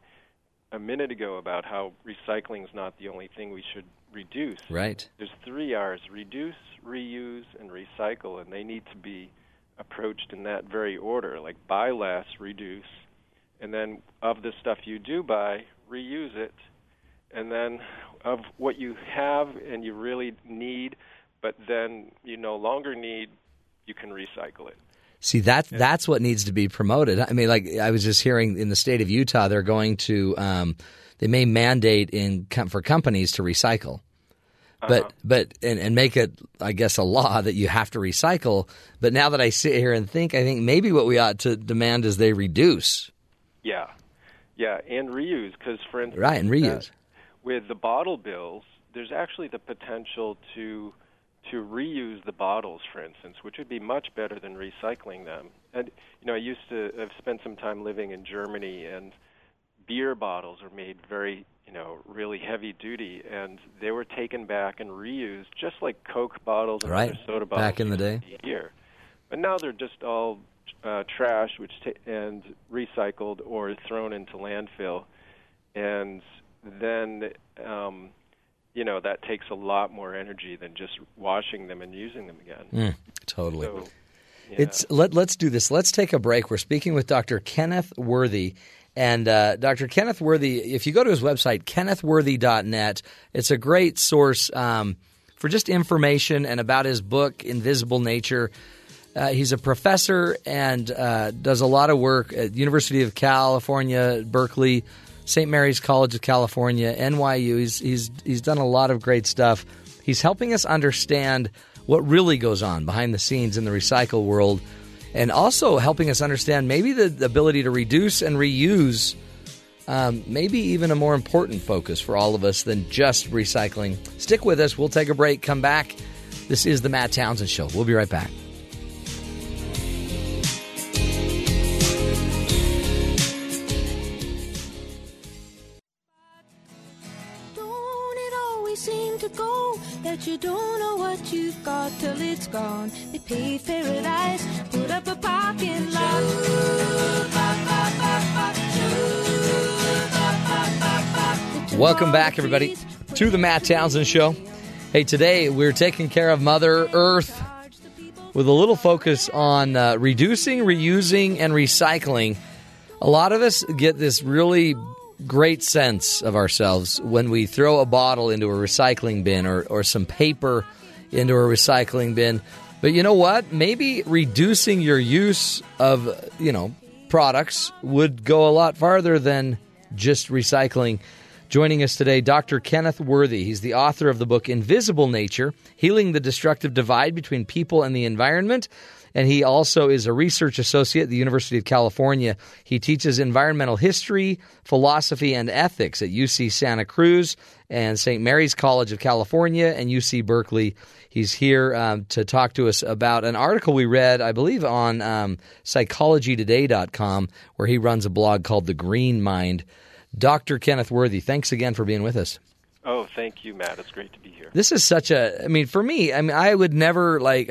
a minute ago about how recycling is not the only thing we should reduce. Right. There's three R's: reduce, reuse, and recycle, and they need to be approached in that very order, like buy less, reduce, and then of the stuff you do buy, reuse it, and then of what you have and you really need, but then you no longer need, you can recycle it. See, that's what needs to be promoted. I mean, like I was just hearing in the state of Utah, they're going to they may mandate for companies to recycle. But make it, I guess, a law that you have to recycle. But now that I sit here and think, I think maybe what we ought to demand is they reduce. Yeah, and reuse, because for instance, right, and reuse with the bottle bills, there's actually the potential to reuse the bottles, for instance, which would be much better than recycling them. And I've spent some time living in Germany, and beer bottles are made very, really heavy duty, and they were taken back and reused just like Coke bottles and other soda bottles back in the day. Here. But now they're just all trash, and recycled or thrown into landfill, and then that takes a lot more energy than just washing them and using them again. Mm, totally. So, Let's do this. Let's take a break. We're speaking with Dr. Kenneth Worthy. And Dr. Kenneth Worthy, if you go to his website, kennethworthy.net, it's a great source for just information and about his book, Invisible Nature. He's a professor and does a lot of work at the University of California, Berkeley, St. Mary's College of California, NYU. He's done a lot of great stuff. He's helping us understand what really goes on behind the scenes in the recycle world, and also helping us understand maybe the ability to reduce and reuse, maybe even a more important focus for all of us than just recycling. Stick with us. We'll take a break. Come back. This is the Matt Townsend Show. We'll be right back. That you don't know what you've got till it's gone. They paid paradise, put up a parking lot. Welcome back, everybody, to the Matt Townsend Show. Hey, today we're taking care of Mother Earth with a little focus on reducing, reusing, and recycling. A lot of us get this really great sense of ourselves when we throw a bottle into a recycling bin or some paper into a recycling bin. But you know what? Maybe reducing your use of, products would go a lot farther than just recycling. Joining us today, Dr. Kenneth Worthy. He's the author of the book Invisible Nature, Healing the Destructive Divide Between People and the Environment. And he also is a research associate at the University of California. He teaches environmental history, philosophy, and ethics at UC Santa Cruz and St. Mary's College of California and UC Berkeley. He's here to talk to us about an article we read, I believe, on psychologytoday.com, where he runs a blog called The Green Mind. Dr. Kenneth Worthy, thanks again for being with us. Oh, thank you, Matt. It's great to be here. This is such a – I would never –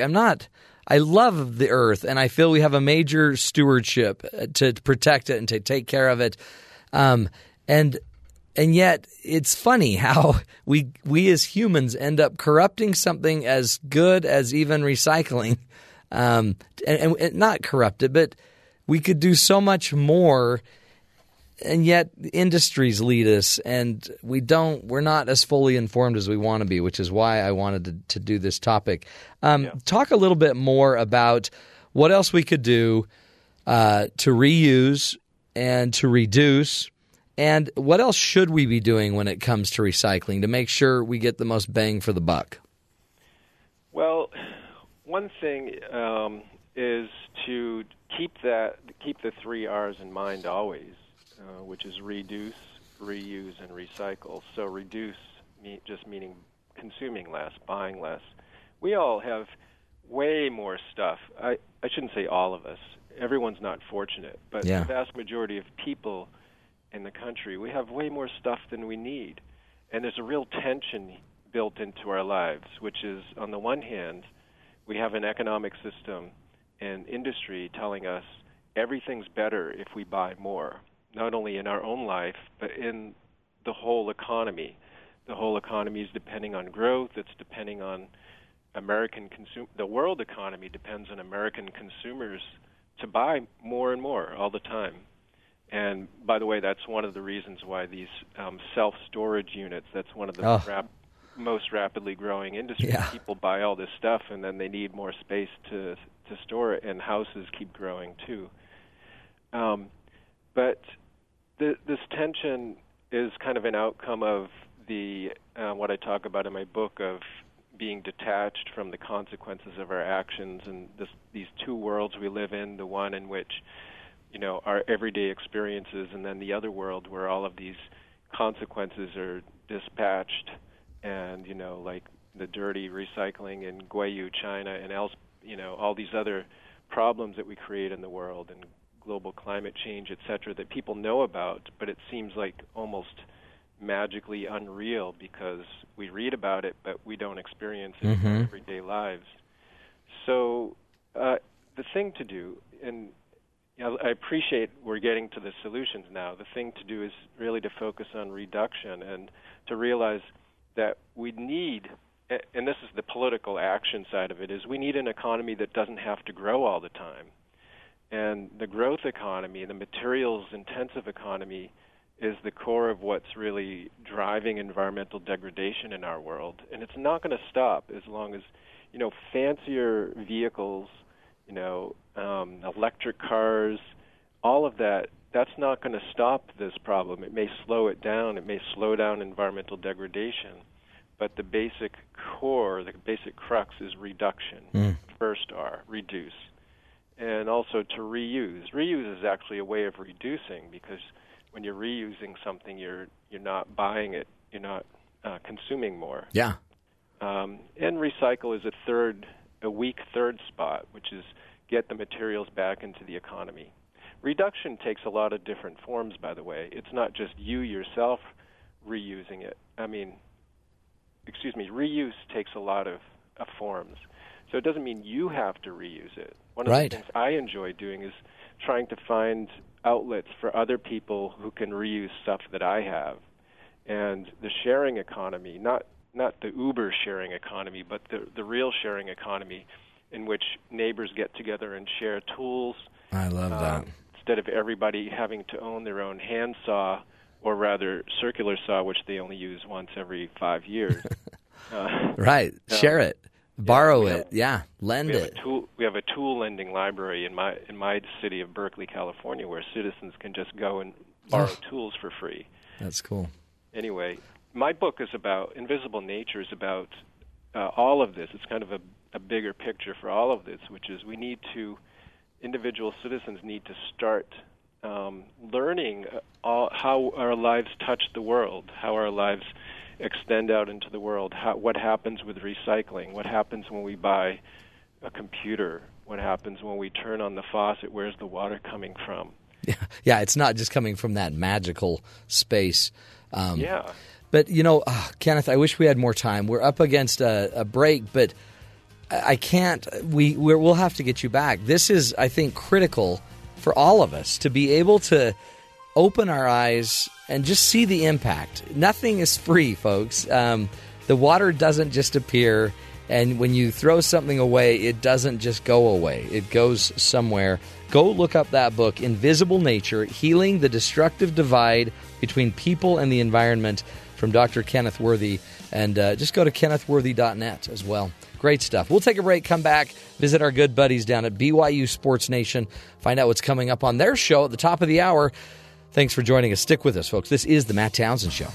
I love the earth, and I feel we have a major stewardship to protect it and to take care of it. And yet it's funny how we as humans end up corrupting something as good as even recycling, and not corrupt it, but we could do so much more. And yet industries lead us, and we're not as fully informed as we want to be, which is why I wanted to do this topic. Talk a little bit more about what else we could do to reuse and to reduce, and what else should we be doing when it comes to recycling to make sure we get the most bang for the buck? Well, one thing is to keep the 3 R's in mind always. Which is reduce, reuse, and recycle. So reduce just meaning consuming less, buying less. We all have way more stuff. I shouldn't say all of us. Everyone's not fortunate, but the vast majority of people in the country, we have way more stuff than we need. And there's a real tension built into our lives, which is, on the one hand, we have an economic system and industry telling us everything's better if we buy more. Not only in our own life, but in the whole economy. The whole economy is depending on growth. It's depending on the world economy depends on American consumers to buy more and more all the time. And by the way, that's one of the reasons why these self-storage units, that's one of the most rapidly growing industries. Yeah. People buy all this stuff, and then they need more space to store it, and houses keep growing too. But this tension is kind of an outcome of what I talk about in my book of being detached from the consequences of our actions, and these two worlds we live in, the one in which, our everyday experiences, and then the other world where all of these consequences are dispatched and, like the dirty recycling in Guiyu, China, and else, all these other problems that we create in the world and global climate change, et cetera, that people know about, but it seems like almost magically unreal because we read about it, but we don't experience it in our everyday lives. So the thing to do, and I appreciate we're getting to the solutions now, the thing to do is really to focus on reduction and to realize that we need and this is the political action side of it, is we need an economy that doesn't have to grow all the time. And the growth economy, the materials-intensive economy, is the core of what's really driving environmental degradation in our world. And it's not going to stop as long as, you know, fancier vehicles, you know, electric cars, all of that, that's not going to stop this problem. It may slow it down. It may slow down environmental degradation. But the basic core, the basic crux is reduction. First R, reduce. And also to reuse. Reuse is actually a way of reducing, because when you're reusing something, you're not buying it, you're not consuming more. Yeah. And recycle is a weak third spot, which is get the materials back into the economy. Reduction takes a lot of different forms, by the way. It's not just you yourself reusing it. Reuse takes a lot of forms. So it doesn't mean you have to reuse it. One of the things I enjoy doing is trying to find outlets for other people who can reuse stuff that I have. And the sharing economy, not the Uber sharing economy, but the real sharing economy in which neighbors get together and share tools. I love that. Instead of everybody having to own their own hand saw, or rather circular saw, which they only use once every 5 years. Share it. Borrow it. Yeah. Lend it. We have a tool lending library in my city of Berkeley, California, where citizens can just go and borrow tools for free. That's cool. Anyway, my book is about Invisible Nature, is about all of this. It's kind of a bigger picture for all of this, which is individual citizens need to start learning how our lives touch the world, how our lives extend out into the world, what happens with recycling, what happens when we buy a computer, what happens when we turn on the faucet, where's the water coming from? Yeah, it's not just coming from that magical space. But, you know, Kenneth, I wish we had more time. We're up against a break, but I can't – we'll have to get you back. This is, I think, critical for all of us to be able to open our eyes and just see the impact. Nothing is free, folks. The water doesn't just appear, and when you throw something away, it doesn't just go away. It goes somewhere. Go look up that book, Invisible Nature, Healing the Destructive Divide Between People and the Environment, from Dr. Kenneth Worthy, and just go to kennethworthy.net as well. Great stuff. We'll take a break, come back, visit our good buddies down at BYU Sports Nation, find out what's coming up on their show at the top of the hour. Thanks for joining us. Stick with us, folks. This is The Matt Townsend Show.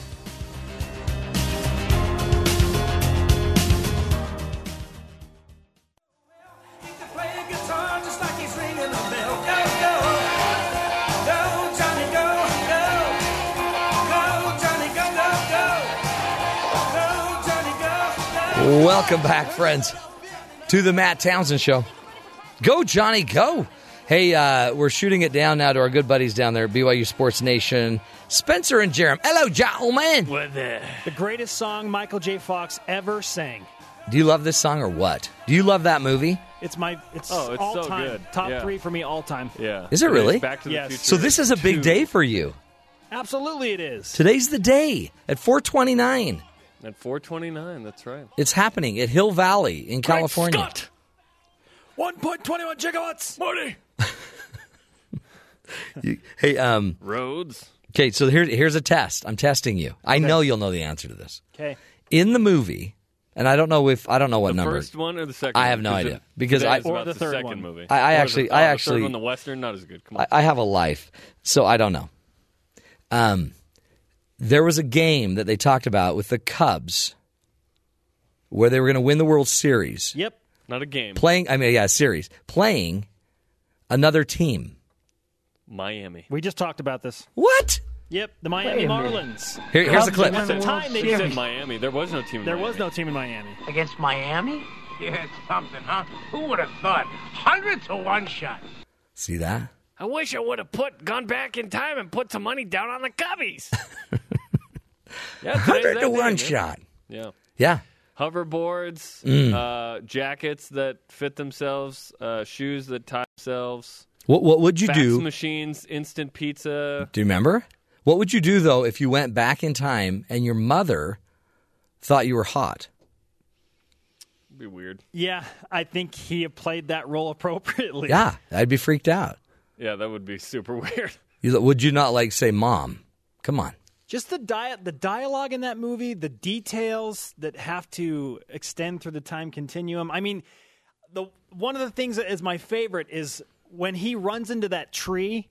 Welcome back, friends, to the Matt Townsend Show. Go, Johnny, go. Hey, we're shooting it down now to our good buddies down there at BYU Sports Nation, Spencer and Jerem. Hello, gentlemen. What the greatest song Michael J. Fox ever sang. Do you love this song or what? Do you love that movie? It's all-time. So Top three for me all time. Yeah. Is it really? Back to the Future. So this is a big day for you. Absolutely it is. Today's the day at 4:29. At 4:29, that's right. It's happening at Hill Valley in California. Scott! 1.21 gigawatts! Marty! Hey, Rhodes. Okay, so here's a test. I'm testing you. I know you'll know the answer to this. Okay. In the movie, and I don't know what number. The first one or the second one? I have no idea. Because the second movie. I actually. The third one, the Western, not as good. Come on. I have a life, so I don't know. There was a game that they talked about with the Cubs where they were going to win the World Series. Yep. Not a game. Playing another team. Miami. We just talked about this. What? Yep, the Miami Marlins. Here's a clip. At the time they said Miami. There was no team in Miami. There was no team in Miami. Against Miami? Yeah, it's something, huh? Who would have thought? 100 to 1 shot. See that? I wish I would have gone back in time and put some money down on the Cubbies. 100 to 1 shot. Yeah. Yeah. Hoverboards, jackets that fit themselves, shoes that tie themselves. What would you do? Fax machines, instant pizza. Do you remember? What would you do, though, if you went back in time and your mother thought you were hot? It'd be weird. Yeah, I think he played that role appropriately. Yeah, I'd be freaked out. Yeah, that would be super weird. Would you not, like, say, Mom? Come on. Just the dialogue in that movie, the details that have to extend through the time continuum. I mean, one of the things that is my favorite is when he runs into that tree,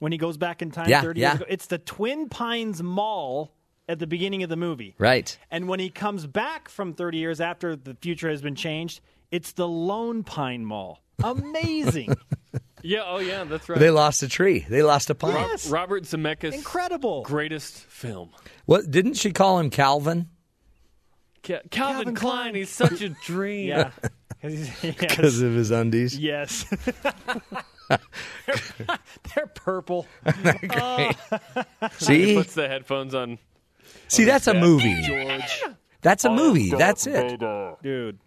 when he goes back in time 30 years ago. It's the Twin Pines Mall at the beginning of the movie. Right. And when he comes back from 30 years after the future has been changed, it's the Lone Pine Mall. Amazing. Yeah, oh yeah, that's right. They lost a tree. They lost a pine. Yes. Robert Zemeckis. Incredible. Greatest film. What, didn't she call him Calvin? Calvin Klein. He's such a dream. Yeah. Because of his undies. Yes. They're purple. Great. See? He puts the headphones on. See, that's a movie. George. That's a movie. That's it. Dude.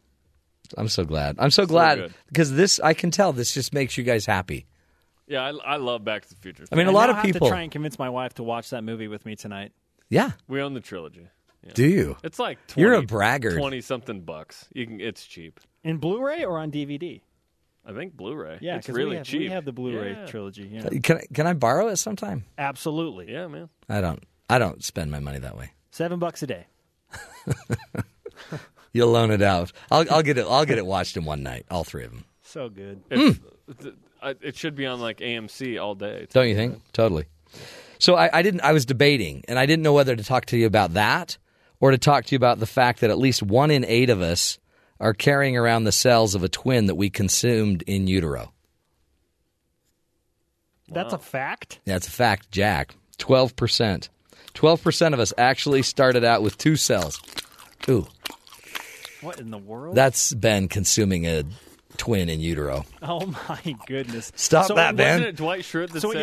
I'm so glad. I'm so glad because this, I can tell, this just makes you guys happy. Yeah, I love Back to the Future. I mean, a lot of people. I have to try and convince my wife to watch that movie with me tonight. Yeah. We own the trilogy. Yeah. Do you? It's like 20, you're a braggart. 20-something bucks. It's cheap. In Blu-ray or on DVD? I think Blu-ray. Yeah, it's really cheap. We have the Blu-ray trilogy. Yeah. Can I borrow it sometime? Absolutely. Yeah, man. I don't spend my money that way. $7 a day. You'll loan it out. I'll get it watched in one night. All three of them. So good. It should be on like AMC all day. Don't you think? Totally. So I was debating, and I didn't know whether to talk to you about that or to talk to you about the fact that at least 1 in 8 of us are carrying around the cells of a twin that we consumed in utero. That's a fact? That's a fact, Jack. 12%. 12% of us actually started out with 2 cells. Ooh. What in the world? That's Ben consuming a twin in utero. Oh, my goodness. Stop that, Ben. Wasn't it Dwight Schrute that said,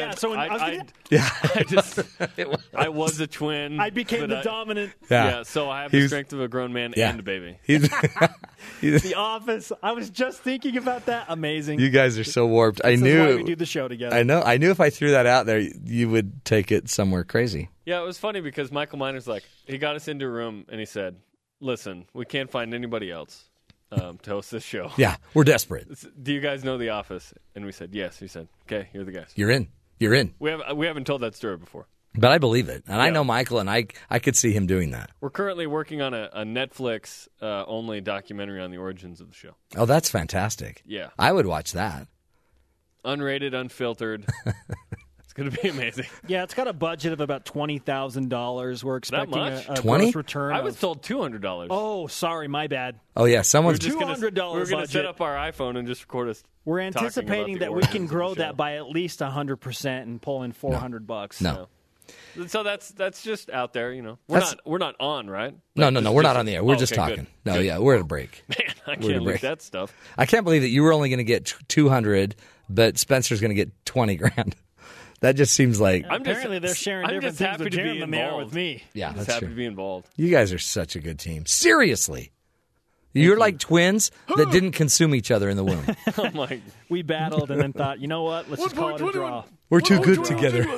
I was a twin. I became the dominant. Yeah, so I have the strength of a grown man and a baby. The Office. I was just thinking about that. Amazing. You guys are so warped. This is why we do the show together. I know. I knew if I threw that out there, you would take it somewhere crazy. Yeah, it was funny because Michael Miner's like, he got us into a room and he said, listen, we can't find anybody else to host this show. Yeah, we're desperate. Do you guys know The Office? And we said, yes. He said, okay, you're the guys. You're in. We haven't told that story before. But I believe it. And yeah. I know Michael, and I could see him doing that. We're currently working on a Netflix only documentary on the origins of the show. Oh, that's fantastic. Yeah. I would watch that. Unrated, unfiltered. Going to be amazing. Yeah, it's got a budget of about $20,000. We're expecting a gross return. I was told $200. Oh, sorry, my bad. Oh yeah, someone's $200. We're going to set up our iPhone and just record us. We're anticipating that we can grow that by at least 100% and pull in $400. No. So that's just out there, you know. We're not on, right? No, we're not on the air. We're just talking. Good. No, yeah, we're at a break. Man, I can't believe that stuff. I can't believe that you were only going to get 200, but Spencer's going to get 20 grand. That just seems like... Apparently they're sharing different things with Jeremy and Mayor with me. Yeah, that's happy to be involved. You guys are such a good team. Seriously. You're like twins that didn't consume each other in the womb. Oh my. We battled and then thought, you know what? Let's just call it a draw. We're too good together.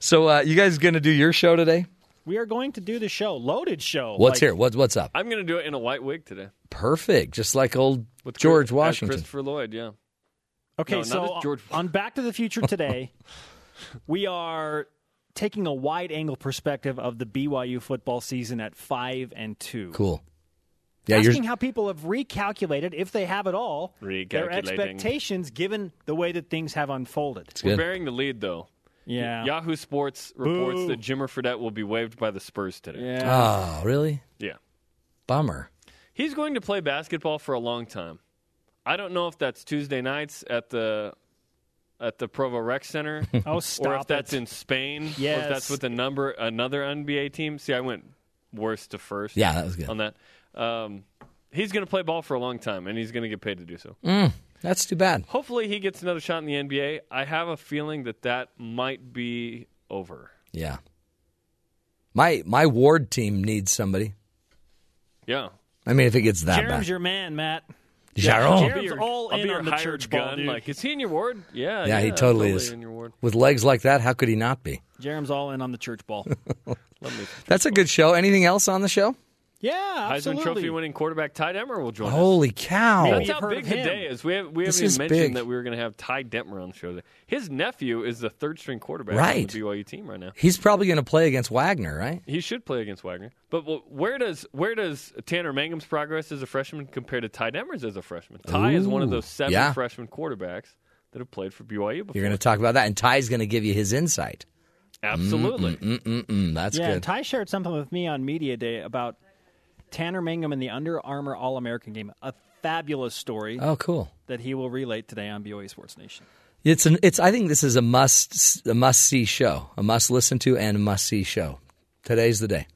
So you guys going to do your show today? We are going to do the show. Loaded show. What's here? What's up? I'm going to do it in a white wig today. Perfect. Just like old George Washington. Christopher Lloyd, yeah. Okay, so on Back to the Future today, we are taking a wide-angle perspective of the BYU football season at 5-2. Cool. Yeah, asking how people have recalculated, if they have at all, their expectations given the way that things have unfolded. We're bearing the lead, though. Yeah. Yahoo Sports reports that Jimmer Fredette will be waived by the Spurs today. Yeah. Oh, really? Yeah. Bummer. He's going to play basketball for a long time. I don't know if that's Tuesday nights at the Provo Rec Center. Oh, stop. Or if that's in Spain. Yes. Or if that's with another NBA team. See, I went worst to first. Yeah, that was good. On that. He's going to play ball for a long time, and he's going to get paid to do so. That's too bad. Hopefully he gets another shot in the NBA. I have a feeling that might be over. Yeah. My ward team needs somebody. Yeah. I mean, if it gets that bad. Jerem's your man, Matt. Jaron. Jaron's all in on the church ball, dude. Like, is he in your ward? Yeah. Yeah, he totally is. In your ward. With legs like that, how could he not be? Jaron's all in on the church ball. That's a good show. Anything else on the show? Yeah, absolutely. Heisman Trophy winning quarterback Ty Detmer will join us. Holy cow. That's how big today is. We haven't even mentioned that we were going to have Ty Detmer on the show today. His nephew is the third-string quarterback on the BYU team right now. He's probably going to play against Wagner, right? He should play against Wagner. But where does Tanner Mangum's progress as a freshman compare to Ty Detmer's as a freshman? Ty is one of those seven freshman quarterbacks that have played for BYU before. You're going to talk about that, and Ty's going to give you his insight. Absolutely. That's good. Yeah, Ty shared something with me on Media Day about Tanner Mangum in the Under Armour All-American game. A fabulous story. Oh, cool. That he will relate today on BYU Sports Nation. I think this is a must-see show, a must-listen to, and a must-see show. Today's the day.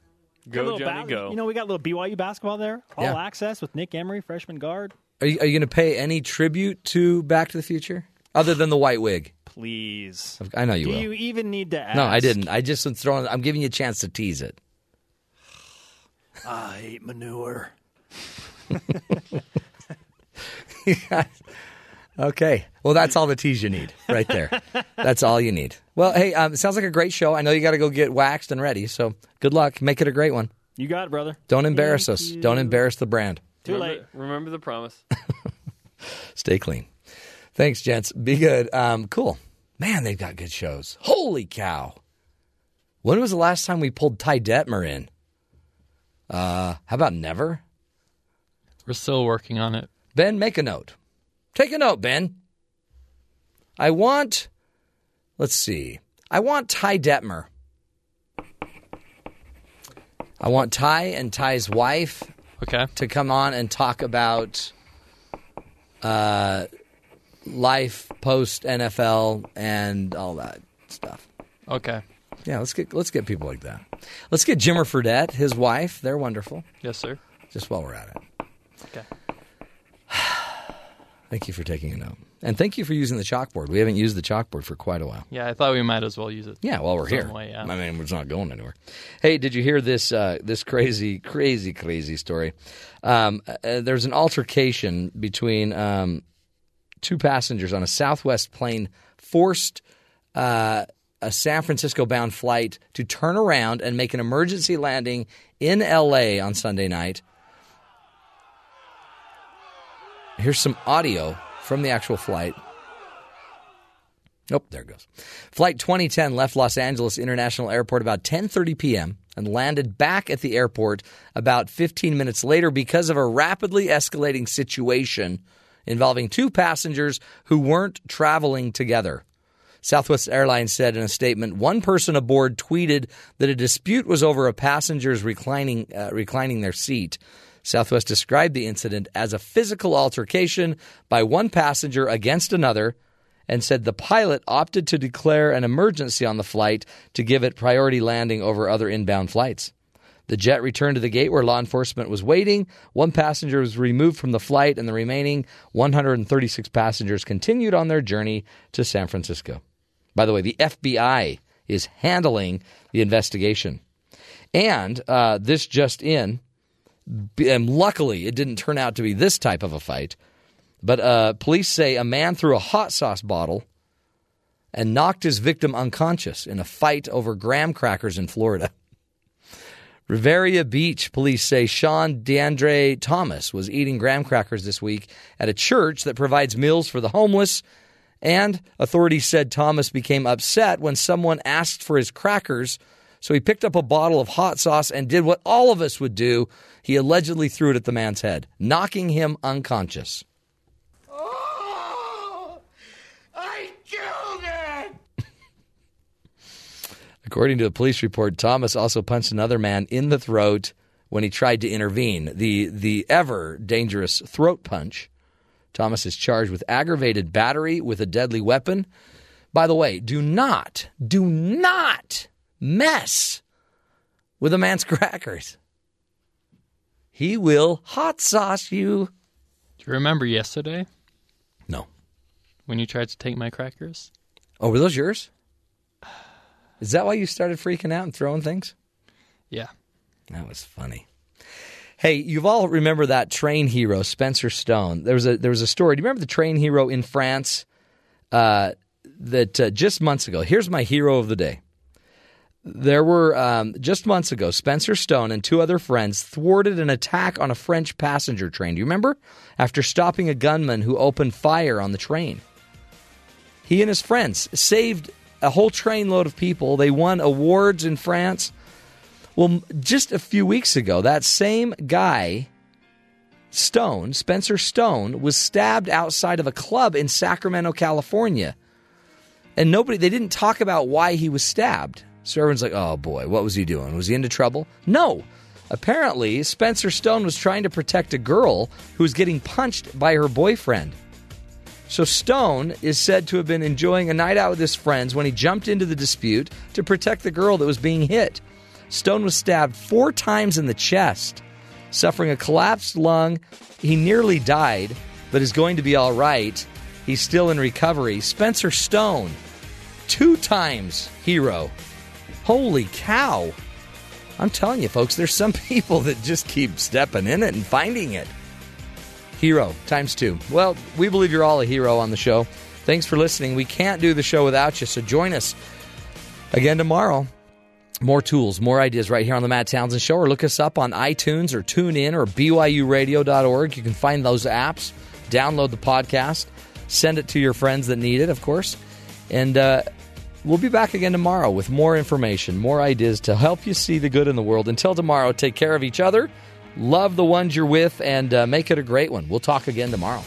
Go, Johnny, go. You know, we got a little BYU basketball there. All access with Nick Emery, freshman guard. Are you going to pay any tribute to Back to the Future? Other than the white wig. Please. I know you will. Do you even need to ask? No, I didn't. I just was throwing. I'm giving you a chance to tease it. I hate manure. Okay. Well, that's all the tease you need right there. That's all you need. Well, hey, it sounds like a great show. I know you got to go get waxed and ready, so good luck. Make it a great one. You got it, brother. Don't embarrass us. Don't embarrass the brand. Too late. Remember the promise. Stay clean. Thanks, gents. Be good. Cool. Man, they've got good shows. Holy cow. When was the last time we pulled Ty Detmer in? How about never? We're still working on it. Ben, make a note. Take a note, Ben. I want Ty Detmer. I want Ty and Ty's wife to come on and talk about life post-NFL and all that stuff. Okay. Yeah, let's get people like that. Let's get Jimmer Fredette, his wife. They're wonderful. Yes, sir. Just while we're at it. Okay. Thank you for taking a note. And thank you for using the chalkboard. We haven't used the chalkboard for quite a while. Yeah, I thought we might as well use it. Yeah, while we're here. Way, yeah. I mean, it's not going anywhere. Hey, did you hear this crazy, crazy, crazy story? There's an altercation between two passengers on a Southwest plane forced a San Francisco-bound flight to turn around and make an emergency landing in L.A. on Sunday night. Here's some audio from the actual flight. Nope, there it goes. Flight 2010 left Los Angeles International Airport about 10:30 p.m. and landed back at the airport about 15 minutes later because of a rapidly escalating situation involving two passengers who weren't traveling together. Southwest Airlines said in a statement, one person aboard tweeted that a dispute was over a passenger's reclining their seat. Southwest described the incident as a physical altercation by one passenger against another and said the pilot opted to declare an emergency on the flight to give it priority landing over other inbound flights. The jet returned to the gate where law enforcement was waiting. One passenger was removed from the flight, and the remaining 136 passengers continued on their journey to San Francisco. By the way, the FBI is handling the investigation. And this just in, and luckily it didn't turn out to be this type of a fight, but police say a man threw a hot sauce bottle and knocked his victim unconscious in a fight over graham crackers in Florida. Riviera Beach police say Sean DeAndre Thomas was eating graham crackers this week at a church that provides meals for the homeless, and authorities said Thomas became upset when someone asked for his crackers, so he picked up a bottle of hot sauce and did what all of us would do. He allegedly threw it at the man's head, knocking him unconscious. Oh, I killed it! According to a police report, Thomas also punched another man in the throat when he tried to intervene. The ever dangerous throat punch. Thomas is charged with aggravated battery with a deadly weapon. By the way, do not mess with a man's crackers. He will hot sauce you. Do you remember yesterday? No. When you tried to take my crackers? Oh, were those yours? Is that why you started freaking out and throwing things? Yeah. That was funny. Hey, you've all remember that train hero, Spencer Stone. There was a story. Do you remember the train hero in France that just months ago? Here's my hero of the day. There were, just months ago, Spencer Stone and two other friends thwarted an attack on a French passenger train. Do you remember? After stopping a gunman who opened fire on the train. He and his friends saved a whole trainload of people. They won awards in France. Well, just a few weeks ago, that same guy, Stone, Spencer Stone, was stabbed outside of a club in Sacramento, California. And they didn't talk about why he was stabbed. So everyone's like, oh boy, what was he doing? Was he into trouble? No. Apparently, Spencer Stone was trying to protect a girl who was getting punched by her boyfriend. So Stone is said to have been enjoying a night out with his friends when he jumped into the dispute to protect the girl that was being hit. Stone was stabbed 4 times in the chest, suffering a collapsed lung. He nearly died, but is going to be all right. He's still in recovery. Spencer Stone, 2 times hero. Holy cow. I'm telling you, folks, there's some people that just keep stepping in it and finding it. Hero, ×2. Well, we believe you're all a hero on the show. Thanks for listening. We can't do the show without you, so join us again tomorrow. More tools, more ideas right here on the Matt Townsend Show, or look us up on iTunes or TuneIn or BYURadio.org. You can find those apps, download the podcast, send it to your friends that need it, of course, and we'll be back again tomorrow with more information, more ideas to help you see the good in the world. Until tomorrow, take care of each other, love the ones you're with, and make it a great one. We'll talk again tomorrow.